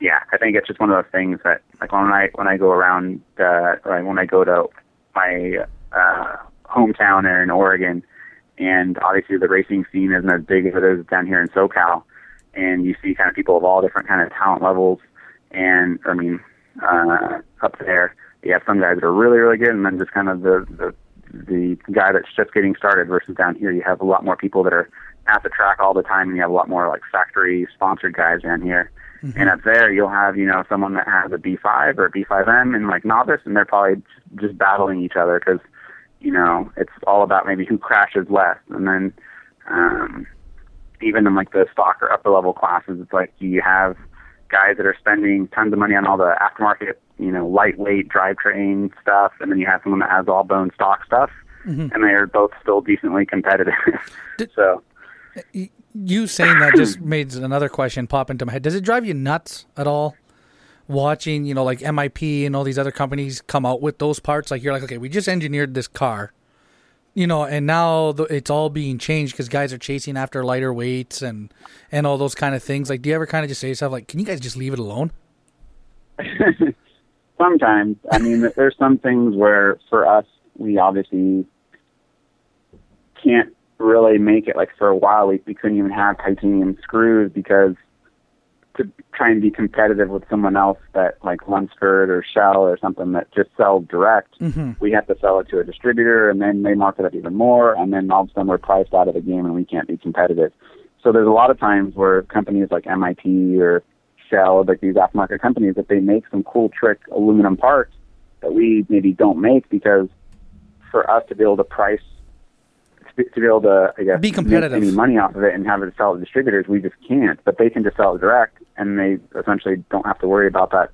yeah, I think it's just one of those things that like when I go around, or when I go to my hometown or in Oregon, and obviously the racing scene isn't as big as it is down here in SoCal, and you see kind of people of all different kind of talent levels, and I mean up there. You have some guys that are really, really good, and then just kind of the guy that's just getting started. Versus down here, you have a lot more people that are at the track all the time, and you have a lot more like factory sponsored guys down here. Mm-hmm. And up there, you'll have, you know, someone that has a B5 or a B5M and like novice, and they're probably just battling each other because, you know, it's all about maybe who crashes less. And then even in like the stock or upper level classes, it's like you have guys that are spending tons of money on all the aftermarket, you know, lightweight drivetrain stuff, and then you have someone that has all bone stock stuff, mm-hmm. and they're both still decently competitive. So you saying that just made another question pop into my head. Does it drive you nuts at all watching, you know, like MIP and all these other companies come out with those parts? Like you're like, okay, we just engineered this car, you know, and now it's all being changed because guys are chasing after lighter weights and all those kind of things. Like, do you ever kind of just say to yourself, like, can you guys just leave it alone? Sometimes. I mean, there's some things where for us, we obviously can't really make it. Like for a while, we couldn't even have titanium screws because to try and be competitive with someone else that like Lunsford or Shell or something that just sell direct, mm-hmm. we have to sell it to a distributor, and then they mark it up even more, and then all of a sudden we're priced out of the game and we can't be competitive. So there's a lot of times where companies like MIT or Shell, like these aftermarket companies, that they make some cool trick aluminum parts that we maybe don't make because for us to be able to price, to be able to, I guess, be competitive, make any money off of it and have it sell to distributors, we just can't. But they can just sell it direct, and they essentially don't have to worry about that,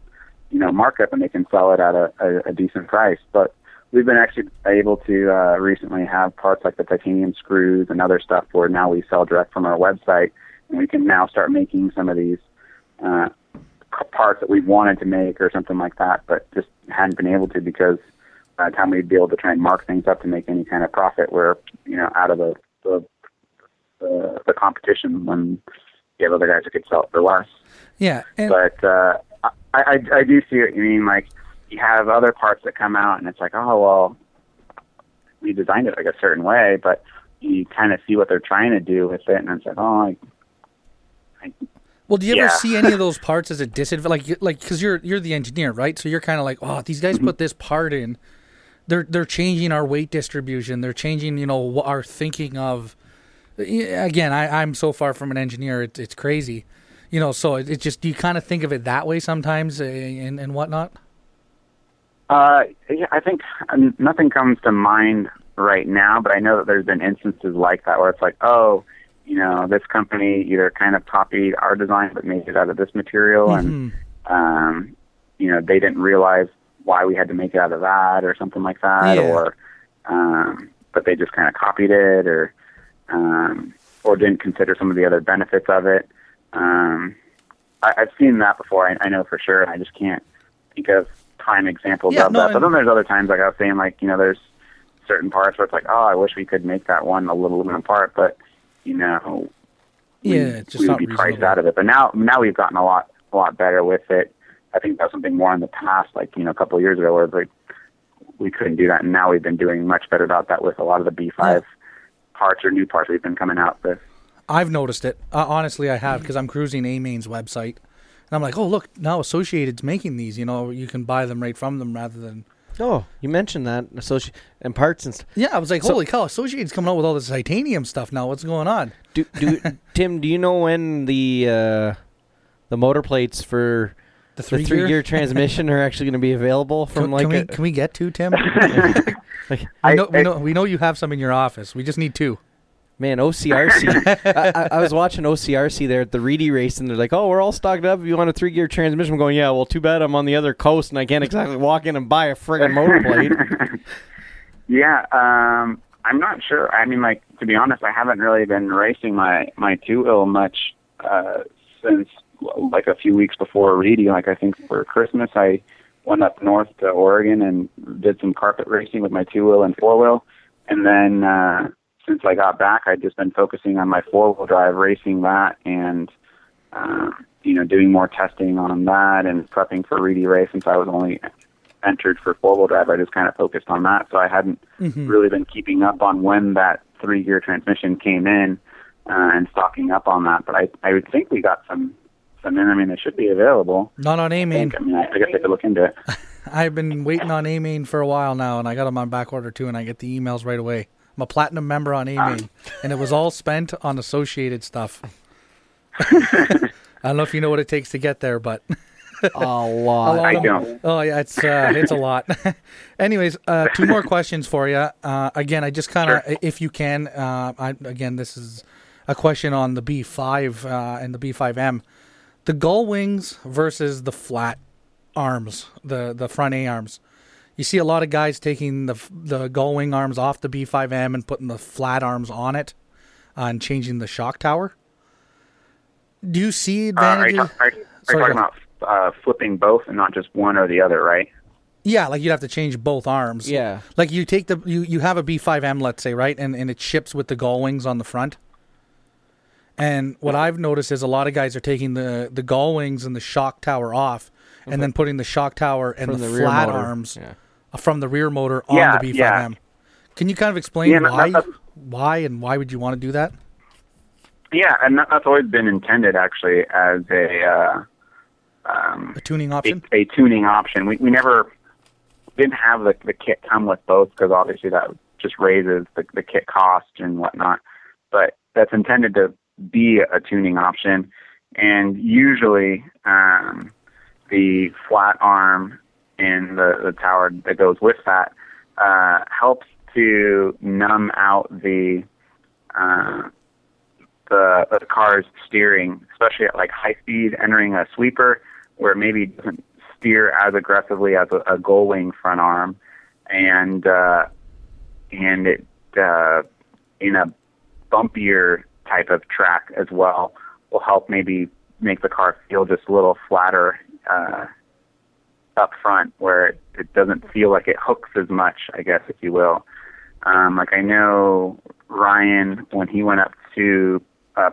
you know, markup, and they can sell it at a decent price. But we've been actually able to recently have parts like the titanium screws and other stuff where now we sell direct from our website, and we can now start making some of these parts that we wanted to make or something like that, but just hadn't been able to, because by the time we'd be able to try and mark things up to make any kind of profit, we're, you know, out of the competition when you have other guys that could sell it for less. Yeah. But I do see what you mean. Like, you have other parts that come out and it's like, oh, well, we designed it like a certain way, but you kind of see what they're trying to do with it, and it's like, oh, well, do you ever see any of those parts as a disadvantage? Like, because you're the engineer, right? So you're kind of like, oh, these guys put this part in. They're changing our weight distribution. They're changing, you know, our thinking of. Again, I'm so far from an engineer, it's crazy, you know. So it just, you kind of think of it that way sometimes, and whatnot. Yeah, I think nothing comes to mind right now, but I know that there's been instances like that where it's like, oh, you know, this company either kind of copied our design but made it out of this material, and you know, they didn't realize why we had to make it out of that or something like that, or but they just kind of copied it, or didn't consider some of the other benefits of it. I've seen that before. I know for sure. I just can't think of prime examples of that. But then there's other times, like I was saying, like, you know, there's certain parts where it's like, oh, I wish we could make that one a little aluminum part, but, you know, we would be priced out of it. But now we've gotten a lot better with it. I think that's something more in the past, like, you know, a couple of years ago, where like we couldn't do that, and now we've been doing much better about that with a lot of the B5 parts or new parts we've been coming out with. I've noticed it. Honestly, I have, because I'm cruising A-Main's website, and I'm like, oh, look, now Associated's making these. You know, you can buy them right from them rather than... Oh, you mentioned that, and parts and stuff. Yeah, I was like, holy cow, Associated's coming out with all this titanium stuff now. What's going on? Tim, do you know when the motor plates for the 3-gear transmission are actually going to be available? Can we get two, Tim? Like, we know you have some in your office. We just need two. Man, OCRC. I was watching OCRC there at the Reedy Race, and they're like, "Oh, we're all stocked up. If you want a 3-gear transmission," I'm going, "Yeah, well, too bad I'm on the other coast, and I can't exactly walk in and buy a friggin' motor blade." Yeah, I'm not sure. I mean, like, to be honest, I haven't really been racing my 2-wheel much since like a few weeks before Reedy. Like, I think for Christmas, I went up north to Oregon and did some carpet racing with my 2-wheel and 4-wheel, and then. Since I got back, I've just been focusing on my 4-wheel drive, racing that, and, you know, doing more testing on that and prepping for Reedy Race. Since I was only entered for 4-wheel drive, I just kind of focused on that. So I hadn't really been keeping up on when that 3-gear transmission came in and stocking up on that. But I would think we got some in. I mean, they should be available. Not on A-Main. I mean, I guess I could look into it. I've been waiting on A-Main for a while now, and I got them on back order too, and I get the emails right away. I'm a platinum member on A-Main, and it was all spent on Associated stuff. I don't know if you know what it takes to get there, but... a lot. I don't. Oh, yeah, it's a lot. Anyways, two more questions for you. Again, I just kind of, if you can, again, this is a question on the B5 and the B5M. The gull wings versus the flat arms, the front A-arms. You see a lot of guys taking the gull wing arms off the B5M and putting the flat arms on it, and changing the shock tower. Do you see advantages? Are you talking about flipping both and not just one or the other, right? Yeah, like you'd have to change both arms. Yeah, like you take you have a B5M, let's say, right, and it ships with the gull wings on the front. And what I've noticed is a lot of guys are taking the gull wings and the shock tower off, and then putting the shock tower and the flat arms. Yeah. From the rear motor on the B5M. Yeah. Can you kind of explain why would you want to do that? Yeah, and that's always been intended actually as a tuning option. A tuning option. We never didn't have the kit come with both, because obviously that just raises the kit cost and whatnot. But that's intended to be a tuning option, and usually the flat arm in the tower that goes with that helps to numb out the car's steering, especially at like high speed, entering a sweeper, where it maybe doesn't steer as aggressively as a gull wing front arm, and it in a bumpier type of track as well will help maybe make the car feel just a little flatter up front, where it doesn't feel like it hooks as much, I guess, if you will. Like I know Ryan, when he went up to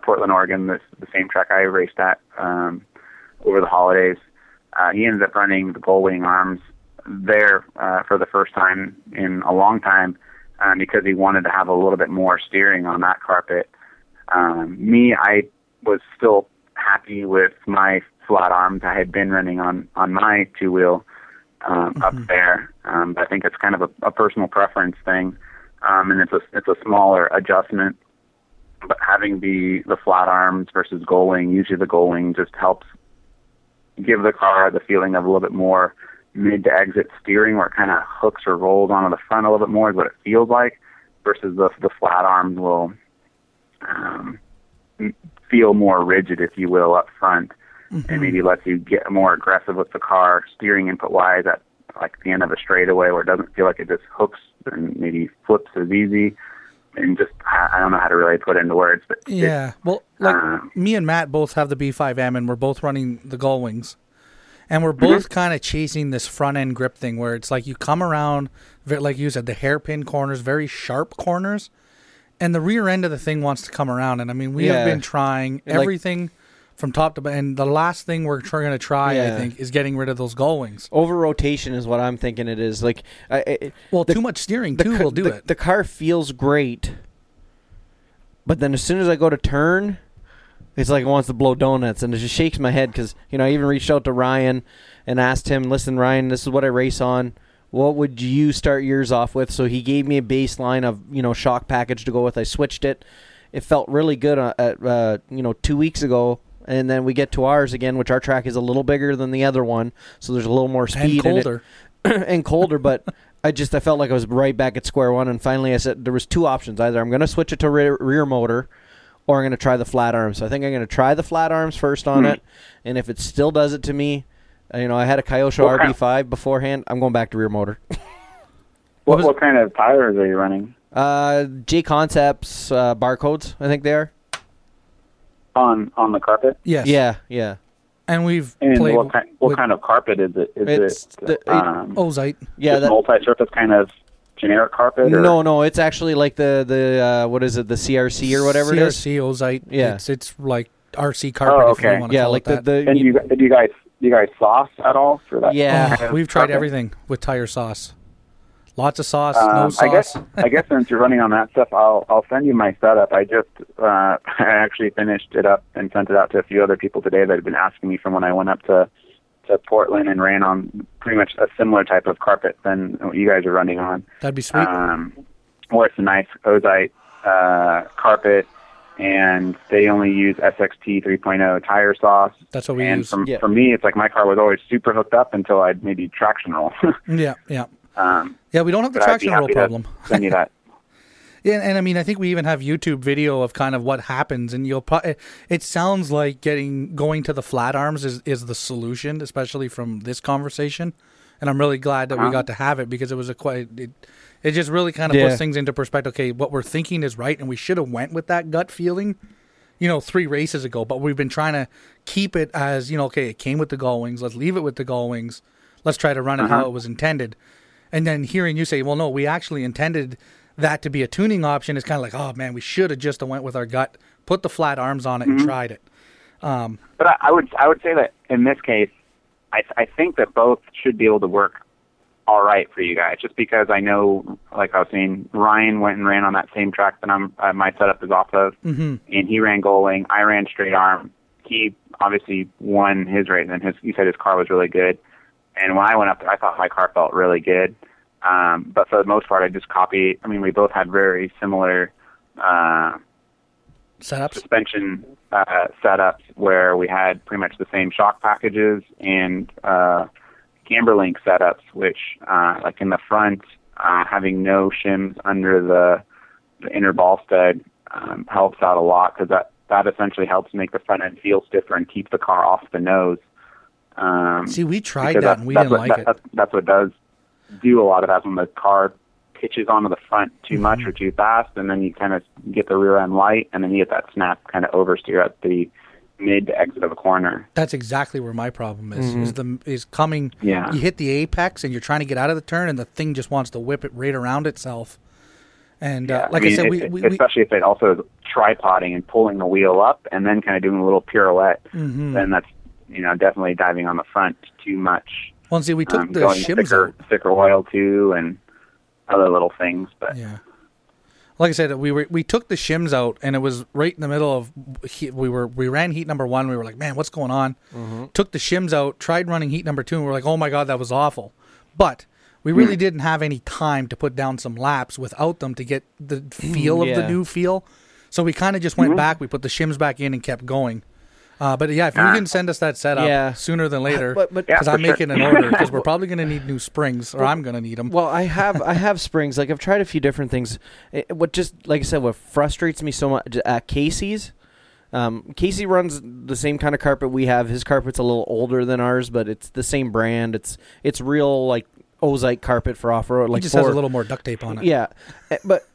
Portland, Oregon, the same track I raced at over the holidays, he ended up running the bullwing arms there for the first time in a long time because he wanted to have a little bit more steering on that carpet. Me, I was still happy with my flat arms I had been running on my two-wheel up there. I think it's kind of a personal preference thing, and it's a smaller adjustment. But having the flat arms versus goaling, usually the goaling just helps give the car the feeling of a little bit more mid-to-exit steering, where it kind of hooks or rolls onto the front a little bit more is what it feels like, versus the flat arms will feel more rigid, if you will, up front, and maybe lets you get more aggressive with the car steering input-wise at like the end of a straightaway, where it doesn't feel like it just hooks and maybe flips as easy. And just, I don't know how to really put into words. But yeah, me and Matt both have the B5M, and we're both running the gull wings. And we're both kind of chasing this front-end grip thing, where it's like you come around, like you said, the hairpin corners, very sharp corners, and the rear end of the thing wants to come around. And, I mean, we have been trying everything from top to bottom. And the last thing we're going to try, I think, is getting rid of those gull wings. Over-rotation is what I'm thinking it is. Like, too much steering, too, will do it. The car feels great, but then as soon as I go to turn, it's like it wants to blow donuts, and it just shakes my head because, you know, I even reached out to Ryan and asked him, listen, Ryan, this is what I race on. What would you start yours off with? So he gave me a baseline of, you know, shock package to go with. I switched it. It felt really good at 2 weeks ago. And then we get to ours again, which our track is a little bigger than the other one, so there's a little more speed and colder. And colder, but I felt like I was right back at square one. And finally, I said there was two options: either I'm going to switch it to rear motor, or I'm going to try the flat arms. So I think I'm going to try the flat arms first on it, and if it still does it to me, you know, I had a Kyosho RB5 beforehand. I'm going back to rear motor. What kind of tires are you running? J Concepts barcodes, I think they are. On the carpet? Yes. Yeah. And we've played... What kind of carpet is it? Is it Ozite. Yeah, that multi-surface kind of generic carpet? Or? No, it's actually like the what is it, the CRC or whatever it is? CRC, Ozite. Yeah. It's like RC carpet, if you want to call it that. And do you guys sauce at all for that? Yeah, we've tried everything with tire sauce. Lots of sauce, no sauce. I guess since you're running on that stuff, I'll send you my setup. I just actually finished it up and sent it out to a few other people today that had been asking me from when I went up to Portland and ran on pretty much a similar type of carpet than what you guys are running on. That'd be sweet. Or it's a nice Ozite carpet, and they only use SXT 3.0 tire sauce. That's what we use. For me, it's like my car was always super hooked up until I'd maybe traction roll. Yeah. We don't have the traction roll problem. Send you that. Yeah, and I mean, I think we even have YouTube video of kind of what happens, and it sounds like going to the flat arms is the solution, especially from this conversation. And I'm really glad that we got to have it, because it was it just really kind of puts things into perspective. Okay, what we're thinking is right, and we should have went with that gut feeling, you know, 3 races ago. But we've been trying to keep it as, you know, okay, it came with the gull wings, let's leave it with the gull wings, let's try to run it how it was intended. And then hearing you say, well, no, we actually intended that to be a tuning option, is kind of like, oh, man, we should have just went with our gut, put the flat arms on it, and tried it. But I would say that in this case, I think that both should be able to work all right for you guys, just because I know, like I was saying, Ryan went and ran on that same track that my setup is off of, and he ran goaling, I ran straight arm. He obviously won his race, and you said his car was really good. And when I went up there, I thought my car felt really good. But for the most part, I just copied. I mean, we both had very similar setups, suspension setups, where we had pretty much the same shock packages and camberlink setups, which, like in the front, having no shims under the inner ball stud helps out a lot, because that essentially helps make the front end feel stiffer and keep the car off the nose. See, we tried that and we didn't like it. That's what does do a lot of that, when the car pitches onto the front too much or too fast, and then you kind of get the rear end light, and then you get that snap kind of oversteer at the mid exit of a corner. That's exactly where my problem is. Mm-hmm. Is coming. Yeah. You hit the apex and you're trying to get out of the turn, and the thing just wants to whip it right around itself. And I mean, especially if it also tripoding and pulling the wheel up and then kind of doing a little pirouette, mm-hmm. then that's definitely diving on the front too much. Well, see, we took the shims thicker oil too, and other little things, but yeah. Like I said, we took the shims out, and it was right in the middle of we ran heat number one. We were like, man, what's going on? Mm-hmm. Took the shims out, tried running heat number two, and we're like, oh my god, that was awful. But we really didn't have any time to put down some laps without them to get the feel of the new feel. So we kind of just went back. We put the shims back in and kept going. But yeah, if you can send us that setup sooner than later, because I'm making an order, because we're probably going to need new springs, or I'm going to need them. Well, I have springs. Like, I've tried a few different things. What frustrates me so much, Casey's. Casey runs the same kind of carpet we have. His carpet's a little older than ours, but it's the same brand. It's real like Ozike carpet for off road. Like, it just has a little more duct tape on it. Yeah, but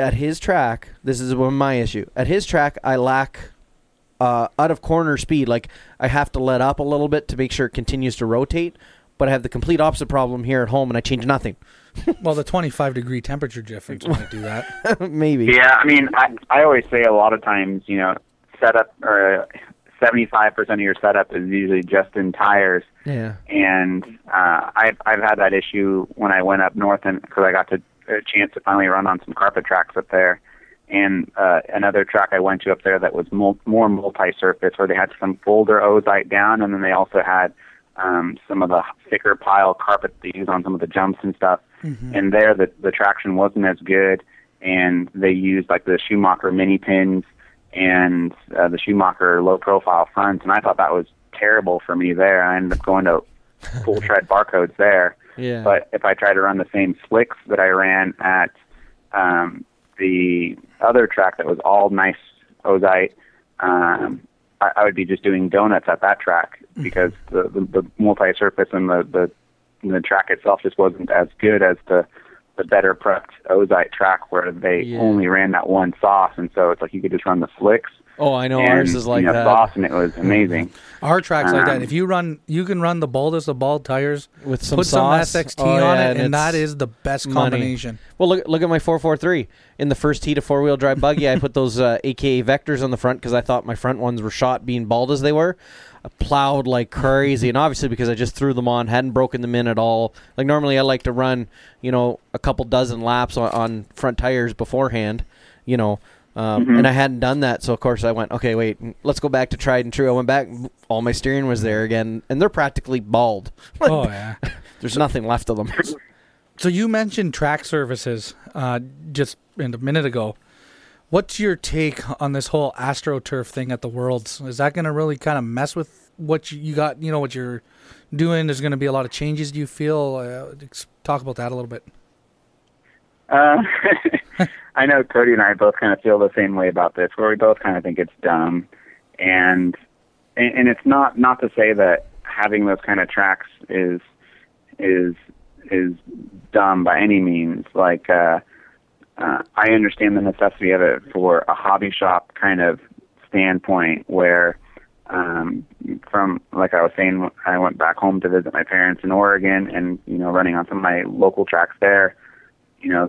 at his track, this is my issue. At his track, I lack out of corner speed. Like, I have to let up a little bit to make sure it continues to rotate, but I have the complete opposite problem here at home, and I change nothing. Well, the 25 degree temperature difference might do that. Maybe. Yeah, I mean, I always say a lot of times, setup or 75% of your setup is usually just in tires. Yeah. And I've had that issue when I went up north, and because I got a chance to finally run on some carpet tracks up there. And another track I went to up there that was more multi-surface, where they had some older Ozite down, and then they also had some of the thicker pile carpet they use on some of the jumps and stuff. Mm-hmm. And there, the traction wasn't as good, and they used like the Schumacher mini pins and the Schumacher low-profile fronts, and I thought that was terrible for me there. I ended up going to full tread barcodes there. Yeah. But if I try to run the same slicks that I ran at the other track that was all nice Ozite, I would be just doing donuts at that track, because the multi-surface and the track itself just wasn't as good as the better prepped Ozite track, where they only ran that one sauce, and so it's like you could just run the slicks. Oh, I know, and ours is like that. Sauce, and it was amazing. Our track's like that. If you can run the baldest of bald tires with some sauce, put some SXT on it, and that is the best combination. Well, look at my 443. In the first heat of four-wheel drive buggy, I put those AKA Vectors on the front, because I thought my front ones were shot being bald as they were. I plowed like crazy, and obviously because I just threw them on, hadn't broken them in at all. Like, normally I like to run, a couple dozen laps on front tires beforehand, and I hadn't done that, so of course I went, okay, wait, let's go back to tried and true. I went back, all my steering was there again, and they're practically bald. Oh, yeah. There's nothing left of them. So you mentioned track services just a minute ago. What's your take on this whole AstroTurf thing at the Worlds? Is that going to really kind of mess with what you got, what you're doing? There's going to be a lot of changes, do you feel? Talk about that a little bit. I know Cody and I both kind of feel the same way about this, where we both kind of think it's dumb. And it's not to say that having those kind of tracks is dumb by any means. Like, I understand the necessity of it for a hobby shop kind of standpoint, where from, like I was saying, I went back home to visit my parents in Oregon, and, running on some of my local tracks there,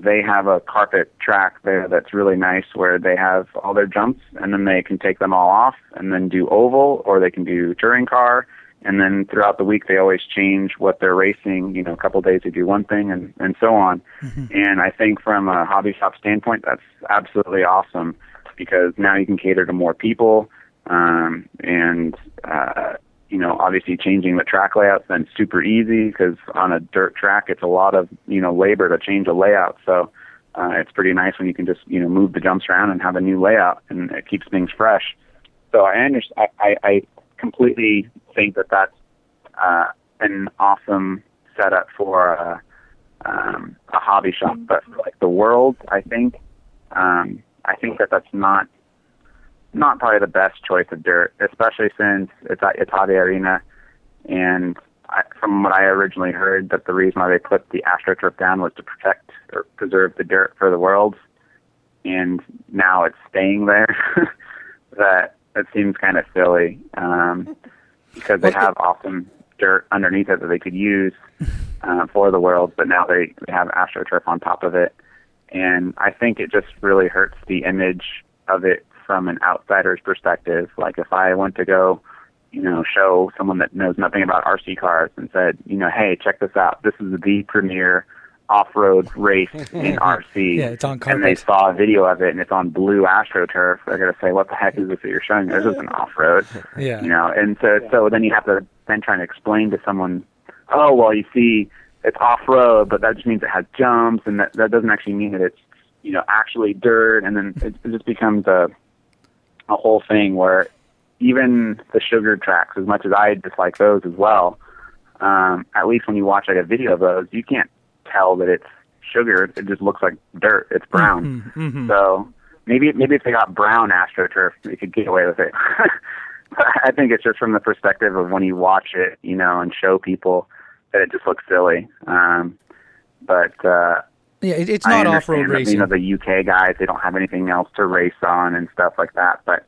they have a carpet track there that's really nice, where they have all their jumps, and then they can take them all off and then do oval, or they can do touring car. And then throughout the week, they always change what they're racing. A couple of days they do one thing, and so on. Mm-hmm. And I think from a hobby shop standpoint, that's absolutely awesome, because now you can cater to more people. Obviously changing the track layout's been super easy, because on a dirt track, it's a lot of, labor to change a layout. So it's pretty nice when you can just, move the jumps around and have a new layout, and it keeps things fresh. So I completely think that that's an awesome setup for a hobby shop. But for, like, the World, I think that that's not probably the best choice of dirt, especially since it's at Itade Arena. And from what I originally heard, that the reason why they put the AstroTurf down was to protect or preserve the dirt for the Worlds, and now it's staying there. That That seems kind of silly because they have often dirt underneath it that they could use for the world, but now they have AstroTurf on top of it. And I think it just really hurts the image of it from an outsider's perspective. Like if I want to go, show someone that knows nothing about RC cars and said, hey, check this out. This is the premier off-road race in RC. Yeah, it's on carpet. And they saw a video of it and it's on blue AstroTurf. They're going to say, what the heck is this that you're showing? This is an off-road. Yeah. And so then you have to then try and explain to someone, oh, well, you see, it's off-road, but that just means it has jumps, and that doesn't actually mean that it's, actually dirt. And then it just becomes a whole thing where even the sugar tracks, as much as I dislike those as well, at least when you watch like a video of those, you can't tell that it's sugar. It just looks like dirt. It's brown. Mm-hmm, mm-hmm. So maybe if they got brown AstroTurf, they could get away with it. But I think it's just from the perspective of when you watch it, and show people that it just looks silly. Yeah, it's not off-road racing. The UK guys, they don't have anything else to race on and stuff like that. But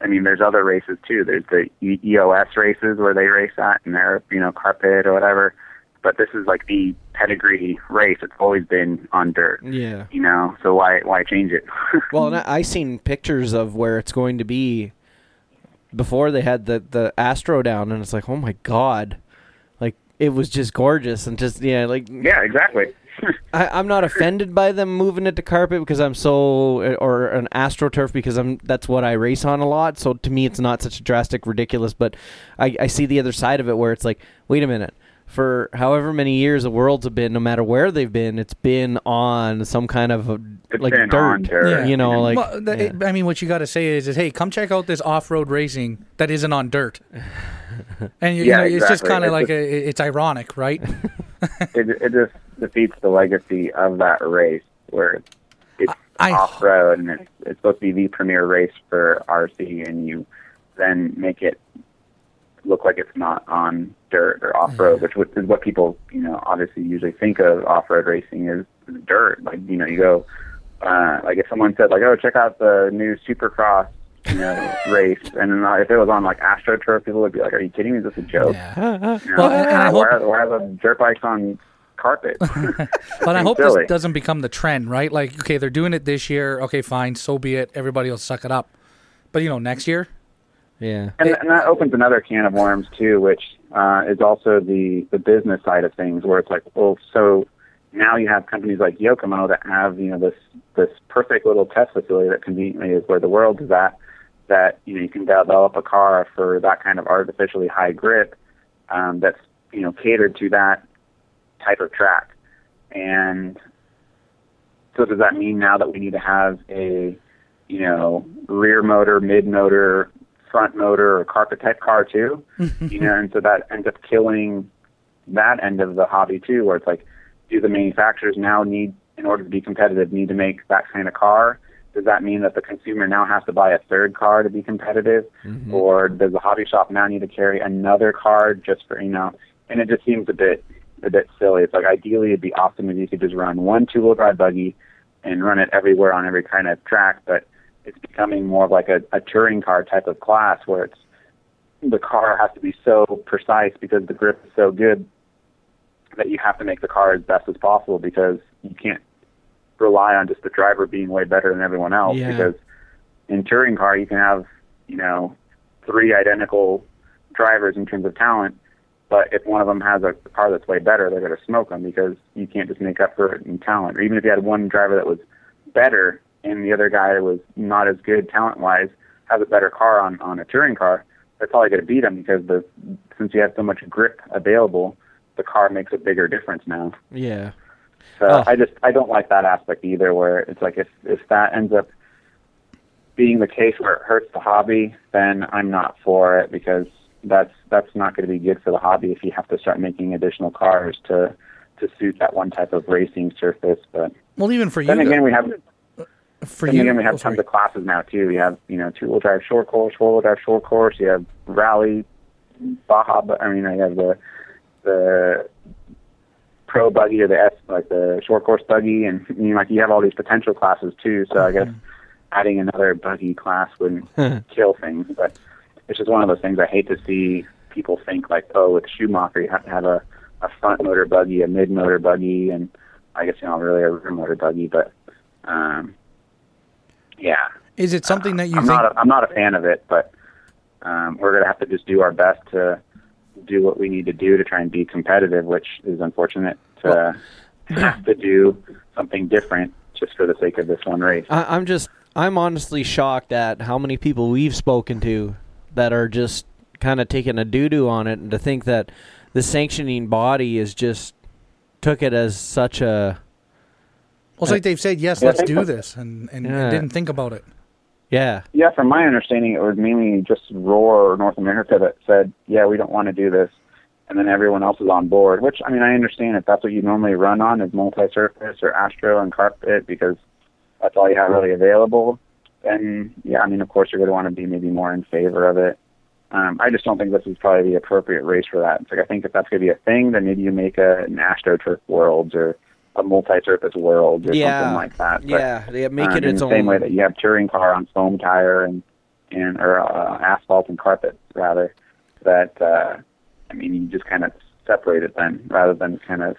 I mean, there's other races too. There's the EOS races where they race at, and they're carpet or whatever. But this is like the pedigree race. It's always been on dirt. Yeah. So why change it? Well, and I seen pictures of where it's going to be before they had the Astro down, and it's like, oh my God, like it was just gorgeous and just exactly. I'm not offended by them moving it to carpet because I'm or an AstroTurf because that's what I race on a lot. So to me, it's not such a drastic, ridiculous, but I see the other side of it where it's like, wait a minute, for however many years the worlds have been, no matter where they've been, it's been on some kind of dirt. Yeah. I mean, what you got to say is, hey, come check out this off-road racing that isn't on dirt. And it's just kind of like it's ironic, right? it just defeats the legacy of that race where it's off-road and it's supposed to be the premier race for RC, and you then make it look like it's not on dirt or off-road, which is what people, obviously usually think of off-road racing is dirt. Like, you go, like if someone said, like, oh, check out the new Supercross, race, and then if it was on like AstroTurf, people would be like, are you kidding me? Is this a joke? Yeah. Why are the dirt bikes on carpet? But I hope this doesn't become the trend, right? Like, okay, they're doing it this year. Okay, fine. So be it. Everybody will suck it up. But, next year? Yeah. And that opens another can of worms, too, which is also the business side of things, where it's like, well, so now you have companies like Yokomo that have, this perfect little test facility that conveniently is where the world is at, that, you can develop a car for that kind of artificially high grip that's, catered to that type of track. And so does that mean now that we need to have a, rear motor, mid motor, front motor, or carpet type car too? And so that ends up killing that end of the hobby too, where it's like, do the manufacturers now need, in order to be competitive, need to make that kind of car? Does that mean that the consumer now has to buy a third car to be competitive? Mm-hmm. Or does the hobby shop now need to carry another car just for, and it just seems a bit silly. It's like, ideally it'd be awesome if you could just run one 2-wheel drive buggy and run it everywhere on every kind of track, but it's becoming more of like a touring car type of class where it's, the car has to be so precise because the grip is so good that you have to make the car as best as possible, because you can't rely on just the driver being way better than everyone else. Yeah. Because in touring car, you can have, 3 identical drivers in terms of talent, but if one of them has a car that's way better, they're going to smoke them, because you can't just make up for it in talent. Or even if you had one driver that was better and the other guy was not as good talent-wise, has a better car on a touring car, they're probably going to beat him, because since you have so much grip available, the car makes a bigger difference now. Yeah. So I don't like that aspect either, where it's like if that ends up being the case where it hurts the hobby, then I'm not for it, because that's not going to be good for the hobby if you have to start making additional cars to suit that one type of racing surface. But we have tons of classes now too. We have 2-wheel drive short course, 4-wheel drive short course. You have rally, Baja. You have the pro buggy, or the short course buggy, and you have all these potential classes too. So I guess adding another buggy class wouldn't kill things. But it's just one of those things I hate to see people think like, oh, with Schumacher, you have to have a front motor buggy, a mid motor buggy, and I guess, you know, really a rear motor buggy. But, yeah. Is it something that you think? I'm not a fan of it, but we're going to have to just do our best to do what we need to do to try and be competitive, which is unfortunate to have to do something different just for the sake of this one race. I'm honestly shocked at how many people we've spoken to that are just kind of taking a doo-doo on it, and to think that the sanctioning body is just took it as such a... Well, it's like they've said, yes, let's do this, and didn't think about it. Yeah. Yeah, from my understanding, it was mainly just Roar North America that said, yeah, we don't want to do this. And then everyone else is on board, which, I mean, I understand if that's what you normally run on is multi-surface or Astro and Carpet because that's all you have really available. Then, yeah, I mean, of course, you're going to want to be maybe more in favor of it. I just don't think this is probably the appropriate race for that. It's like, I think if that's going to be a thing, then maybe you make an AstroTurf Worlds or a multi-surface world or something like that. But, yeah, make it its own. Same way that you have touring car on foam tire or asphalt and carpet, rather. That, I mean, you just kind of separate it then, rather than kind of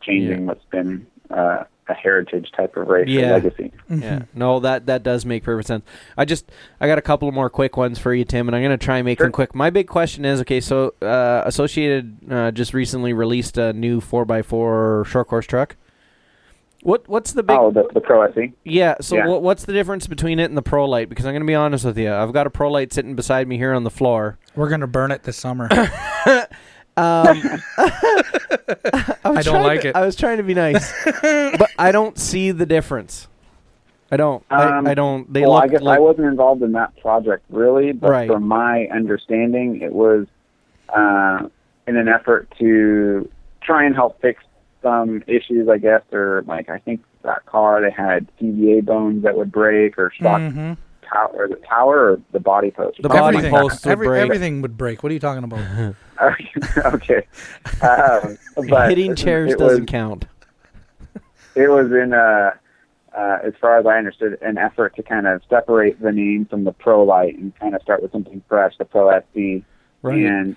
changing what's been a heritage type of race or legacy. Mm-hmm. Yeah, no, that does make perfect sense. I got a couple of more quick ones for you, Tim, and I'm going to try and make them quick. My big question is, okay, so Associated just recently released a new 4x4 short course truck. What's the big... Oh, the Pro SE? Yeah, so what's the difference between it and the Pro Lite? Because I'm going to be honest with you. I've got a Pro Lite sitting beside me here on the floor. We're going to burn it this summer. I don't like it. I was trying to be nice. But I don't see the difference. I don't. I don't. They I guess I wasn't involved in that project, really. But from my understanding, it was in an effort to try and help fix some issues, I guess, or like I think that car they had CVA bones that would break, or stock tower, or the tower, or the body post. The body post would break. Everything would break. What are you talking about? Okay, but hitting chairs doesn't count. It was in, as far as I understood, an effort to kind of separate the name from the Pro Lite and kind of start with something fresh, the Pro SC, and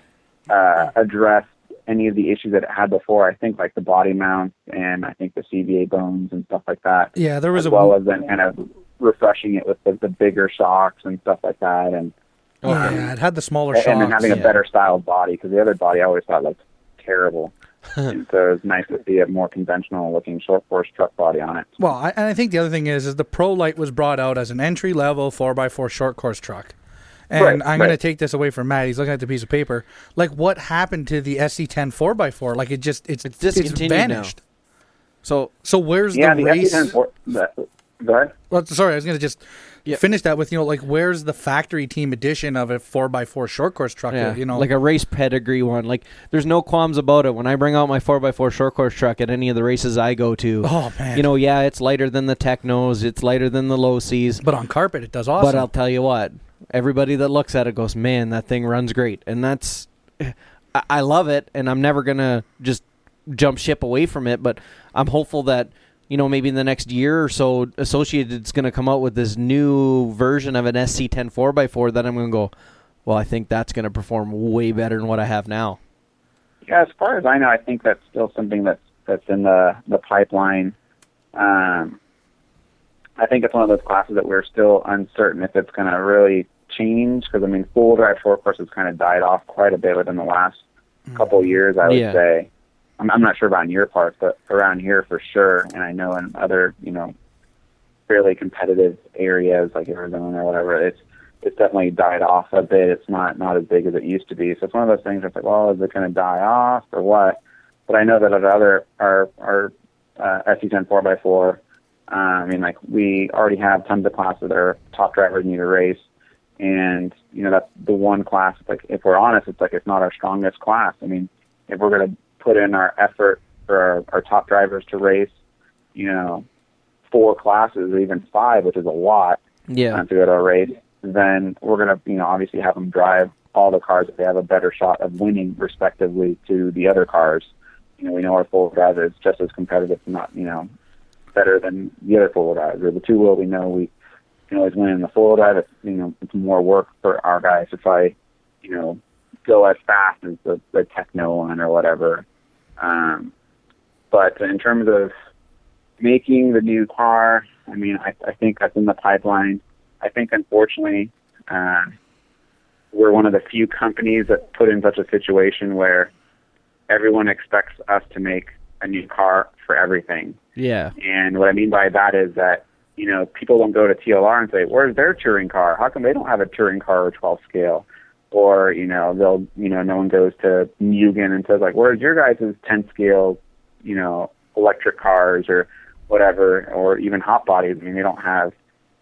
address any of the issues that it had before, I think, like the body mounts and I think the CVA bones and stuff like that. Yeah, there was as then kind of refreshing it with the bigger shocks and stuff like that. And it had the smaller shocks. And then having a better styled body, because the other body I always thought looked terrible. And so it was nice to see a more conventional looking short course truck body on it. Well, I think the other thing is the Pro Lite was brought out as an entry level 4x4 short course truck. And I'm going to take this away from Matt. He's looking at the piece of paper. Like, what happened to the SC10 4x4? Like, it just, it's discontinued, it's vanished. Now. So where's the race? Go ahead. Well, sorry, I was going to just finish that with, you know, like, where's the factory team edition of a 4x4 short course truck? Yeah. You know, like a race pedigree one. Like, there's no qualms about it. When I bring out my 4x4 short course truck at any of the races I go to, you know, it's lighter than the Technos, it's lighter than the Losis. But on carpet, it does awesome. But I'll tell you what. Everybody that looks at it goes, man, that thing runs great. And that's, I love it, and I'm never going to just jump ship away from it. But I'm hopeful that, you know, maybe in the next year or so, Associated's going to come out with this new version of an SC10 4x4 that I'm going to go, well, I think that's going to perform way better than what I have now. Yeah, as far as I know, I think that's still something that's in the pipeline. I think it's one of those classes that we're still uncertain if it's going to really change, because, I mean, full drive short course has kind of died off quite a bit within the last couple of years, I would say. I'm not sure about on your part, but around here for sure, and I know in other, you know, fairly competitive areas like Arizona or whatever, it's definitely died off a bit. It's not as big as it used to be. So it's one of those things that's like, well, is it going to die off or what? But I know that at our SC10 4x4, I mean, like, we already have tons of classes that are top drivers need to race, and, you know, that's the one class, like, if we're honest, it's like, it's not our strongest class. I mean, if we're going to put in our effort for our top drivers to race, you know, 4 classes or even 5, which is a lot to go to a race, then we're going to, you know, obviously have them drive all the cars if they have a better shot of winning respectively to the other cars. You know, we know our full driver is just as competitive, not, you know, better than the other four-wheel drives, or the two-wheel. We know we can always win in the foil dive. It's, you know, it's more work for our guys if I, you know, go as fast as the techno one or whatever. But in terms of making the new car, I mean, I think that's in the pipeline. I think, unfortunately, we're one of the few companies that put in such a situation where everyone expects us to make a new car for everything. Yeah. And what I mean by that is that, you know, people don't go to TLR and say, where's their touring car? How come they don't have a touring car or 12 scale? Or, you know, they'll, you know, no one goes to Mugen and says, like, where's your guys' 10 scale, you know, electric cars or whatever, or even hot bodies. I mean, they don't have,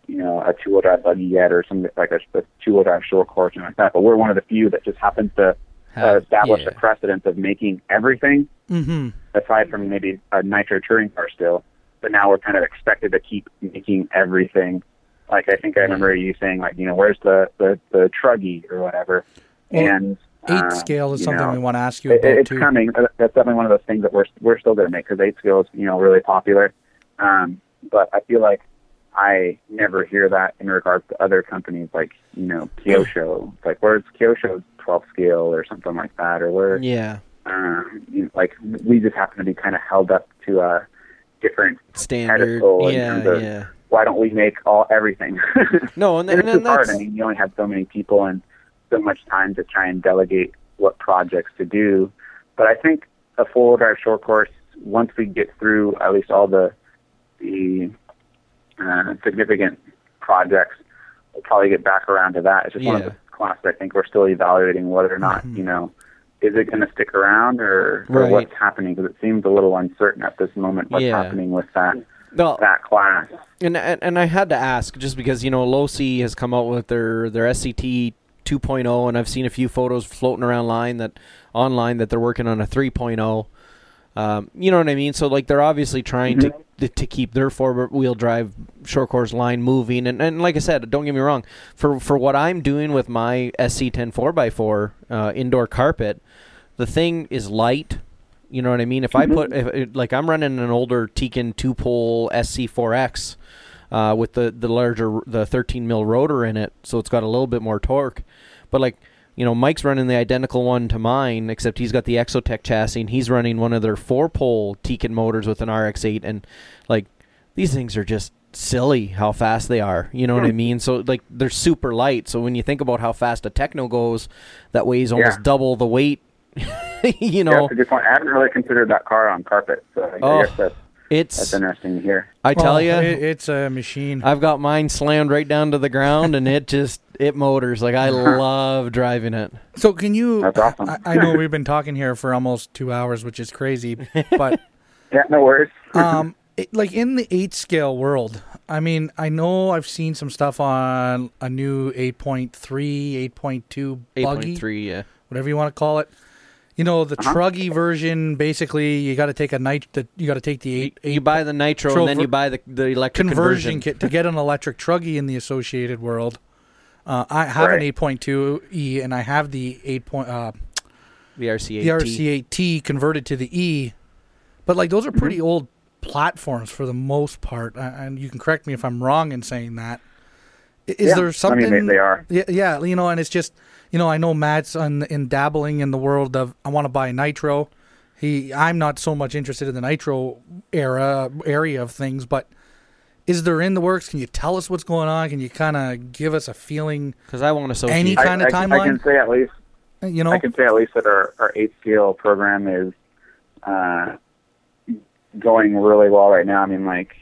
you know, a two-wheel drive buggy yet or something like a two-wheel drive short course and like that. But we're one of the few that just happens to establish a precedent of making everything, aside from maybe a nitro touring car still. But now we're kind of expected to keep making everything. Like, I think I remember you saying, like, you know, where's the Truggy or whatever. Well, and 8 scale is something we want to ask you about, too. It's coming. That's definitely one of those things that we're still going to make, because 8 scale is, you know, really popular. But I feel like I never hear that in regards to other companies, like, you know, Kyosho. It's like, where's Kyosho's 12 scale or something like that, or where... Yeah. You know, like, we just happen to be kind of held up to a different standard. Yeah. Why don't we make everything? No, and then it's hard. I mean, you only have so many people and so much time to try and delegate what projects to do. But I think a four-wheel drive short course, once we get through at least all the significant projects, we'll probably get back around to that. It's just one of the classes I think we're still evaluating whether or not, you know, is it going to stick around or what's happening? Because it seems a little uncertain at this moment what's happening with that. Well, that class. And I had to ask, just because, you know, Losi has come out with their SCT 2.0, and I've seen a few photos floating around online that they're working on a 3.0. You know what I mean? So, like, they're obviously trying to keep their four-wheel drive short course line moving. And like I said, don't get me wrong, for what I'm doing with my SC10 4x4 indoor carpet, the thing is light. You know what I mean? If I put, like, I'm running an older Tekin 2-pole SC4X with the 13 mil rotor in it, so it's got a little bit more torque. But, like, you know, Mike's running the identical one to mine, except he's got the Exotech chassis, and he's running one of their 4-pole Tekin motors with an RX8, and, like, these things are just silly how fast they are. You know what I mean? So, like, they're super light. So when you think about how fast a Techno goes, that weighs almost double the weight. You know, that's a good point. I haven't really considered that car on carpet, so I guess that's interesting to hear. I tell you, it's a machine. I've got mine slammed right down to the ground, and it motors. Like, I love driving it. So can you? That's awesome. I know we've been talking here for almost 2 hours, which is crazy, but yeah, no worries. Like, in the 8 scale world, I mean, I know I've seen some stuff on a new 8.3, 8.2 buggy, 8.3, whatever you want to call it. You know, the Truggy version, basically, you got to take the eight. You buy the nitro, and then you buy the electric conversion kit to get an electric Truggy in the associated world. I have an 8.2 E, and I have the the RC8T converted to the E. But, like, those are pretty old platforms for the most part, and you can correct me if I'm wrong in saying that. Is there something? I mean, they are. Yeah, you know, and it's just, you know, I know Matt's in dabbling in the world of, I want to buy nitro. I'm not so much interested in the nitro area of things, but is there in the works? Can you tell us what's going on? Can you kind of give us a feeling? Because I want to associate any kind of timeline. I can say at least. You know, I can say at least that our 8 scale program is going really well right now. I mean, like.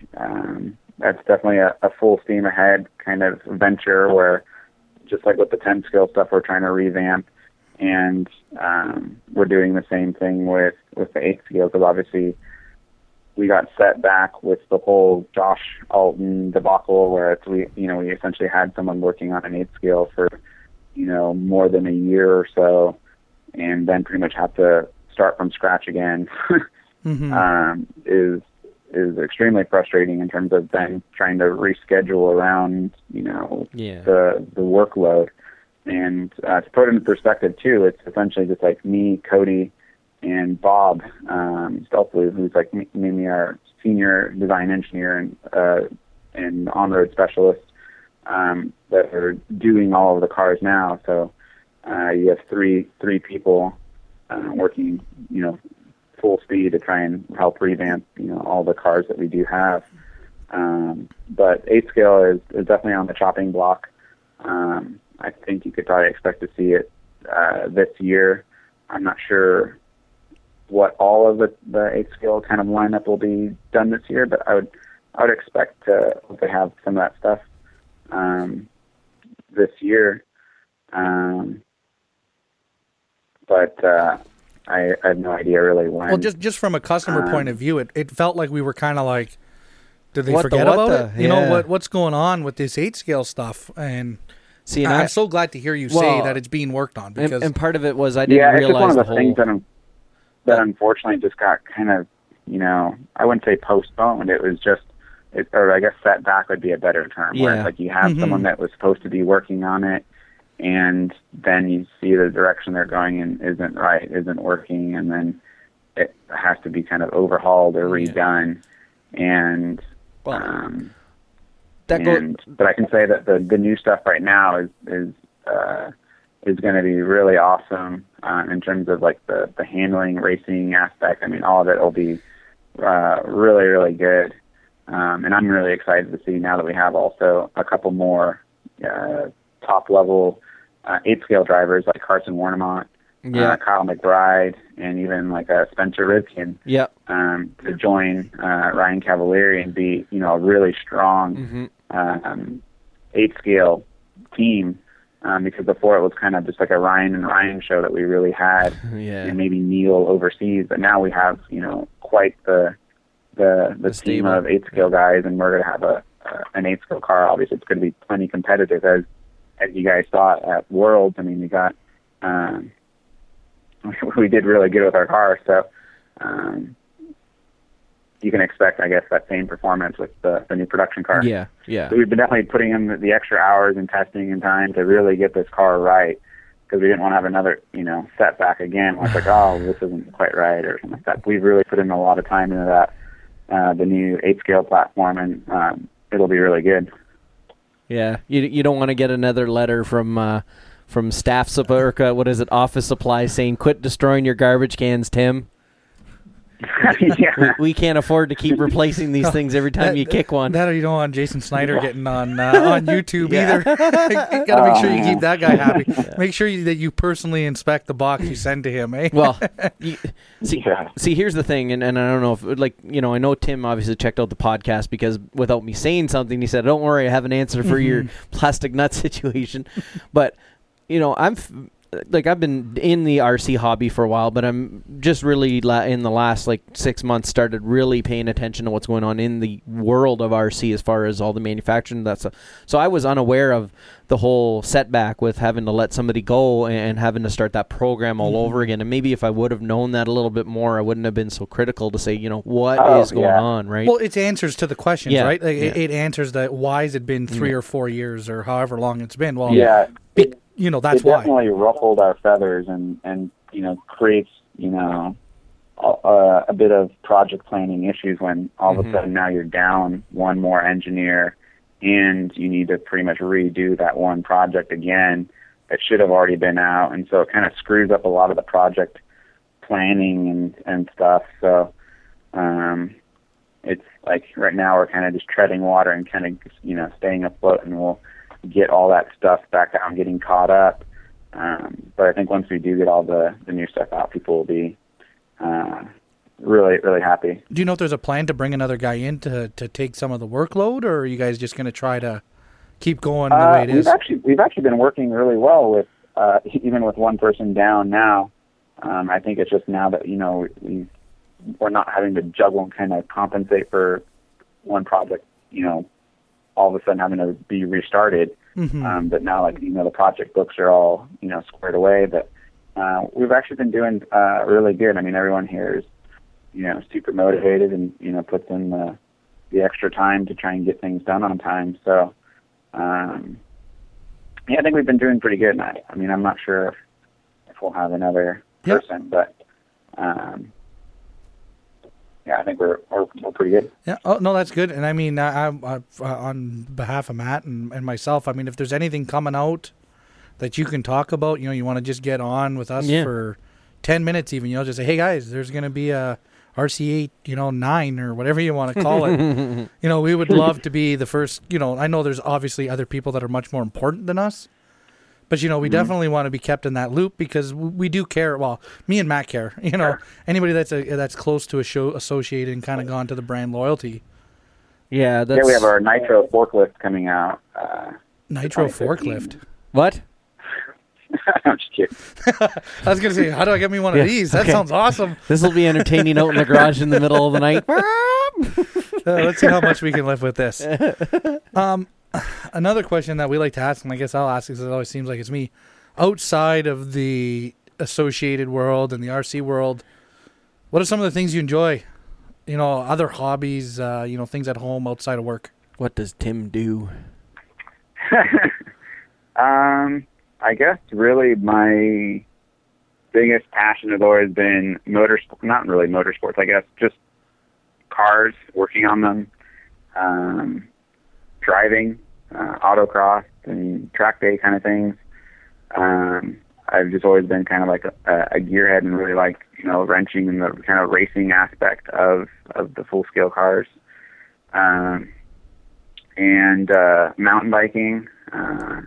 That's definitely a full steam ahead kind of venture where, just like with the 10 scale stuff, we're trying to revamp, and we're doing the same thing with the 8 scale, because obviously we got set back with the whole Josh Alton debacle where we essentially had someone working on an 8 scale for, you know, more than a year or so, and then pretty much have to start from scratch again. Is extremely frustrating in terms of then trying to reschedule around, you know, the workload. And to put it in perspective, too, it's essentially just like me, Cody, and Bob Stelflew, who's like mainly our senior design engineer and on-road specialist, that are doing all of the cars now. So you have three people working, you know, full speed to try and help revamp, you know, all the cars that we do have. But 8th scale is definitely on the chopping block. I think you could probably expect to see it this year. I'm not sure what all of the 8th scale kind of lineup will be done this year, but I would expect to have some of that stuff this year. I have no idea really when. Well, just from a customer point of view, it felt like we were kind of like, did they forget about it? You know, what's going on with this 8-scale stuff? And see, I'm so glad to hear you say that it's being worked on. Because and part of it was I didn't realize the whole... Yeah, it's just one of the things that unfortunately just got kind of, you know, I wouldn't say postponed. It was just, or I guess set back would be a better term. Yeah. Where it's like you have someone that was supposed to be working on it, and then you see the direction they're going in isn't right, isn't working, and then it has to be kind of overhauled or redone. And but I can say that the new stuff right now is going to be really awesome in terms of like the handling, racing aspect. I mean, all of it will be really, really good. And I'm really excited to see now that we have also a couple more top level 8-scale drivers like Carson Warnemont, Kyle McBride, and even like Spencer Rivkin to join Ryan Cavalieri and be, you know, a really strong 8-scale team, because before it was kind of just like a Ryan and Ryan show that we really had, and maybe Neil overseas, but now we have, you know, quite the team of 8-scale guys, and we're going to have an 8-scale car. Obviously, it's going to be plenty competitive, as you guys saw at Worlds. I mean, we got we did really good with our car, so you can expect, I guess, that same performance with the new production car. So we've been definitely putting in the extra hours and testing and time to really get this car right, because we didn't want to have another, you know, setback again. It's like, oh, this isn't quite right or something like that. We've really put in a lot of time into that, the new 8-scale platform, and it'll be really good. Yeah, you don't want to get another letter from staff support, office supply, saying, quit destroying your garbage cans, Tim. We can't afford to keep replacing these things every time you kick one. That, or you don't want Jason Snyder getting on YouTube either. You gotta make sure you keep that guy happy. Make sure that you personally inspect the box you send to him, eh? Well, see, here's the thing, and I don't know if, like, you know, I know Tim obviously checked out the podcast, because without me saying something, he said, don't worry, I have an answer for your plastic nut situation. But, you know, I've been in the RC hobby for a while, but I'm just really in the last like 6 months started really paying attention to what's going on in the world of RC as far as all the manufacturing and that stuff. So I was unaware of the whole setback with having to let somebody go and having to start that program all over again. And maybe if I would have known that a little bit more, I wouldn't have been so critical to say, you know, what is going on, right? Well, it's answers to the questions, right? Like, it answers that why has it been 3 or 4 years or however long it's been. Well, you know, that's why. It definitely ruffled our feathers and you know, creates, you know, a bit of project planning issues when all of a sudden now you're down one more engineer and you need to pretty much redo that one project again that should have already been out. And so it kind of screws up a lot of the project planning and stuff. So it's like right now we're kind of just treading water and kind of, you know, staying afloat, and we'll get all that stuff back out and getting caught up. But I think once we do get all the new stuff out, people will be really, really happy. Do you know if there's a plan to bring another guy in to take some of the workload, or are you guys just going to try to keep going the way it is? We've actually been working really well with, even with one person down now. I think it's just now that, you know, we're not having to juggle and kind of compensate for one project, you know, all of a sudden having to be restarted. But now, like, you know, the project books are all, you know, squared away. But we've actually been doing really good. I mean, everyone here is, you know, super motivated and, you know, puts in the extra time to try and get things done on time. So, I think we've been doing pretty good. And I mean, I'm not sure if we'll have another person, but I think we're pretty good. Yeah. Oh no, that's good. And I mean, I on behalf of Matt and myself, I mean, if there's anything coming out that you can talk about, you know, you want to just get on with us for 10 minutes, even, you know, just say, hey guys, there's going to be a RC8, 9 or whatever you want to call it. You know, we would love to be the first. You know, I know there's obviously other people that are much more important than us. But, you know, we definitely want to be kept in that loop because we do care. Well, me and Matt care. You know, anybody that's close to a show associated and kind of gone to the brand loyalty. Yeah, that's... Yeah, we have our Nitro forklift coming out. Nitro forklift? What? I'm just kidding. I was going to say, how do I get me one of these? That sounds awesome. This will be entertaining out in the garage in the middle of the night. Let's see how much we can live with this. Another question that we like to ask, and I guess I'll ask because it always seems like it's me, outside of the associated world and the RC world, what are some of the things you enjoy? You know, other hobbies, things at home outside of work. What does Tim do? I guess really my biggest passion has always been motorsports, not really motorsports, I guess, just cars, working on them. Driving, autocross, and track day kind of things. I've just always been kind of like a gearhead and really like, wrenching and the kind of racing aspect of the full-scale cars. And mountain biking. I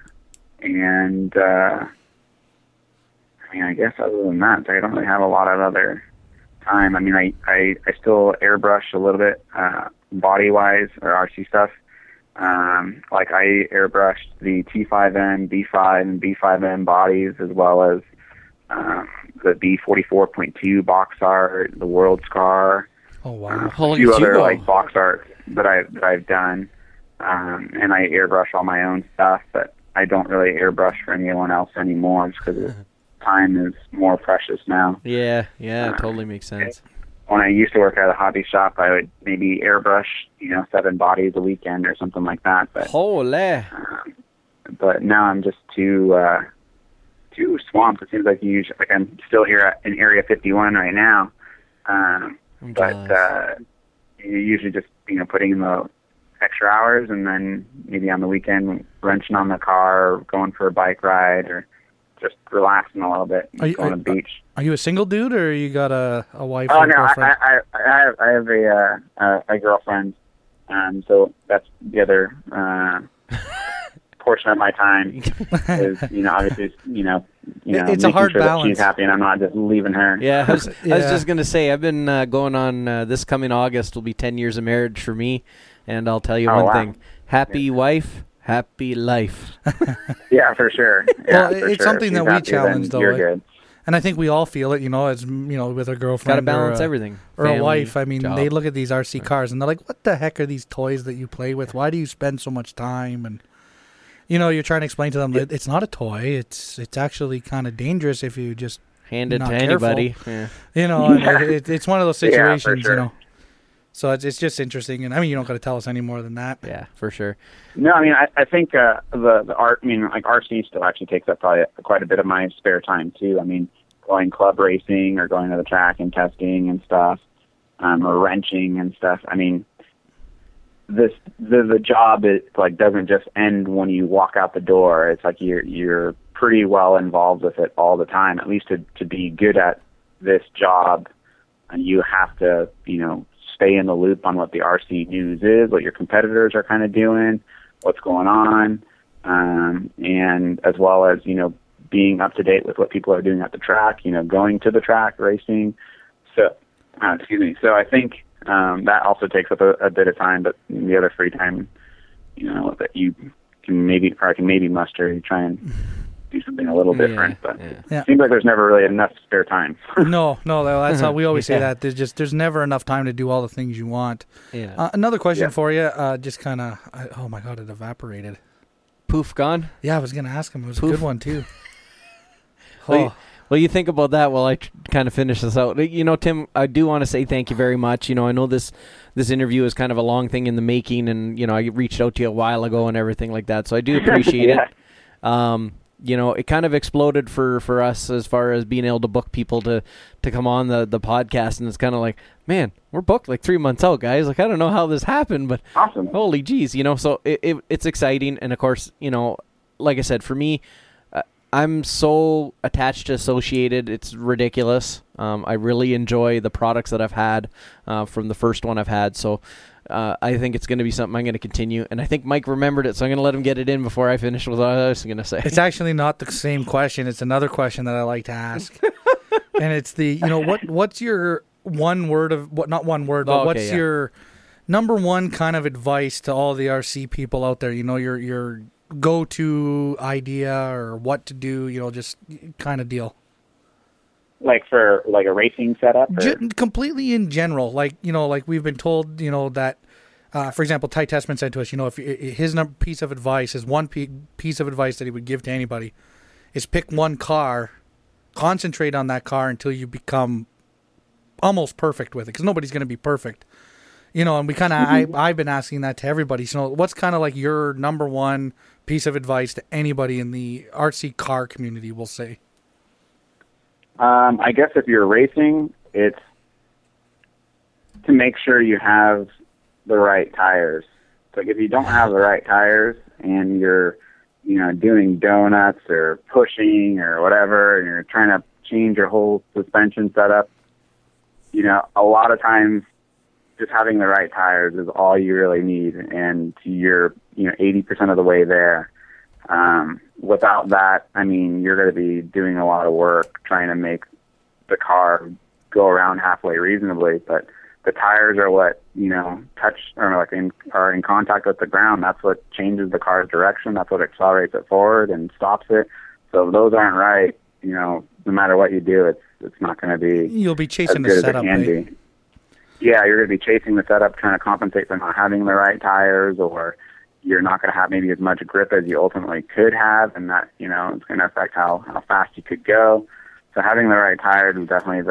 guess other than that, I don't really have a lot of other time. I mean, I still airbrush a little bit body-wise or RC stuff. Like I airbrushed the T5M, B5, and B5M bodies, as well as the B44.2 box art, the World's Car. Oh wow! A few other box art that I've done, and I airbrush all my own stuff. But I don't really airbrush for anyone else anymore, just because time is more precious now. Yeah, totally makes sense. When I used to work at a hobby shop, I would maybe airbrush, 7 bodies a weekend or something like that. But holy! But now I'm just too swamped. It seems like I'm still here in Area 51 right now. You're usually just putting in the extra hours, and then maybe on the weekend wrenching on the car, or going for a bike ride, or just relaxing a little bit on the beach. Are you a single dude, or you got a wife? Oh no, I have a girlfriend. So that's the other portion of my time. Is obviously it's a hard balance. She's happy, and I'm not just leaving her. Yeah, I was just gonna say I've been going on. This coming August will be 10 years of marriage for me, and I'll tell you one thing: happy wife. Happy life. Yeah, for sure. Yeah, well, it's something that we challenge, though. You're good. And I think we all feel it, as, with our girlfriend. Got to balance everything. Or family, a wife. I mean, job. They look at these RC cars and they're like, what the heck are these toys that you play with? Why do you spend so much time? And, you're trying to explain to them that it's not a toy. It's actually kind of dangerous if you just hand it to anybody. Yeah. It's one of those situations, So it's just interesting, and I mean, you don't got to tell us any more than that. Yeah, for sure. No, I mean, I think the art. I mean, like RC still actually takes up probably quite a bit of my spare time too. I mean, going club racing or going to the track and testing and stuff, or wrenching and stuff. I mean, the job doesn't just end when you walk out the door. It's like you're pretty well involved with it all the time. At least to be good at this job, and you have to stay in the loop on what the RC news is, what your competitors are kind of doing, what's going on, and as well as, being up to date with what people are doing at the track, going to the track, racing. So, So I think that also takes up a bit of time, but the other free time, that you can maybe muster, you try and do something a little different, but it seems like there's never really enough spare time. no, that's how we always say that. There's never enough time to do all the things you want. Yeah. Another question for you, just kind of, oh my God, it evaporated. Poof, gone? Yeah, I was going to ask him. It was a good one too. Well, you think about that while I kind of finish this out. Tim, I do want to say thank you very much. I know this interview is kind of a long thing in the making, and I reached out to you a while ago and everything like that, so I do appreciate it. you know, it kind of exploded for us as far as being able to book people to come on the podcast. And it's kind of like, man, we're booked like 3 months out, guys. Like, I don't know how this happened, but awesome. Holy geez, you know, so it's exciting. And of course, you know, like I said, for me, I'm so attached to Associated. It's ridiculous. I really enjoy the products that I've had from the first one I've had. So I think it's going to be something I'm going to continue. And I think Mike remembered it, so I'm going to let him get it in before I finish with what I was going to say. It's actually not the same question. It's another question that I like to ask. And it's the, you know, what's your one word of, what not one word, but what's your number one kind of advice to all the RC people out there? You know, your go-to idea or what to do, you know, just kind of deal. Like for like a racing setup? Or? Completely in general. Like, you know, like we've been told, you know, that, for example, Ty Tessman said to us, you know, if his piece of advice, his one piece of advice that he would give to anybody is pick one car, concentrate on that car until you become almost perfect with it, because nobody's going to be perfect. You know, and we kind of, I've been asking that to everybody. So what's kind of like your number one piece of advice to anybody in the RC car community, we'll say? I guess if you're racing, it's to make sure you have the right tires. Like if you don't have the right tires and you're, you know, doing donuts or pushing or whatever, and you're trying to change your whole suspension setup, you know, a lot of times, just having the right tires is all you really need, and you're, you know, 80% of the way there. Without that, I mean, you're going to be doing a lot of work trying to make the car go around halfway reasonably. But the tires are what, you know, are in contact with the ground. That's what changes the car's direction. That's what accelerates it forward and stops it. So if those aren't right, you know, no matter what you do, it's not going to be. You'll be chasing the setup, right? Yeah, you're going to be chasing the setup, trying to compensate for not having the right tires, or you're not going to have maybe as much grip as you ultimately could have, and that, you know, it's going to affect how fast you could go. So having the right tires is definitely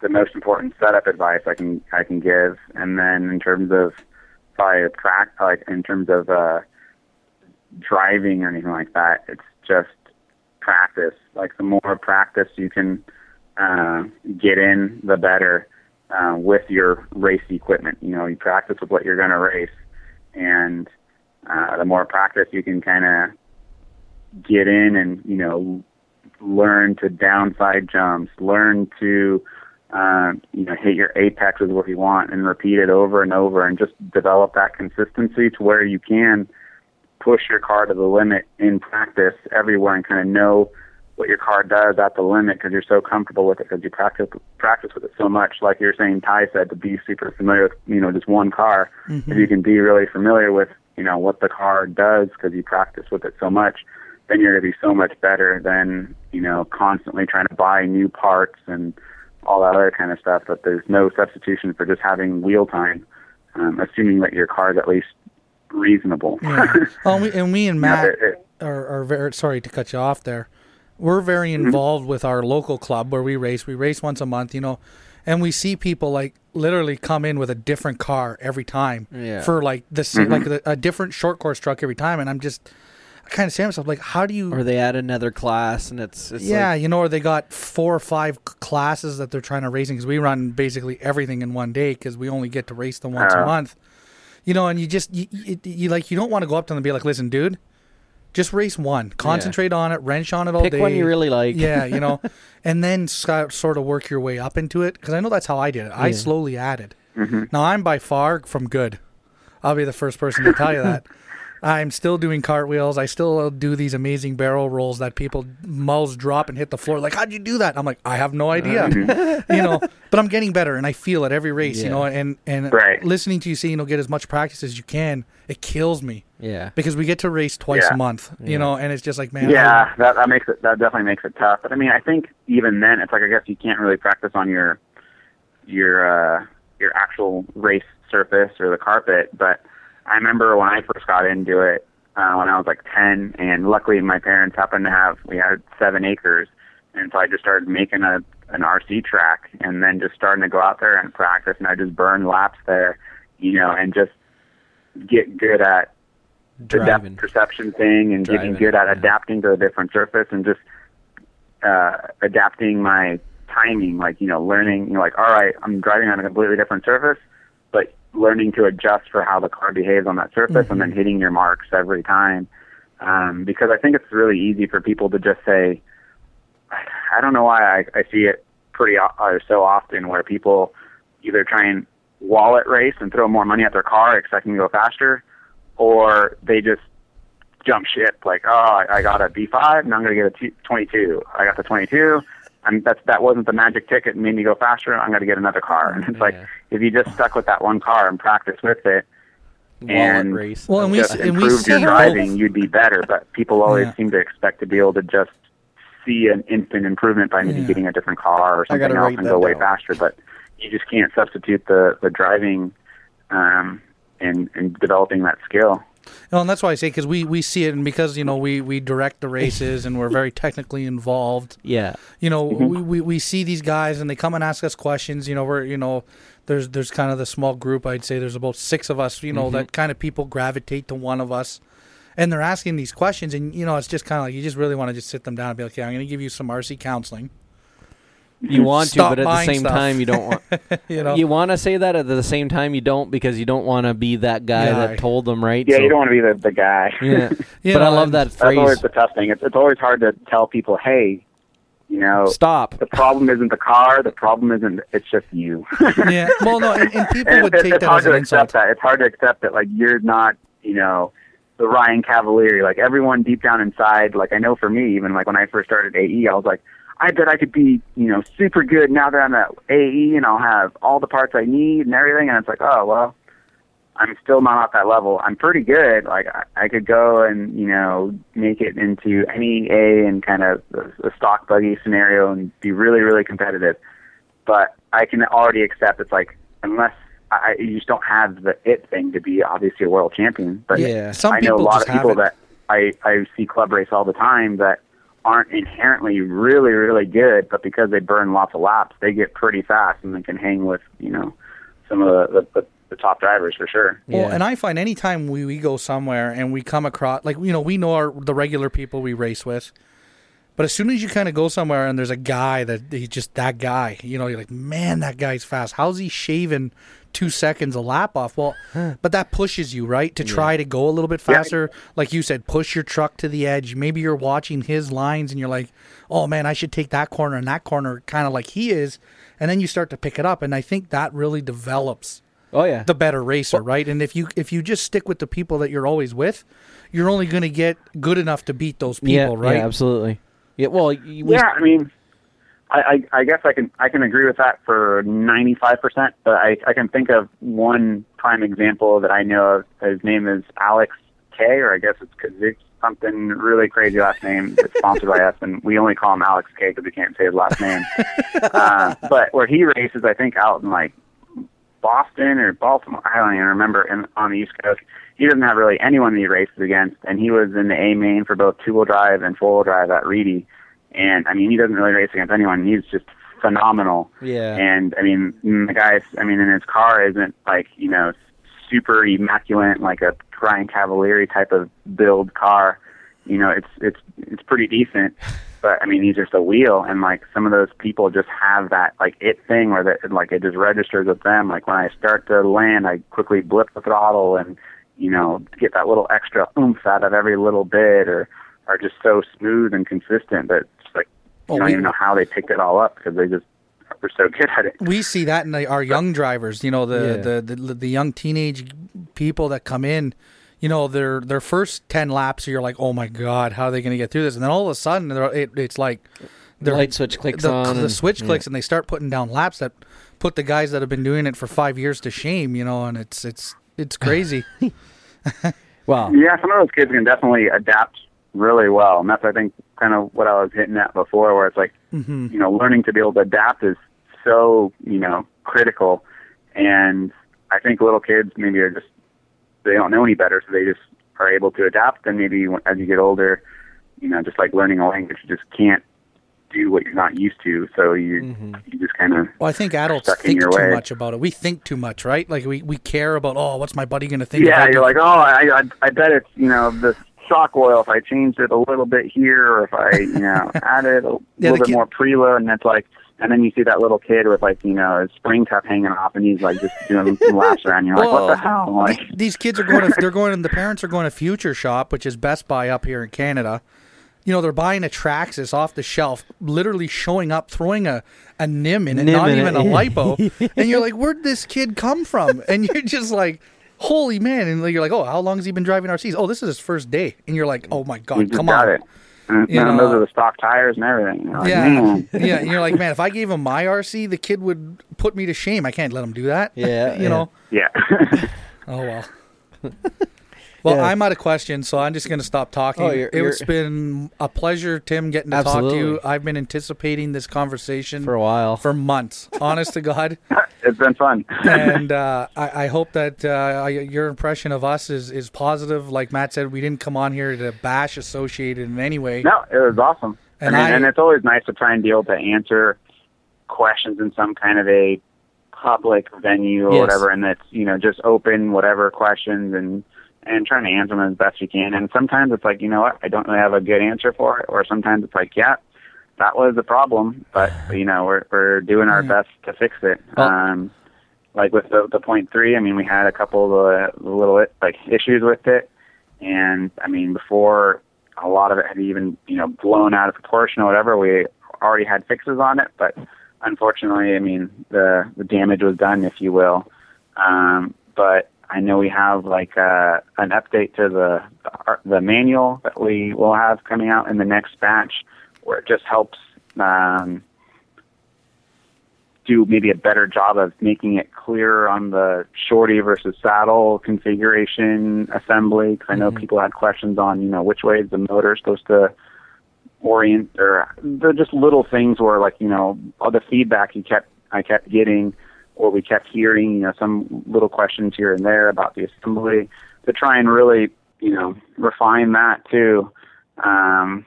the most important setup advice I can give. And then in terms of probably a track, like in terms of driving or anything like that, it's just practice. Like the more practice you can get in, the better. With your race equipment, you know, you practice with what you're going to race, and the more practice you can kind of get in and, you know, learn to downside jumps, learn to, you know, hit your apexes where you want and repeat it over and over, and just develop that consistency to where you can push your car to the limit in practice everywhere and kind of know what your car does at the limit, because you're so comfortable with it, because you practice with it so much. Like you're saying, Ty said, to be super familiar with, you know, just one car. Mm-hmm. If you can be really familiar with, you know, what the car does because you practice with it so much, then you're going to be so much better than, you know, constantly trying to buy new parts and all that other kind of stuff. But there's no substitution for just having wheel time, assuming that your car is at least reasonable. Yeah. and we and Matt are very, sorry to cut you off there. We're very involved with our local club where we race. We race once a month, you know, and we see people like literally come in with a different car every time for like the same, like a different short course truck every time. And I'm just kind of saying to myself, like, how do you? Or they add another class, and it's yeah, like, you know, or they got 4 or 5 classes that they're trying to race in, because we run basically everything in one day because we only get to race them once a month, you know. And you just you don't want to go up to them and be like, listen, dude. Just race one. Concentrate on it. Wrench on it all day. Pick one you really like. Yeah, you know. And then sort of work your way up into it. Because I know that's how I did it. I slowly added. Mm-hmm. Now, I'm by far from good. I'll be the first person to tell you that. I'm still doing cartwheels. I still do these amazing barrel rolls that people mulls drop and hit the floor. Like, how'd you do that? I'm like, I have no idea. You know, but I'm getting better, and I feel it every race, you know, and listening to you say, you know, get as much practice as you can, it kills me. Yeah. Because we get to race twice a month, you know, and it's just like, man. Yeah, that definitely makes it tough. But I mean, I think even then, it's like, I guess you can't really practice on your actual race surface or the carpet, but I remember when I first got into it when I was like 10, and luckily my parents happened to have, we had 7 acres, and so I just started making an RC track, and then just starting to go out there and practice, and I just burned laps there, you know, and just get good at the depth perception thing and getting good at adapting to a different surface and just adapting my timing, like, learning, like, all right, I'm driving on a completely different surface, but learning to adjust for how the car behaves on that surface and then hitting your marks every time. Because I think it's really easy for people to just say, I don't know why I see it so often where people either try and wallet race and throw more money at their car expecting to go faster, or they just jump ship, like, oh, I got a B5, now I'm going to get a 22. I got the 22, and that wasn't the magic ticket and made me go faster, I'm going to get another car. And it's like, if you just stuck with that one car and practice with it, and race. Well, and just improve your driving, you'd be better. But people always seem to expect to be able to just see an instant improvement by maybe getting a different car or something else and go way faster. But you just can't substitute the driving and developing that skill. No, and that's why I say, because we see it, and because, we direct the races and we're very technically involved. Yeah. We see these guys and they come and ask us questions. There's kind of the small group, I'd say there's about 6 of us, that kind of people gravitate to one of us. And they're asking these questions, and, it's just kind of like you just really want to just sit them down and be like, okay, I'm going to give you some RC counseling. You want to, but at the same time, you don't want. You want to say that at the same time you don't, because you don't want to be that guy that told them, right? Yeah, so, you don't want to be the guy. Yeah, but I love that phrase. That's always the tough thing. It's always hard to tell people, hey, stop. The problem isn't the car. The problem isn't. It's just you. Yeah. Well, no, and people would take that as an insult. It's hard to accept that. Like, you're not, the Ryan Cavalieri. Like, everyone deep down inside. Like, I know for me, even like when I first started AE, I was like, I bet I could be, super good now that I'm at AE and I'll have all the parts I need and everything. And it's like, oh, well, I'm still not at that level. I'm pretty good. Like, I could go and, make it into any A and kind of a stock buggy scenario and be really, really competitive. But I can already accept it's like, unless you just don't have the it thing to be obviously a world champion. But yeah, I know a lot of people that I see club race all the time that aren't inherently really, really good, but because they burn lots of laps, they get pretty fast and they can hang with, some of the top drivers for sure. Yeah. Well, and I find anytime we go somewhere and we come across, like, we know the regular people we race with, but as soon as you kind of go somewhere and there's a guy that he's just that guy, you're like, man, that guy's fast. How's he shaving 2 seconds a lap off? Well, but that pushes you, right, to try to go a little bit faster. Yeah. Like you said, push your truck to the edge. Maybe you're watching his lines and you're like, oh, man, I should take that corner and that corner kind of like he is. And then you start to pick it up. And I think that really develops the better racer, right? And if you just stick with the people that you're always with, you're only going to get good enough to beat those people, right? Yeah, absolutely. Yeah, well, I mean, I guess I can agree with that for 95%, but I can think of one prime example that I know of. His name is Alex K, or I guess it's Kazik, something really crazy last name that's sponsored by us, and we only call him Alex K because we can't say his last name. But where he races, I think out in like Boston or Baltimore, I don't even remember, and on the East Coast. He doesn't have really anyone that he races against, and he was in the A-Main for both two-wheel drive and four-wheel drive at Reedy. And, I mean, he doesn't really race against anyone. He's just phenomenal. Yeah. And, I mean, the guy, in his car isn't, like, super immaculate, like a Ryan Cavalieri type of build car. It's pretty decent. But, I mean, he's just a wheel. And, like, some of those people just have that, like, it thing where, it just registers with them. Like, when I start to land, I quickly blip the throttle and, get that little extra oomph out of every little bit or are just so smooth and consistent that it's like you don't even know how they picked it all up because they just were so good at it. We see that in our young drivers, the young teenage people that come in, their first 10 laps, you're like, oh, my God, how are they going to get through this? And then all of a sudden, it's like the light switch clicks on. The switch clicks and they start putting down laps that put the guys that have been doing it for 5 years to shame, and it's crazy. Wow. Yeah, some of those kids can definitely adapt really well, and that's I think kind of what I was hitting at before, where it's like learning to be able to adapt is so critical, and I think little kids maybe are just they don't know any better, so they just are able to adapt. And maybe as you get older, just like learning a language, you just can't do what you're not used to, so you just kind of well, I think adults think too much about it. We think too much, right? Like we care about, oh, what's my buddy going to think? Yeah, you're like, oh, I bet it's, you know, the shock oil, if I changed it a little bit here, or if I, you know, added a little bit more preload, and it's like, and then you see that little kid with, like, you know, his spring cup hanging off, and he's, like, just doing laps around. You're like, well, what the hell? Like, these kids are going to, the parents are going to Future Shop, which is Best Buy up here in Canada. You know, they're buying a Traxxas off the shelf, literally showing up, throwing a NIM in it, not even a LiPo. And you're like, where'd this kid come from? And you're just like, holy man. And you're like, oh, how long has he been driving RCs? Oh, this is his first day. And you're like, oh, my God, come on. It. And you know, those are the stock tires and everything. You're like, yeah. And you're like, man, if I gave him my RC, the kid would put me to shame. I can't let him do that. Yeah, you know. Yeah. Oh well. Well, yeah. I'm out of questions, so I'm just going to stop talking. Oh, it's been a pleasure, Tim, getting to talk to you. I've been anticipating this conversation for a while, for months. Honest to God, it's been fun. And I hope that your impression of us is positive. Like Matt said, we didn't come on here to bash Associated in any way. No, it was awesome, and it's always nice to try and be able to answer questions in some kind of a public venue or whatever, and that's, you know, just open whatever questions and trying to answer them as best you can. And sometimes it's like, you know what, I don't really have a good answer for it. Or sometimes it's like, yeah, that was the problem, but, you know, we're doing our best to fix it. Well, like with the .3, I mean, we had a couple of little issues with it. And, I mean, before a lot of it had even, you know, blown out of proportion or whatever, we already had fixes on it. But unfortunately, I mean, the damage was done, if you will. But I know we have like an update to the manual that we will have coming out in the next batch, where it just helps do maybe a better job of making it clearer on the shorty versus saddle configuration assembly. Because I know people had questions on, you know, which way is the motor supposed to orient, or they're just little things where, like, you know, all the feedback I kept getting. Or we kept hearing, you know, some little questions here and there about the assembly, to try and really, you know, refine that too, and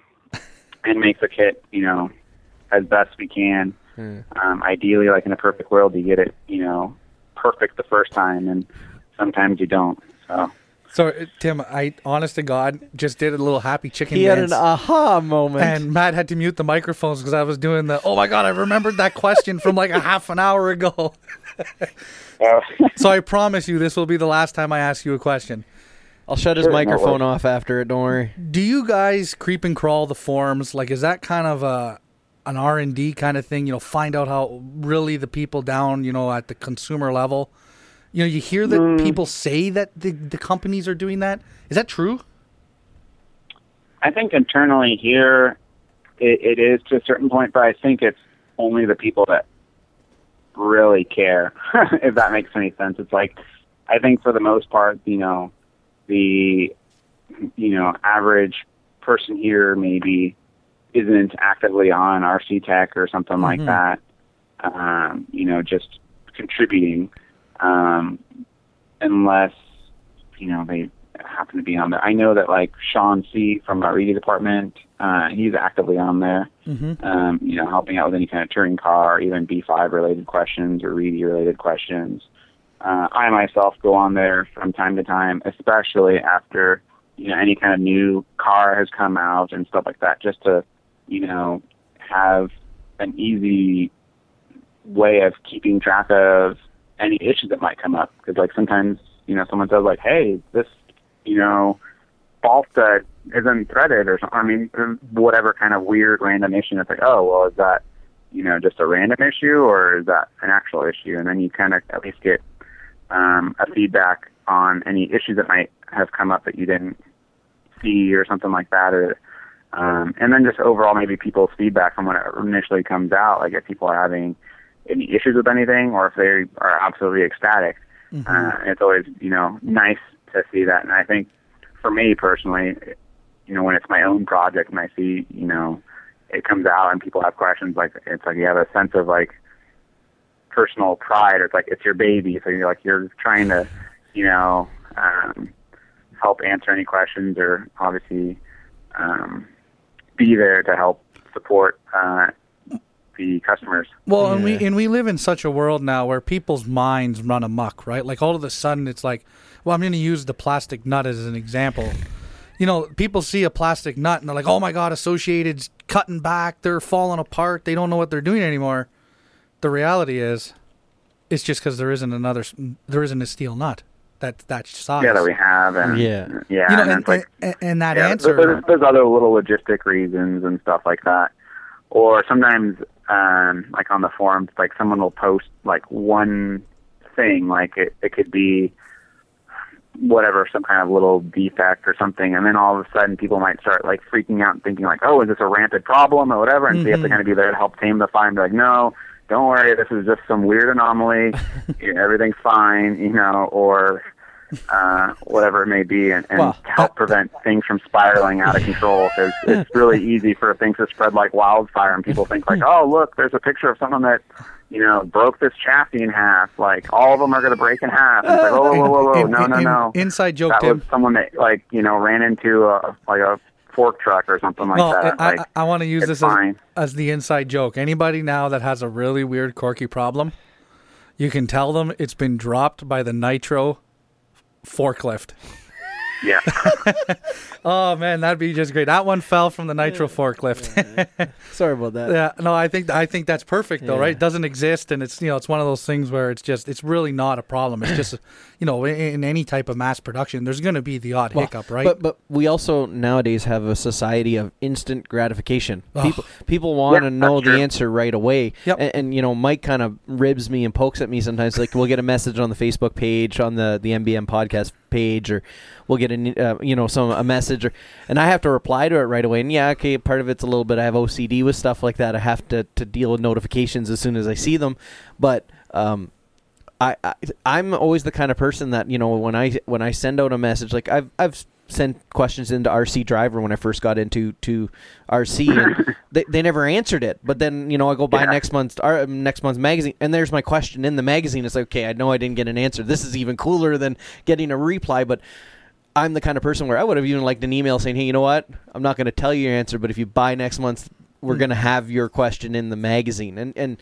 make the kit, you know, as best we can. Ideally, like in a perfect world, you get it, you know, perfect the first time, and sometimes you don't. So, Tim, I, honest to God, just did a little happy chicken dance. He had an aha moment. And Matt had to mute the microphones because I was doing the, oh, my God, I remembered that question from like a half an hour ago. So I promise you this will be the last time I ask you a question. I'll shut his microphone off after it. Don't worry. Do you guys creep and crawl the forums? Like, is that kind of an R&D kind of thing? You know, find out how really the people down, you know, at the consumer level. You know, you hear that people say that the companies are doing that. Is that true? I think internally here, it is to a certain point, but I think it's only the people that really care, if that makes any sense. It's like, I think for the most part, you know, the, you know, average person here maybe isn't actively on RC Tech or something like that, you know, just contributing. Unless, you know, they happen to be on there. I know that, like, Sean C. from our Reedy department, he's actively on there, you know, helping out with any kind of touring car, even B5 related questions or Reedy related questions. I myself go on there from time to time, especially after, you know, any kind of new car has come out and stuff like that, just to, you know, have an easy way of keeping track of any issues that might come up. Because, like, sometimes, you know, someone says, like, hey, this, you know, balsa isn't threaded or something. I mean, whatever kind of weird random issue. It's like, oh, well, is that, you know, just a random issue, or is that an actual issue? And then you kind of at least get a feedback on any issues that might have come up that you didn't see or something like that. Or and then just overall maybe people's feedback from when it initially comes out, like if people are having any issues with anything, or if they are absolutely ecstatic. It's always, you know, nice to see that. And I think for me personally, you know, when it's my own project and I see, you know, it comes out and people have questions, like, it's like you have a sense of, like, personal pride. It's like, it's your baby. So you're like, you're trying to, you know, help answer any questions, or obviously be there to help support the customers. Well, yeah. and we live in such a world now where people's minds run amok, right? Like all of a sudden it's like, well, I'm going to use the plastic nut as an example. You know, people see a plastic nut and they're like, oh my God, Associated's cutting back. They're falling apart. They don't know what they're doing anymore. The reality is it's just because there isn't a steel nut that size. Yeah, that we have. And, yeah. You know, answer. There's other little logistic reasons and stuff like that. Or sometimes, like on the forums, like someone will post like one thing, like it could be whatever, some kind of little defect or something, and then all of a sudden people might start like freaking out and thinking like, oh, is this a rampant problem or whatever, and so you have to kind of be there to help tame the fine, be like, no, don't worry, this is just some weird anomaly, everything's fine, you know, or whatever it may be, and well, help prevent things from spiraling out of control. Because it's really easy for things to spread like wildfire, and people think like, oh, look, there's a picture of someone that, you know, broke this chassis in half. Like all of them are going to break in half. It's like, oh, whoa, no. Inside joke, Tim. That was someone that, like, you know, ran into a fork truck or something like that. I want to use this as the inside joke. Anybody now that has a really weird corky problem, you can tell them it's been dropped by the nitro forklift. Yeah. Oh man, that'd be just great. That one fell from the nitro forklift. Sorry about that. Yeah. No, I think that's perfect though, right? It doesn't exist, and it's, you know, it's one of those things where it's just, it's really not a problem. It's just, you know, in any type of mass production, there's going to be the odd hiccup, right? But we also nowadays have a society of instant gratification. People want to know the answer right away. Yep. And you know, Mike kind of ribs me and pokes at me sometimes. Like we'll get a message on the Facebook page, on the MBM podcast page, or we'll get a message, and I have to reply to it right away. And yeah, okay, part of it's a little bit, I have OCD with stuff like that. I have to deal with notifications as soon as I see them. But I'm always the kind of person that, you know, when I send out a message, like I've sent questions into RC Driver when I first got into RC, and they never answered it. But then, you know, I go buy next month's magazine, and there's my question in the magazine. It's like, okay, I know I didn't get an answer. This is even cooler than getting a reply. But I'm the kind of person where I would have even liked an email saying, hey, you know what? I'm not going to tell you your answer, but if you buy next month, we're going to have your question in the magazine. And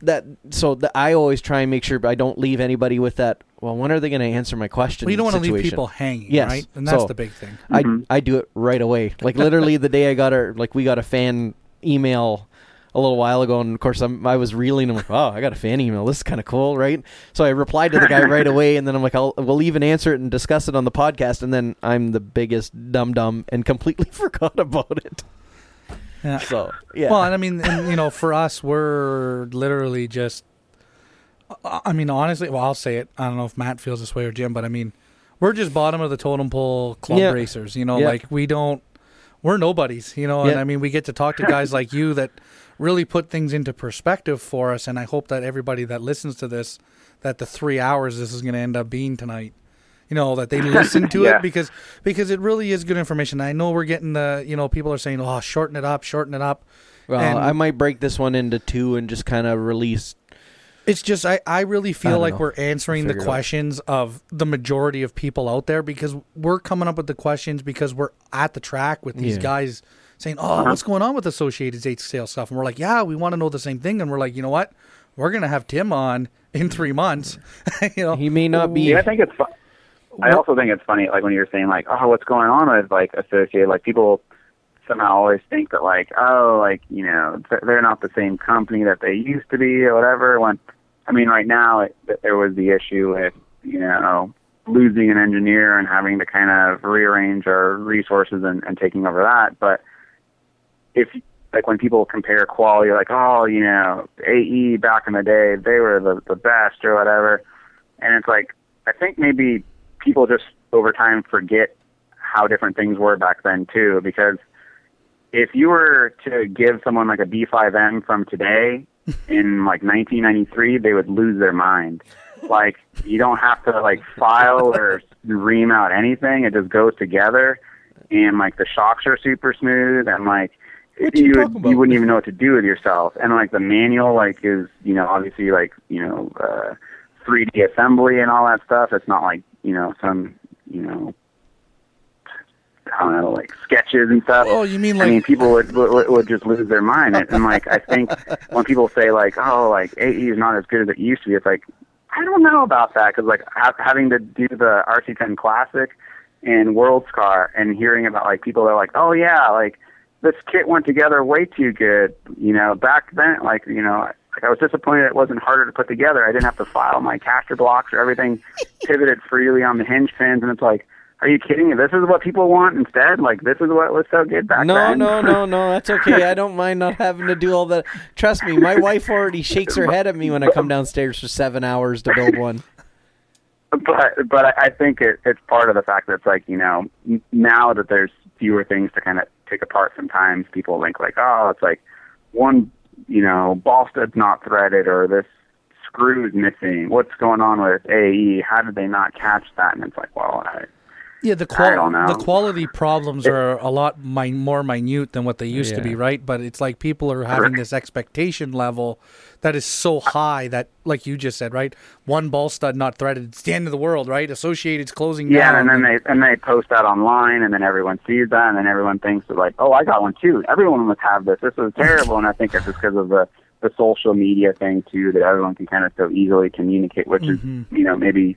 that, so I always try and make sure I don't leave anybody with that, well, when are they going to answer my question? Well, you don't want to leave people hanging, right? And that's the big thing. I do it right away. Like literally the day we got a fan email a little while ago, and of course I was reeling. I'm like, oh, I got a fan email. This is kind of cool, right? So I replied to the guy right away, and then I'm like, we'll even answer it and discuss it on the podcast. And then I'm the biggest dum-dum and completely forgot about it. Yeah. So yeah. Well, and I mean, you know, for us, we're literally just, I mean, honestly, well, I'll say it. I don't know if Matt feels this way or Jim, but I mean, we're just bottom of the totem pole club racers. You know, like we're nobodies. You know, and I mean, we get to talk to guys like you that really put things into perspective for us, and I hope that everybody that listens to this, that the 3 hours this is going to end up being tonight, you know, that they listen to it, because it really is good information. I know we're getting the, you know, people are saying, oh, shorten it up. Well, and I might break this one into two and just kind of release. It's just I really feel we're answering the questions of the majority of people out there, because we're coming up with the questions because we're at the track with these guys saying, oh, what's going on with Associated's 8 sale stuff? And we're like, yeah, we want to know the same thing. And we're like, you know what? We're going to have Tim on in 3 months. You know, he may not be. Yeah, I think it's I also think it's funny, like when you're saying like, oh, what's going on with like Associated? Like people somehow always think that like, oh, like, you know, they're not the same company that they used to be or whatever. When, I mean, right now there was the issue with, you know, losing an engineer and having to kind of rearrange our resources and taking over that. But if, like, when people compare quality, like, oh, you know, AE back in the day, they were the best or whatever. And it's like, I think maybe people just over time forget how different things were back then too, because if you were to give someone like a B5M from today in like 1993, they would lose their mind. Like, you don't have to like file or ream out anything. It just goes together, and like the shocks are super smooth, and like, you wouldn't even know what to do with yourself. And like the manual, like, is, you know, obviously like, you know, 3D assembly and all that stuff. It's not like, you know, some, you know, I don't know, like sketches and stuff. Oh, you mean like? I mean, people would just lose their mind. And like, I think when people say like, oh, like AE is not as good as it used to be, it's like, I don't know about that, because like having to do the RC10 Classic and World's Car and hearing about like people that are like, oh yeah, like this kit went together way too good, you know, back then, like, you know. Like, I was disappointed it wasn't harder to put together. I didn't have to file my caster blocks, or everything pivoted freely on the hinge pins. And it's like, are you kidding me? This is what people want instead? Like, this is what was so good back then? No. That's okay. I don't mind not having to do all that. Trust me, my wife already shakes her head at me when I come downstairs for 7 hours to build one. But I think it's part of the fact that it's like, you know, now that there's fewer things to kind of take apart, sometimes people think like, oh, it's like one, you know, ball stud's not threaded, or this screw's missing. What's going on with AE? How did they not catch that? And it's like, well, I don't know. The quality problems are a lot more minute than what they used to be, right? But it's like people are having this expectation level that is so high that, like you just said, right? One ball stud not threaded, it's the end of the world, right? Associated's closing down. Yeah, and then they post that online, and then everyone sees that, and then everyone thinks that like, oh, I got one too. Everyone must have this. This is terrible. And I think it's just because of the social media thing too, that everyone can kind of so easily communicate, which is, you know, maybe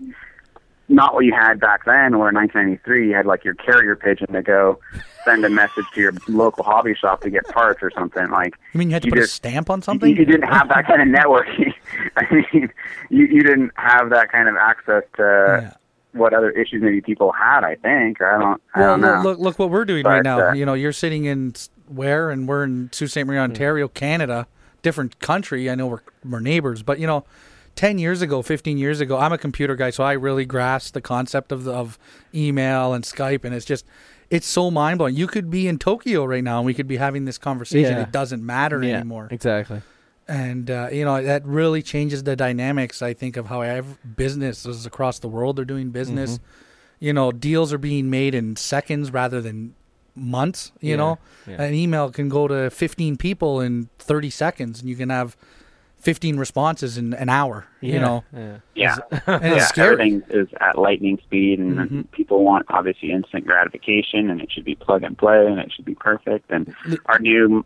not what you had back then, where in 1993 you had like your carrier pigeon to go send a message to your local hobby shop to get parts or something. Like, I mean, you had to put a stamp on something? You didn't have that kind of networking. I mean, you didn't have that kind of access to what other issues maybe people had, I think. I don't know. Look what we're doing right now. You know, you're sitting in where, and we're in Sault Ste. Marie, Ontario, Canada, different country. I know we're neighbors, but you know, 10 years ago, 15 years ago, I'm a computer guy, so I really grasped the concept of email and Skype, and it's just, it's so mind-blowing. You could be in Tokyo right now, and we could be having this conversation. Yeah. It doesn't matter anymore. Exactly. And, you know, that really changes the dynamics, I think, of how businesses across the world are doing business. Mm-hmm. You know, deals are being made in seconds rather than months, you know. Yeah. An email can go to 15 people in 30 seconds, and you can have 15 responses in an hour, you know? Yeah. And it's scary. Everything is at lightning speed, and people want, obviously, instant gratification, and it should be plug and play, and it should be perfect. And our new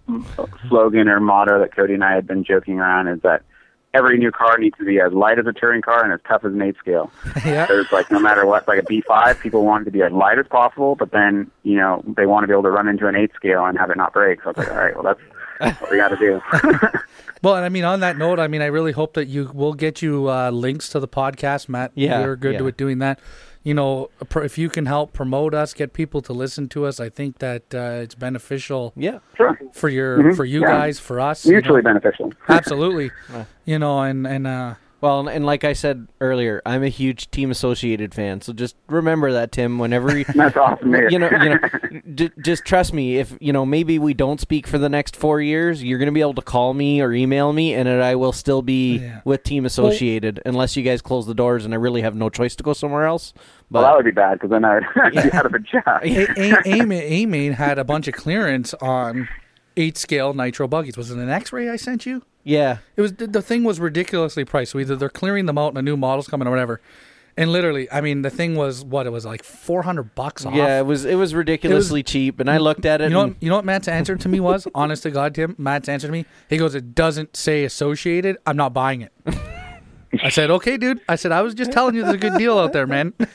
slogan or motto that Cody and I had been joking around is that every new car needs to be as light as a touring car and as tough as an 8 scale. Yeah. So it's like, no matter what, like a B5, people want it to be as light as possible, but then, you know, they want to be able to run into an 8 scale and have it not break. So I was like, all right, well, that's what we got to do. Well, and I mean, on that note, I mean, I really hope that we'll get you links to the podcast, Matt. Yeah, you're good at doing that. You know, if you can help promote us, get people to listen to us, I think that it's beneficial. Yeah, sure. For you guys, for us, mutually beneficial. Absolutely. You know, and like I said earlier, I'm a huge Team Associated fan, so just remember that, Tim. Whenever that's awesome. You know, just trust me. If you know, maybe we don't speak for the next 4 years, you're going to be able to call me or email me, and I will still be with Team Associated, unless you guys close the doors, and I really have no choice to go somewhere else. But, well, that would be bad, because then I'd be out of a job. A-Main had a bunch of clearance on 8 scale nitro buggies. Was it an X-ray I sent you? Yeah, it was. The thing was ridiculously priced. So either they're clearing them out and a new model's coming or whatever. And literally, I mean, the thing was like $400 off. Yeah, it was ridiculously cheap. And I looked at it. You know what Matt's answer to me was? Honest to God, Tim, Matt's answer to me. He goes, "It doesn't say Associated. I'm not buying it." I said, "Okay, dude." I said, "I was just telling you there's a good deal out there, man." Yeah.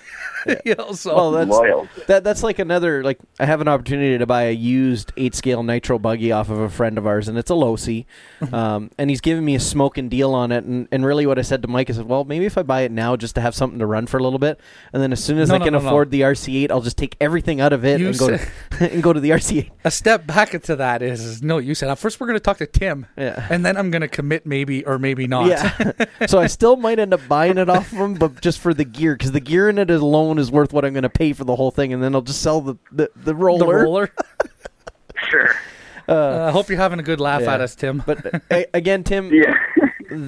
You know, so. Well, that's like another, like, I have an opportunity to buy a used 8 scale nitro buggy off of a friend of ours, and it's a Losi, and he's giving me a smoking deal on it, and really what I said to Mike is, well, maybe if I buy it now just to have something to run for a little bit, and then as soon as I can afford the RC8, I'll just take everything out of it and go to the RC8. A step back into that you said, first we're going to talk to Tim, and then I'm going to commit maybe or maybe not. Yeah. So I still might end up buying it off of him, but just for the gear, because the gear in it alone is worth what I'm going to pay for the whole thing, and then I'll just sell the roller. The roller? Sure. I hope you're having a good laugh at us, Tim. But again, Tim,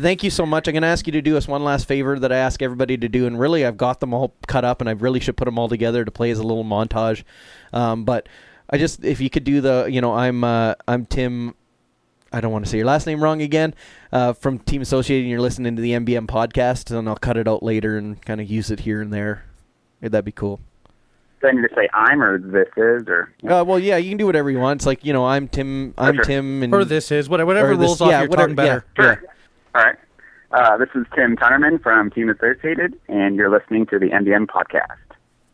thank you so much. I'm going to ask you to do us one last favor that I ask everybody to do, and really I've got them all cut up, and I really should put them all together to play as a little montage. But I just, if you could do the, you know, I'm Tim, I don't want to say your last name wrong again, from Team Associated, and you're listening to the MBM podcast, and I'll cut it out later and kind of use it here and there. That'd be cool. I need to say I'm or this is or? Well, yeah, you can do whatever you want. It's like, you know, I'm Tim. And, or this is, whatever rolls off your tongue better. Yeah. Sure. Yeah. All right. This is Tim Tunerman from Team Associated, and you're listening to the MBM podcast.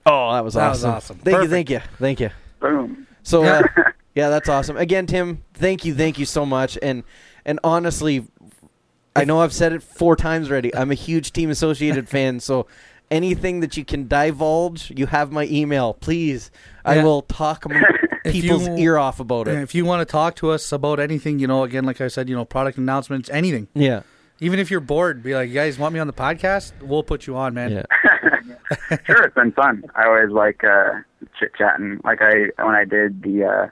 Oh, that was awesome. Thank you. Boom. So, yeah, that's awesome. Again, Tim, thank you so much. And honestly, I know I've said it 4 times already. I'm a huge Team Associated fan, so anything that you can divulge, you have my email. Please, yeah. I will talk people's ear off about it. If you want to talk to us about anything, you know, again, like I said, you know, product announcements, anything. Yeah. Even if you're bored, be like, you guys want me on the podcast? We'll put you on, man. Yeah. Sure, it's been fun. I always like chit-chatting. Like when I did the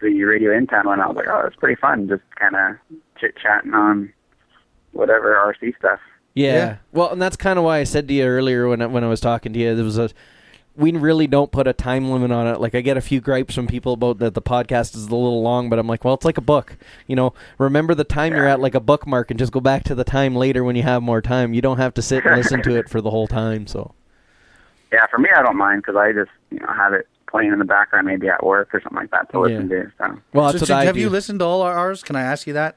Radio In Town one, I was like, oh, it's pretty fun, just kind of chit-chatting on whatever RC stuff. Yeah. Well, and that's kind of why I said to you earlier when I was talking to you, there was we really don't put a time limit on it. Like, I get a few gripes from people about that the podcast is a little long, but I'm like, well, it's like a book. You know, remember the time you're at, like a bookmark, and just go back to the time later when you have more time. You don't have to sit and listen to it for the whole time, so. Yeah, for me, I don't mind, because I just, you know, have it playing in the background, maybe at work or something like that, to listen to. So. Well, that's what I do. Have you listened to all ours? Can I ask you that?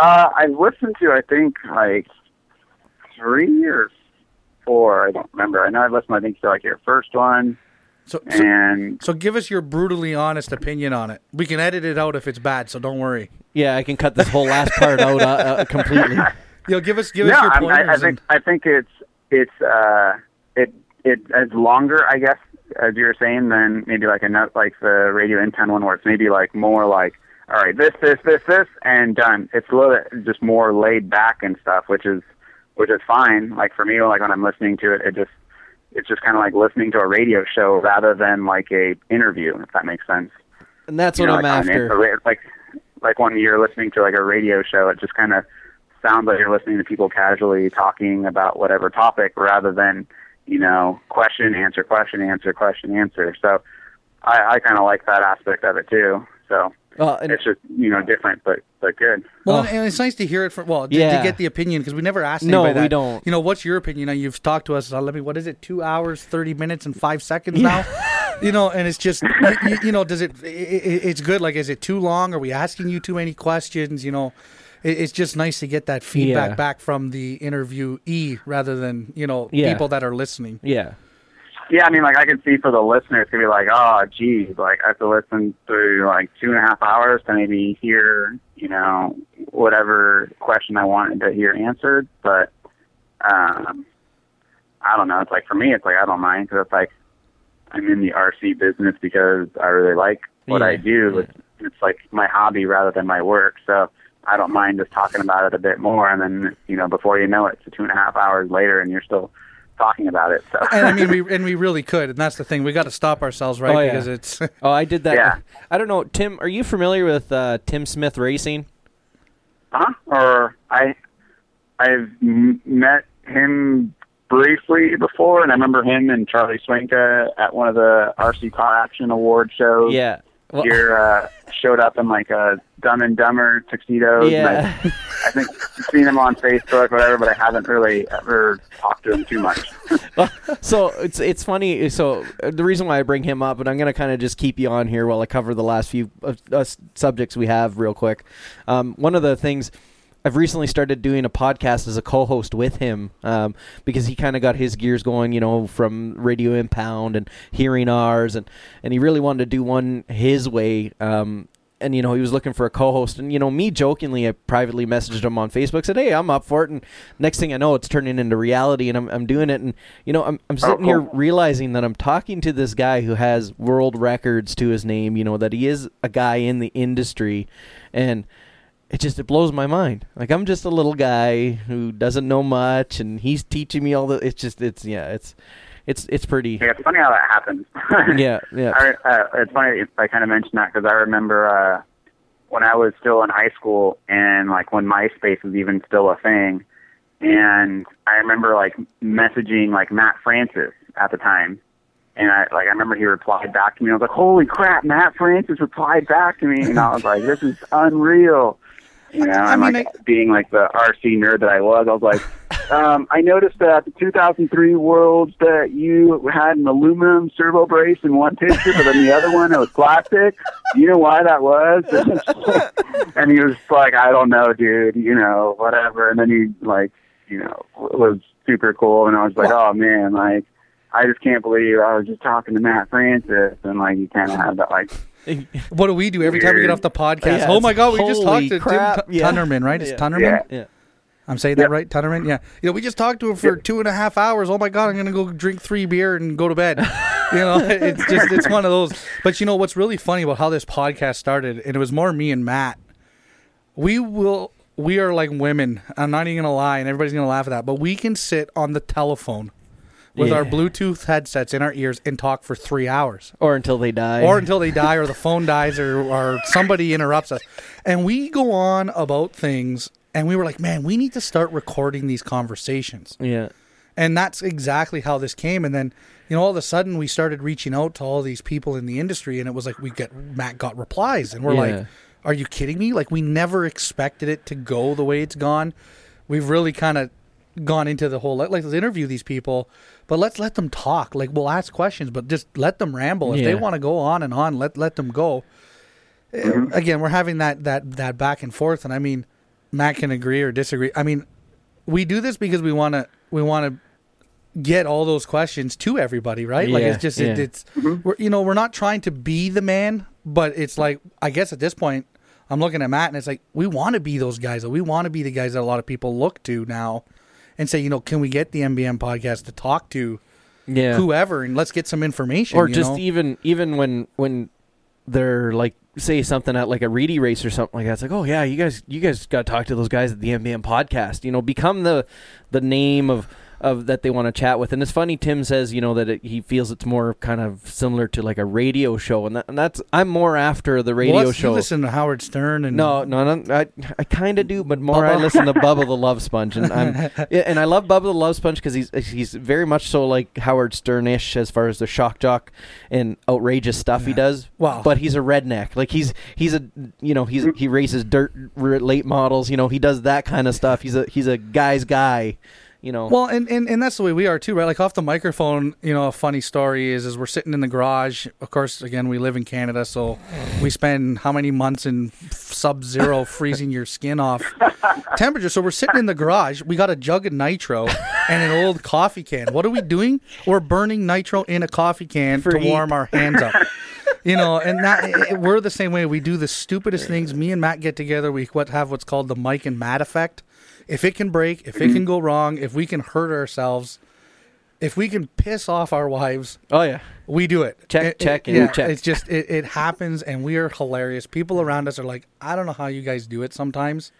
I've listened to, I think, like 3 or 4. I don't remember. I know I've listened, I think, to like your first one. So give us your brutally honest opinion on it. We can edit it out if it's bad, so don't worry. Yeah, I can cut this whole last part out completely. You know, give us your pointers. I think it's longer, I guess, as you were saying, than maybe like another, like the Radio In Town one, where it's maybe like more like, all right, this, and done. It's a little bit just more laid back and stuff, which is fine. Like for me, like when I'm listening to it, it's just kind of like listening to a radio show rather than like a interview, if that makes sense. And that's what I'm after. Like when you're listening to like a radio show, it just kind of sounds like you're listening to people casually talking about whatever topic rather than, you know, question, answer, question, answer, question, answer. So I kind of like that aspect of it too. So. And it's just, you know, different, but good. Well, and it's nice to hear it from, to get the opinion, because we never asked anybody that. No, we don't. You know, what's your opinion? You've talked to us, 2 hours, 30 minutes, and 5 seconds now? You know, and it's just, you know, does it's good. Like, is it too long? Are we asking you too many questions? You know, it's just nice to get that feedback back from the interviewee rather than, you know, people that are listening. Yeah. Yeah, I mean, like, I can see for the listener, it's going to be like, oh, geez, like, I have to listen through, like, 2.5 hours to maybe hear, you know, whatever question I wanted to hear answered. But I don't know. It's like, for me, it's like, I don't mind, because it's like, I'm in the RC business because I really like what I do. It's like my hobby rather than my work. So I don't mind just talking about it a bit more. And then, you know, before you know it, it's 2.5 hours later, and you're still talking about it. So. And I mean, we really could, and that's the thing. We got to stop ourselves, right? Oh, yeah. Because it's. Oh, I did that. Yeah. I don't know, Tim. Are you familiar with Tim Smith Racing? Or I've met him briefly before, and I remember him and Charlie Swenka at one of the RC Car Action Award shows. Yeah. Well, showed up in like a Dumb and Dumber tuxedos. Yeah. And I think seen him on Facebook, whatever, but I haven't really ever talked to him too much. Well, so it's funny. So the reason why I bring him up, and I'm going to kind of just keep you on here while I cover the last few subjects we have real quick. One of the things, I've recently started doing a podcast as a co-host with him because he kind of got his gears going, you know, from Radio Impound and hearing ours, and he really wanted to do one his way. And, you know, he was looking for a co-host. And, you know, me jokingly, I privately messaged him on Facebook, said, hey, I'm up for it. And next thing I know, it's turning into reality, and I'm doing it. And, you know, I'm sitting here realizing that I'm talking to this guy who has world records to his name, you know, that he is a guy in the industry. And it blows my mind. Like, I'm just a little guy who doesn't know much, and he's teaching me all the. It's pretty. Yeah, it's funny how that happens. Yeah. It's funny if I kind of mentioned that, because I remember when I was still in high school, and like when MySpace was even still a thing, and I remember like messaging like Matt Francis at the time. And I remember he replied back to me. I was like, holy crap, Matt Francis replied back to me. And I was like, this is unreal. You know, and like being like the RC nerd that I was like, I noticed that the 2003 Worlds that you had an aluminum servo brace in one picture, but in the other one it was plastic. Do you know why that was? And he was like, I don't know, dude, you know, whatever. And then he, like, you know, was super cool. And I was like, wow. Oh, man, like, I just can't believe I was just talking to Matt Francis. And, like, you kind of had that, like, what do we do every time we get off the podcast? Yeah, oh, my God, we just talked to Tim Tunerman, right? It's Tunerman? Yeah. I'm saying that right, Tunerman? Yeah. You know, we just talked to him for 2.5 hours. Oh, my God, I'm going to go drink 3 beer and go to bed. You know, it's just, it's one of those. But, you know, what's really funny about how this podcast started, and it was more me and Matt, we are like women. I'm not even going to lie, and everybody's going to laugh at that. But we can sit on the telephone with our Bluetooth headsets in our ears and talk for 3 hours. Or until they die. Or until they die, or the phone dies, or somebody interrupts us. And we go on about things, and we were like, man, we need to start recording these conversations. Yeah. And that's exactly how this came. And then, you know, all of a sudden we started reaching out to all these people in the industry, and it was like Matt got replies, and we're like, are you kidding me? Like, we never expected it to go the way it's gone. We've really kind of gone into the whole, let's interview these people, but let's let them talk. Like, we'll ask questions, but just let them ramble. If they want to go on and on, let them go. Again, we're having that back and forth, and I mean, Matt can agree or disagree. I mean, we do this because we want to get all those questions to everybody, right? Like, it's just it's we're not trying to be the man, but it's like, I guess at this point I'm looking at Matt and it's like, we want to be those guys. We want to be the guys that a lot of people look to now and say, you know, can we get the MBM podcast to talk to whoever, and let's get some information, or just even when they're like, say something at like a Reedy Race or something like that. It's like, oh yeah, you guys got to talk to those guys at the MBM podcast. You know, become the name of that they want to chat with. And it's funny, Tim says, you know, that he feels it's more kind of similar to like a radio show, and that's I'm more after the radio show. You listen to Howard Stern and no, I kind of do, but more Bubba. I listen to Bubba the Love Sponge, and I love Bubba the Love Sponge because he's very much so like Howard Stern-ish as far as the shock jock and outrageous stuff he does. Wow. But he's a redneck, like he races dirt late models. You know, he does that kind of stuff. He's a guy's guy. You know. Well, and that's the way we are too, right? Like, off the microphone, you know, a funny story is we're sitting in the garage. Of course, again, we live in Canada, so we spend how many months in sub-zero freezing your skin off temperature. So we're sitting in the garage. We got a jug of nitro and an old coffee can. What are we doing? We're burning nitro in a coffee can to warm our hands up. You know, and we're the same way. We do the stupidest things. Me and Matt get together. We have what's called the Mike and Matt effect. If it can break, if it can go wrong, if we can hurt ourselves, if we can piss off our wives, we do it. Check. It's just it happens, and we are hilarious. People around us are like, I don't know how you guys do it sometimes,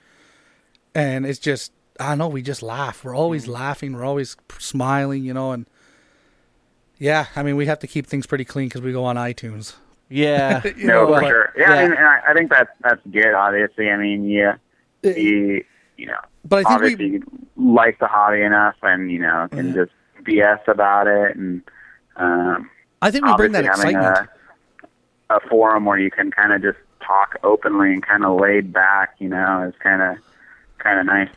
and it's just, I don't know. We just laugh. We're always laughing. We're always smiling, you know. And yeah, I mean, we have to keep things pretty clean because we go on iTunes. Yeah, for sure. Yeah, I mean, I think that's good. Obviously, I mean, you know, but I think obviously you like the hobby enough and, you know, can just BS about it. And I think we bring that excitement. A forum where you can kind of just talk openly and kind of laid back, you know, is kind of nice.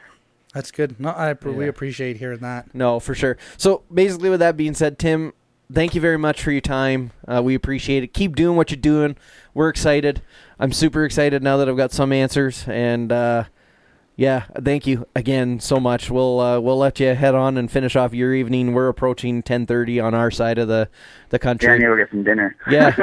That's good. No, we appreciate hearing that. No, for sure. So basically, with that being said, Tim, thank you very much for your time. We appreciate it. Keep doing what you're doing. We're excited. I'm super excited now that I've got some answers, and yeah, thank you again so much. We'll let you head on and finish off your evening. We're approaching 10:30 on our side of the country. Yeah, I need to get some dinner. yeah,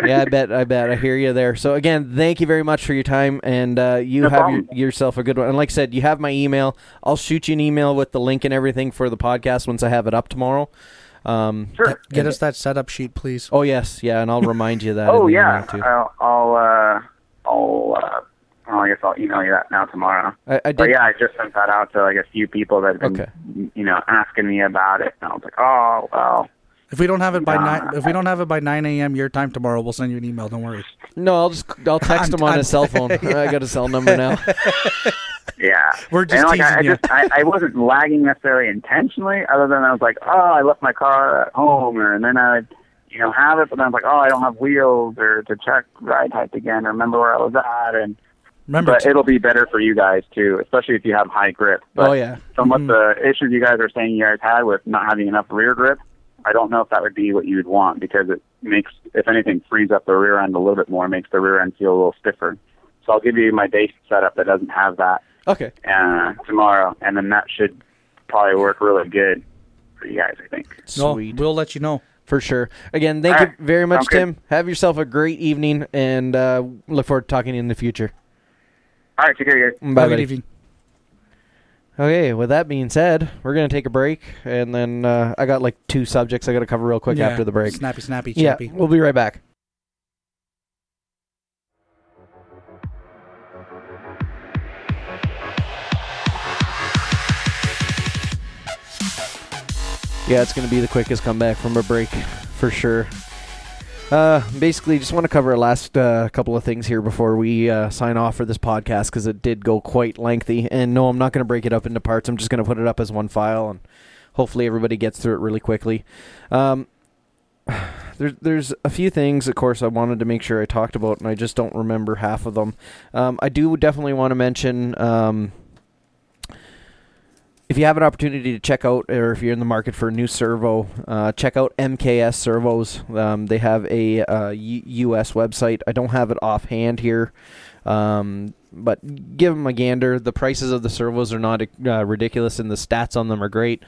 I bet. I hear you there. So again, thank you very much for your time, and you have yourself a good one. And like I said, you have my email. I'll shoot you an email with the link and everything for the podcast once I have it up tomorrow. Sure. Get us that setup sheet, please. Oh yes, yeah, and I'll remind you that. Oh yeah, too. I guess I'll email you that now tomorrow. But yeah, I just sent that out to like a few people that have been, you know, asking me about it, and I was like, oh well. If we don't have it by 9 a.m. your time tomorrow, we'll send you an email. Don't worry. No, I'll text him on his cell phone. Yeah. I got a cell number now. Yeah, we're just teasing you. I wasn't lagging necessarily intentionally, other than I was like, oh, I left my car at home, and then I would, you know, have it, but then I was like, oh, I don't have wheels, or to check ride height again, or remember where I was at, and Remember, but it'll be better for you guys too, especially if you have high grip. But from what the issues you guys are saying you guys had with not having enough rear grip, I don't know if that would be what you'd want, because it makes, if anything, frees up the rear end a little bit more, makes the rear end feel a little stiffer. So I'll give you my base setup that doesn't have that. Okay. Tomorrow, and then that should probably work really good for you guys, I think. Sweet. We'll let you know. For sure. Again, thank you very much, Tim. Good. Have yourself a great evening, and look forward to talking to you in the future. All right, take care, guys. Bye. Good evening. Okay, with that being said, we're going to take a break, and then I got like two subjects I got to cover real quick after the break. Snappy, chappy. Yeah, we'll be right back. Yeah, it's going to be the quickest comeback from a break, for sure. Basically, just want to cover our last couple of things here before we sign off for this podcast, because it did go quite lengthy. And no, I'm not going to break it up into parts. I'm just going to put it up as one file, and hopefully everybody gets through it really quickly. There's a few things, of course, I wanted to make sure I talked about, and I just don't remember half of them. I do definitely want to mention... if you have an opportunity to check out, or if you're in the market for a new servo, check out MKS Servos. They have a U.S. website. I don't have it offhand here, but give them a gander. The prices of the servos are not ridiculous, and the stats on them are great.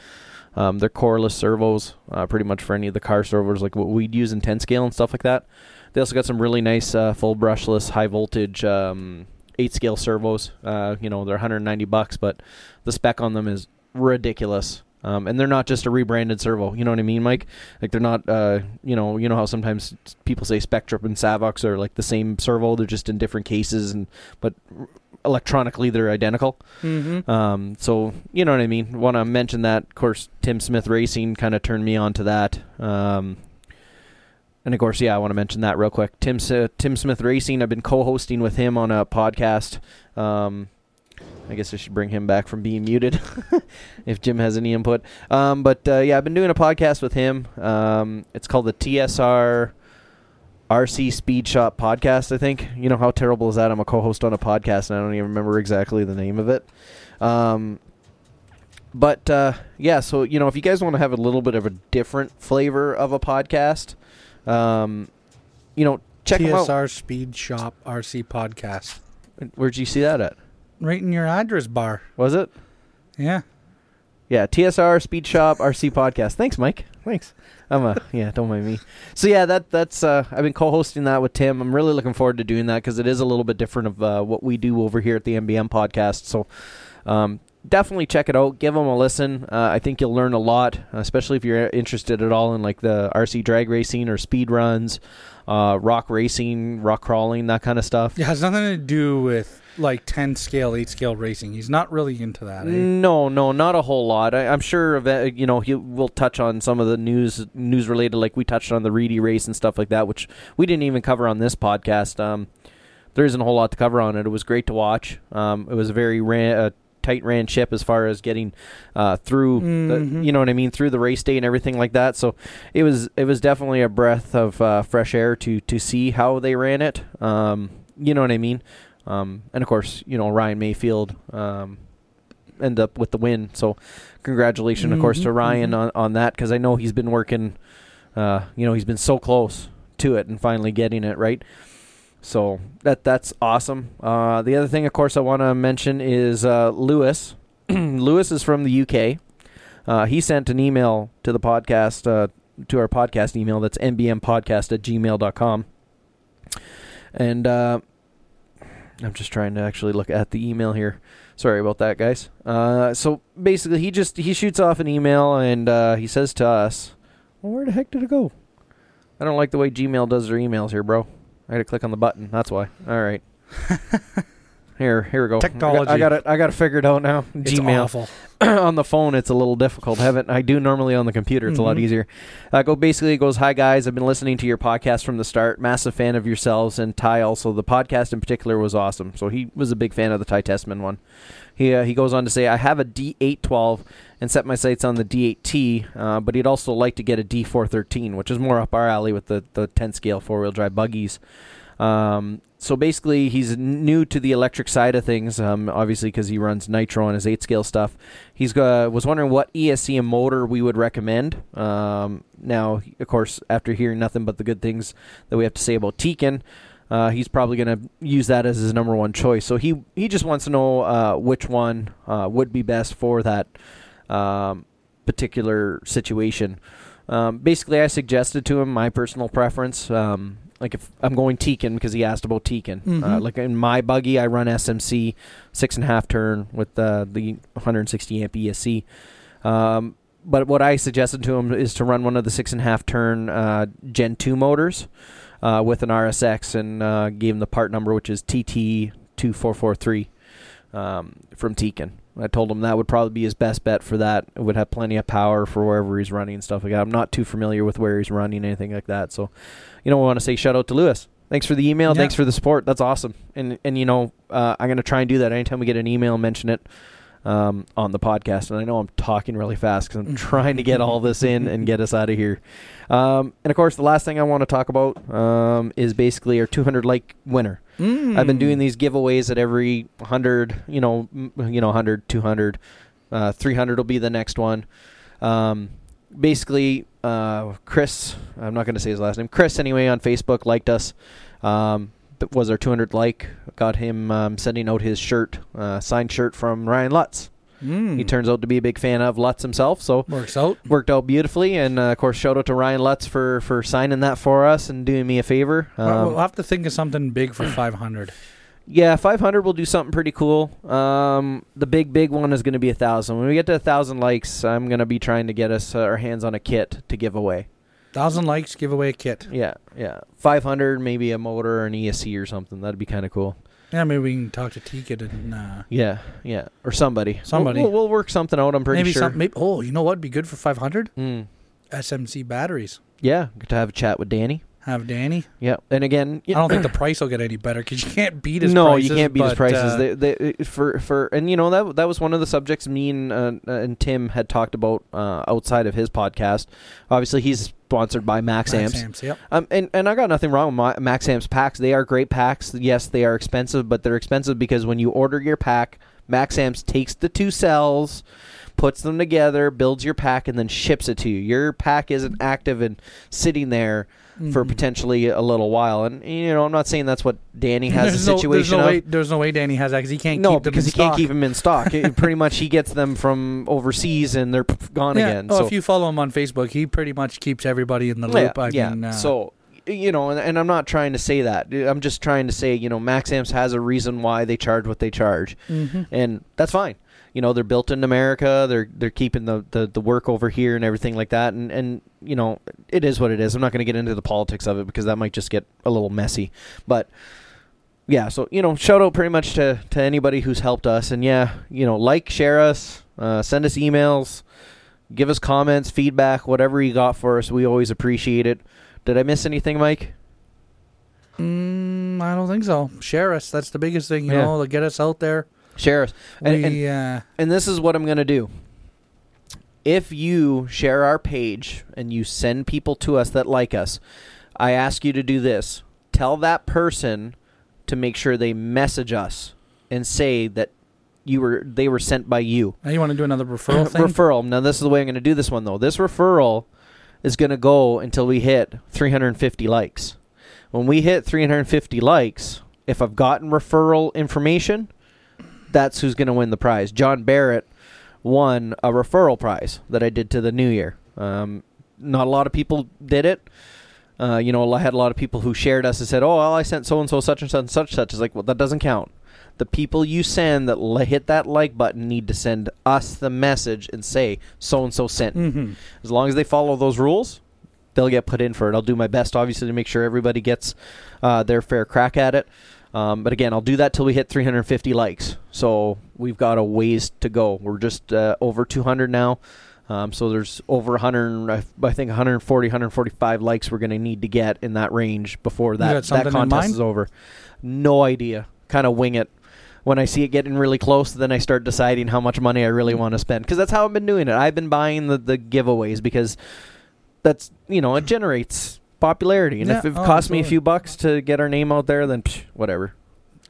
They're coreless servos, pretty much for any of the car servos, like what we'd use in 10-scale and stuff like that. They also got some really nice full brushless, high-voltage 8-scale servos. They're $190, but the spec on them is ridiculous. And they're not just a rebranded servo. You know what I mean, Mike? Like, they're not, you know how sometimes people say Spectrum and Savox are like the same servo. They're just in different cases, but electronically they're identical. Mm-hmm. So, you know what I mean? Want to mention that. Of course, Tim Smith Racing kind of turned me on to that. And, of course, I want to mention that real quick. Tim Smith Racing, I've been co-hosting with him on a podcast. I guess I should bring him back from being muted if Jim has any input. I've been doing a podcast with him. It's called the TSR RC Speed Shop Podcast, I think. You know, how terrible is that? I'm a co-host on a podcast, and I don't even remember exactly the name of it. So, you know, if you guys want to have a little bit of a different flavor of a podcast... check them out. TSR Speed Shop RC Podcast. Where'd you see that at? Right in your address bar. Was it? Yeah. TSR Speed Shop RC Podcast. Thanks, Mike. Thanks. Don't mind me. So that's I've been co-hosting that with Tim. I'm really looking forward to doing that, because it is a little bit different of what we do over here at the MBM podcast. So, definitely check it out. Give them a listen. I think you'll learn a lot, especially if you're interested at all in like the RC drag racing or speed runs, rock racing, rock crawling, that kind of stuff. It has nothing to do with like 10-scale, 8-scale racing. He's not really into that. Eh? No, not a whole lot. I'm sure we'll touch on some of the news related, like we touched on the Reedy Race and stuff like that, which we didn't even cover on this podcast. There isn't a whole lot to cover on it. It was great to watch. It was a very tight ran ship as far as getting through the, you know what I mean, through the race day and everything like that. So it was definitely a breath of fresh air to see how they ran it, you know what I mean, and of course, you know, Ryan Mayfield end up with the win, so congratulations of course to Ryan on that, because I know he's been working, he's been so close to it and finally getting it right. So that's awesome. The other thing, of course, I want to mention is Lewis. Lewis is from the UK. He sent an email to the podcast, to our podcast email. That's mbmpodcast@gmail.com. And I'm just trying to actually look at the email here. Sorry about that, guys. So basically, he shoots off an email, and he says to us, well, where the heck did it go? I don't like the way Gmail does their emails here, bro. I gotta click on the button. That's why. All right. Here we go. Technology. I got it figured out now. It's Gmail. Awful. On the phone, it's a little difficult. I do normally on the computer. It's a lot easier. It goes, hi guys, I've been listening to your podcast from the start. Massive fan of yourselves and Ty. Also, the podcast in particular was awesome. So he was a big fan of the Ty Testman one. He goes on to say, I have a D812 and set my sights on the D8T, but he'd also like to get a D413, which is more up our alley with the 10-scale four-wheel drive buggies. So basically, he's new to the electric side of things, obviously because he runs Nitro on his 8-scale stuff. He's was wondering what ESCM motor we would recommend. Now, of course, after hearing nothing but the good things that we have to say about Tekin, he's probably going to use that as his number one choice. So he just wants to know which one would be best for that particular situation. Basically, I suggested to him my personal preference. Like if I'm going Tekin because he asked about Tekin. Mm-hmm. Like in my buggy, I run SMC 6.5 turn with the 160 amp ESC. But what I suggested to him is to run one of the 6.5 turn Gen 2 motors with an RSX, and gave him the part number, which is TT2443 from Tekin. I told him that would probably be his best bet for that. It would have plenty of power for wherever he's running and stuff like that. I'm not too familiar with where he's running, anything like that. So, we want to say shout out to Lewis. Thanks for the email. Yeah. Thanks for the support. That's awesome. And I'm going to try and do that anytime we get an email, mention it on the podcast. And I know I'm talking really fast because I'm trying to get all this in and get us out of here. And, of course, the last thing I want to talk about is basically our 200 like winner. I've been doing these giveaways at every 100, 100, 200, 300 will be the next one. Basically, Chris, I'm not going to say his last name, Chris anyway, on Facebook liked us. That was our 200 like. Got him sending out his shirt, signed shirt from Ryan Lutz. He turns out to be a big fan of Lutz himself, so worked out beautifully. And of course, shout out to Ryan Lutz for signing that for us and doing me a favor. We'll have to think of something big for 500. Yeah, 500 will do something pretty cool. The big one is going to be 1,000. When we get to 1,000 likes, I'm going to be trying to get us our hands on a kit to give away. 1,000 likes, give away a kit. Yeah. 500, maybe a motor or an ESC or something. That'd be kind of cool. Yeah, maybe we can talk to Tekin and... Yeah, or somebody. We'll work something out, I'm pretty sure. You know what would be good for 500? SMC batteries. Yeah, good to have a chat with Danny. Yeah, and again... I don't think the price will get any better, because you can't beat his prices. No, you can't beat his prices. That was one of the subjects me and Tim had talked about outside of his podcast. Obviously, he's... sponsored by Max Amps. Yep. And I got nothing wrong with Max Amps packs. They are great packs. Yes, they are expensive, but they're expensive because when you order your pack, Max Amps takes the two cells, puts them together, builds your pack, and then ships it to you. Your pack isn't active and sitting there for potentially a little while. And, I'm not saying that's what Danny has a situation of. There's no way Danny has that because he can't keep them in stock. No, because he can't keep them in stock. Pretty much he gets them from overseas and they're gone again. Oh, so. If you follow him on Facebook, he pretty much keeps everybody in the loop. So... and I'm not trying to say that. I'm just trying to say, Max Amps has a reason why they charge what they charge. Mm-hmm. And that's fine. They're built in America. They're keeping the work over here and everything like that. And it is what it is. I'm not going to get into the politics of it because that might just get a little messy. But, yeah, so, shout out pretty much to anybody who's helped us. And, share us, send us emails, give us comments, feedback, whatever you got for us. We always appreciate it. Did I miss anything, Mike? I don't think so. Share us. That's the biggest thing, to get us out there. Share us. And this is what I'm going to do. If you share our page and you send people to us that like us, I ask you to do this. Tell that person to make sure they message us and say that they were sent by you. Now you want to do another referral thing? Referral. Now, this is the way I'm going to do this one, though. This referral... is going to go until we hit 350 likes. When we hit 350 likes, if I've gotten referral information, that's who's going to win the prize. John Barrett won a referral prize that I did to the New Year. Not a lot of people did it. I had a lot of people who shared us and said, I sent so-and-so, such and such and such. It's like, well, that doesn't count. The people you send that hit that like button need to send us the message and say, so-and-so sent. Mm-hmm. As long as they follow those rules, they'll get put in for it. I'll do my best, obviously, to make sure everybody gets their fair crack at it. But again, I'll do that till we hit 350 likes. So we've got a ways to go. We're just over 200 now. So there's over 100, I think 140, 145 likes we're going to need to get in that range before that contest is over. No idea. Kind of wing it. When I see it getting really close, then I start deciding how much money I really want to spend. Because that's how I've been doing it. I've been buying the giveaways because that's, it generates popularity. And yeah, if it cost me a few bucks to get our name out there, then whatever.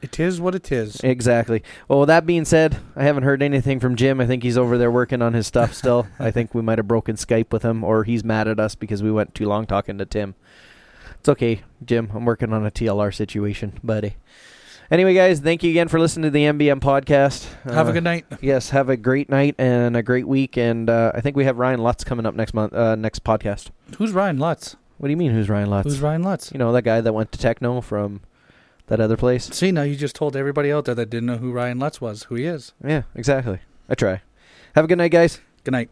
It is what it is. Exactly. Well, with that being said, I haven't heard anything from Jim. I think he's over there working on his stuff still. I think we might have broken Skype with him, or he's mad at us because we went too long talking to Tim. It's okay, Jim. I'm working on a TLR situation, buddy. Anyway, guys, thank you again for listening to the MBM podcast. Have a good night. Yes, have a great night and a great week. And I think we have Ryan Lutz coming up next month, next podcast. Who's Ryan Lutz? What do you mean, who's Ryan Lutz? Who's Ryan Lutz? You know, that guy that went to Techno from... that other place. See, now you just told everybody out there that didn't know who Ryan Lutz was, who he is. Yeah, exactly. I try. Have a good night, guys. Good night.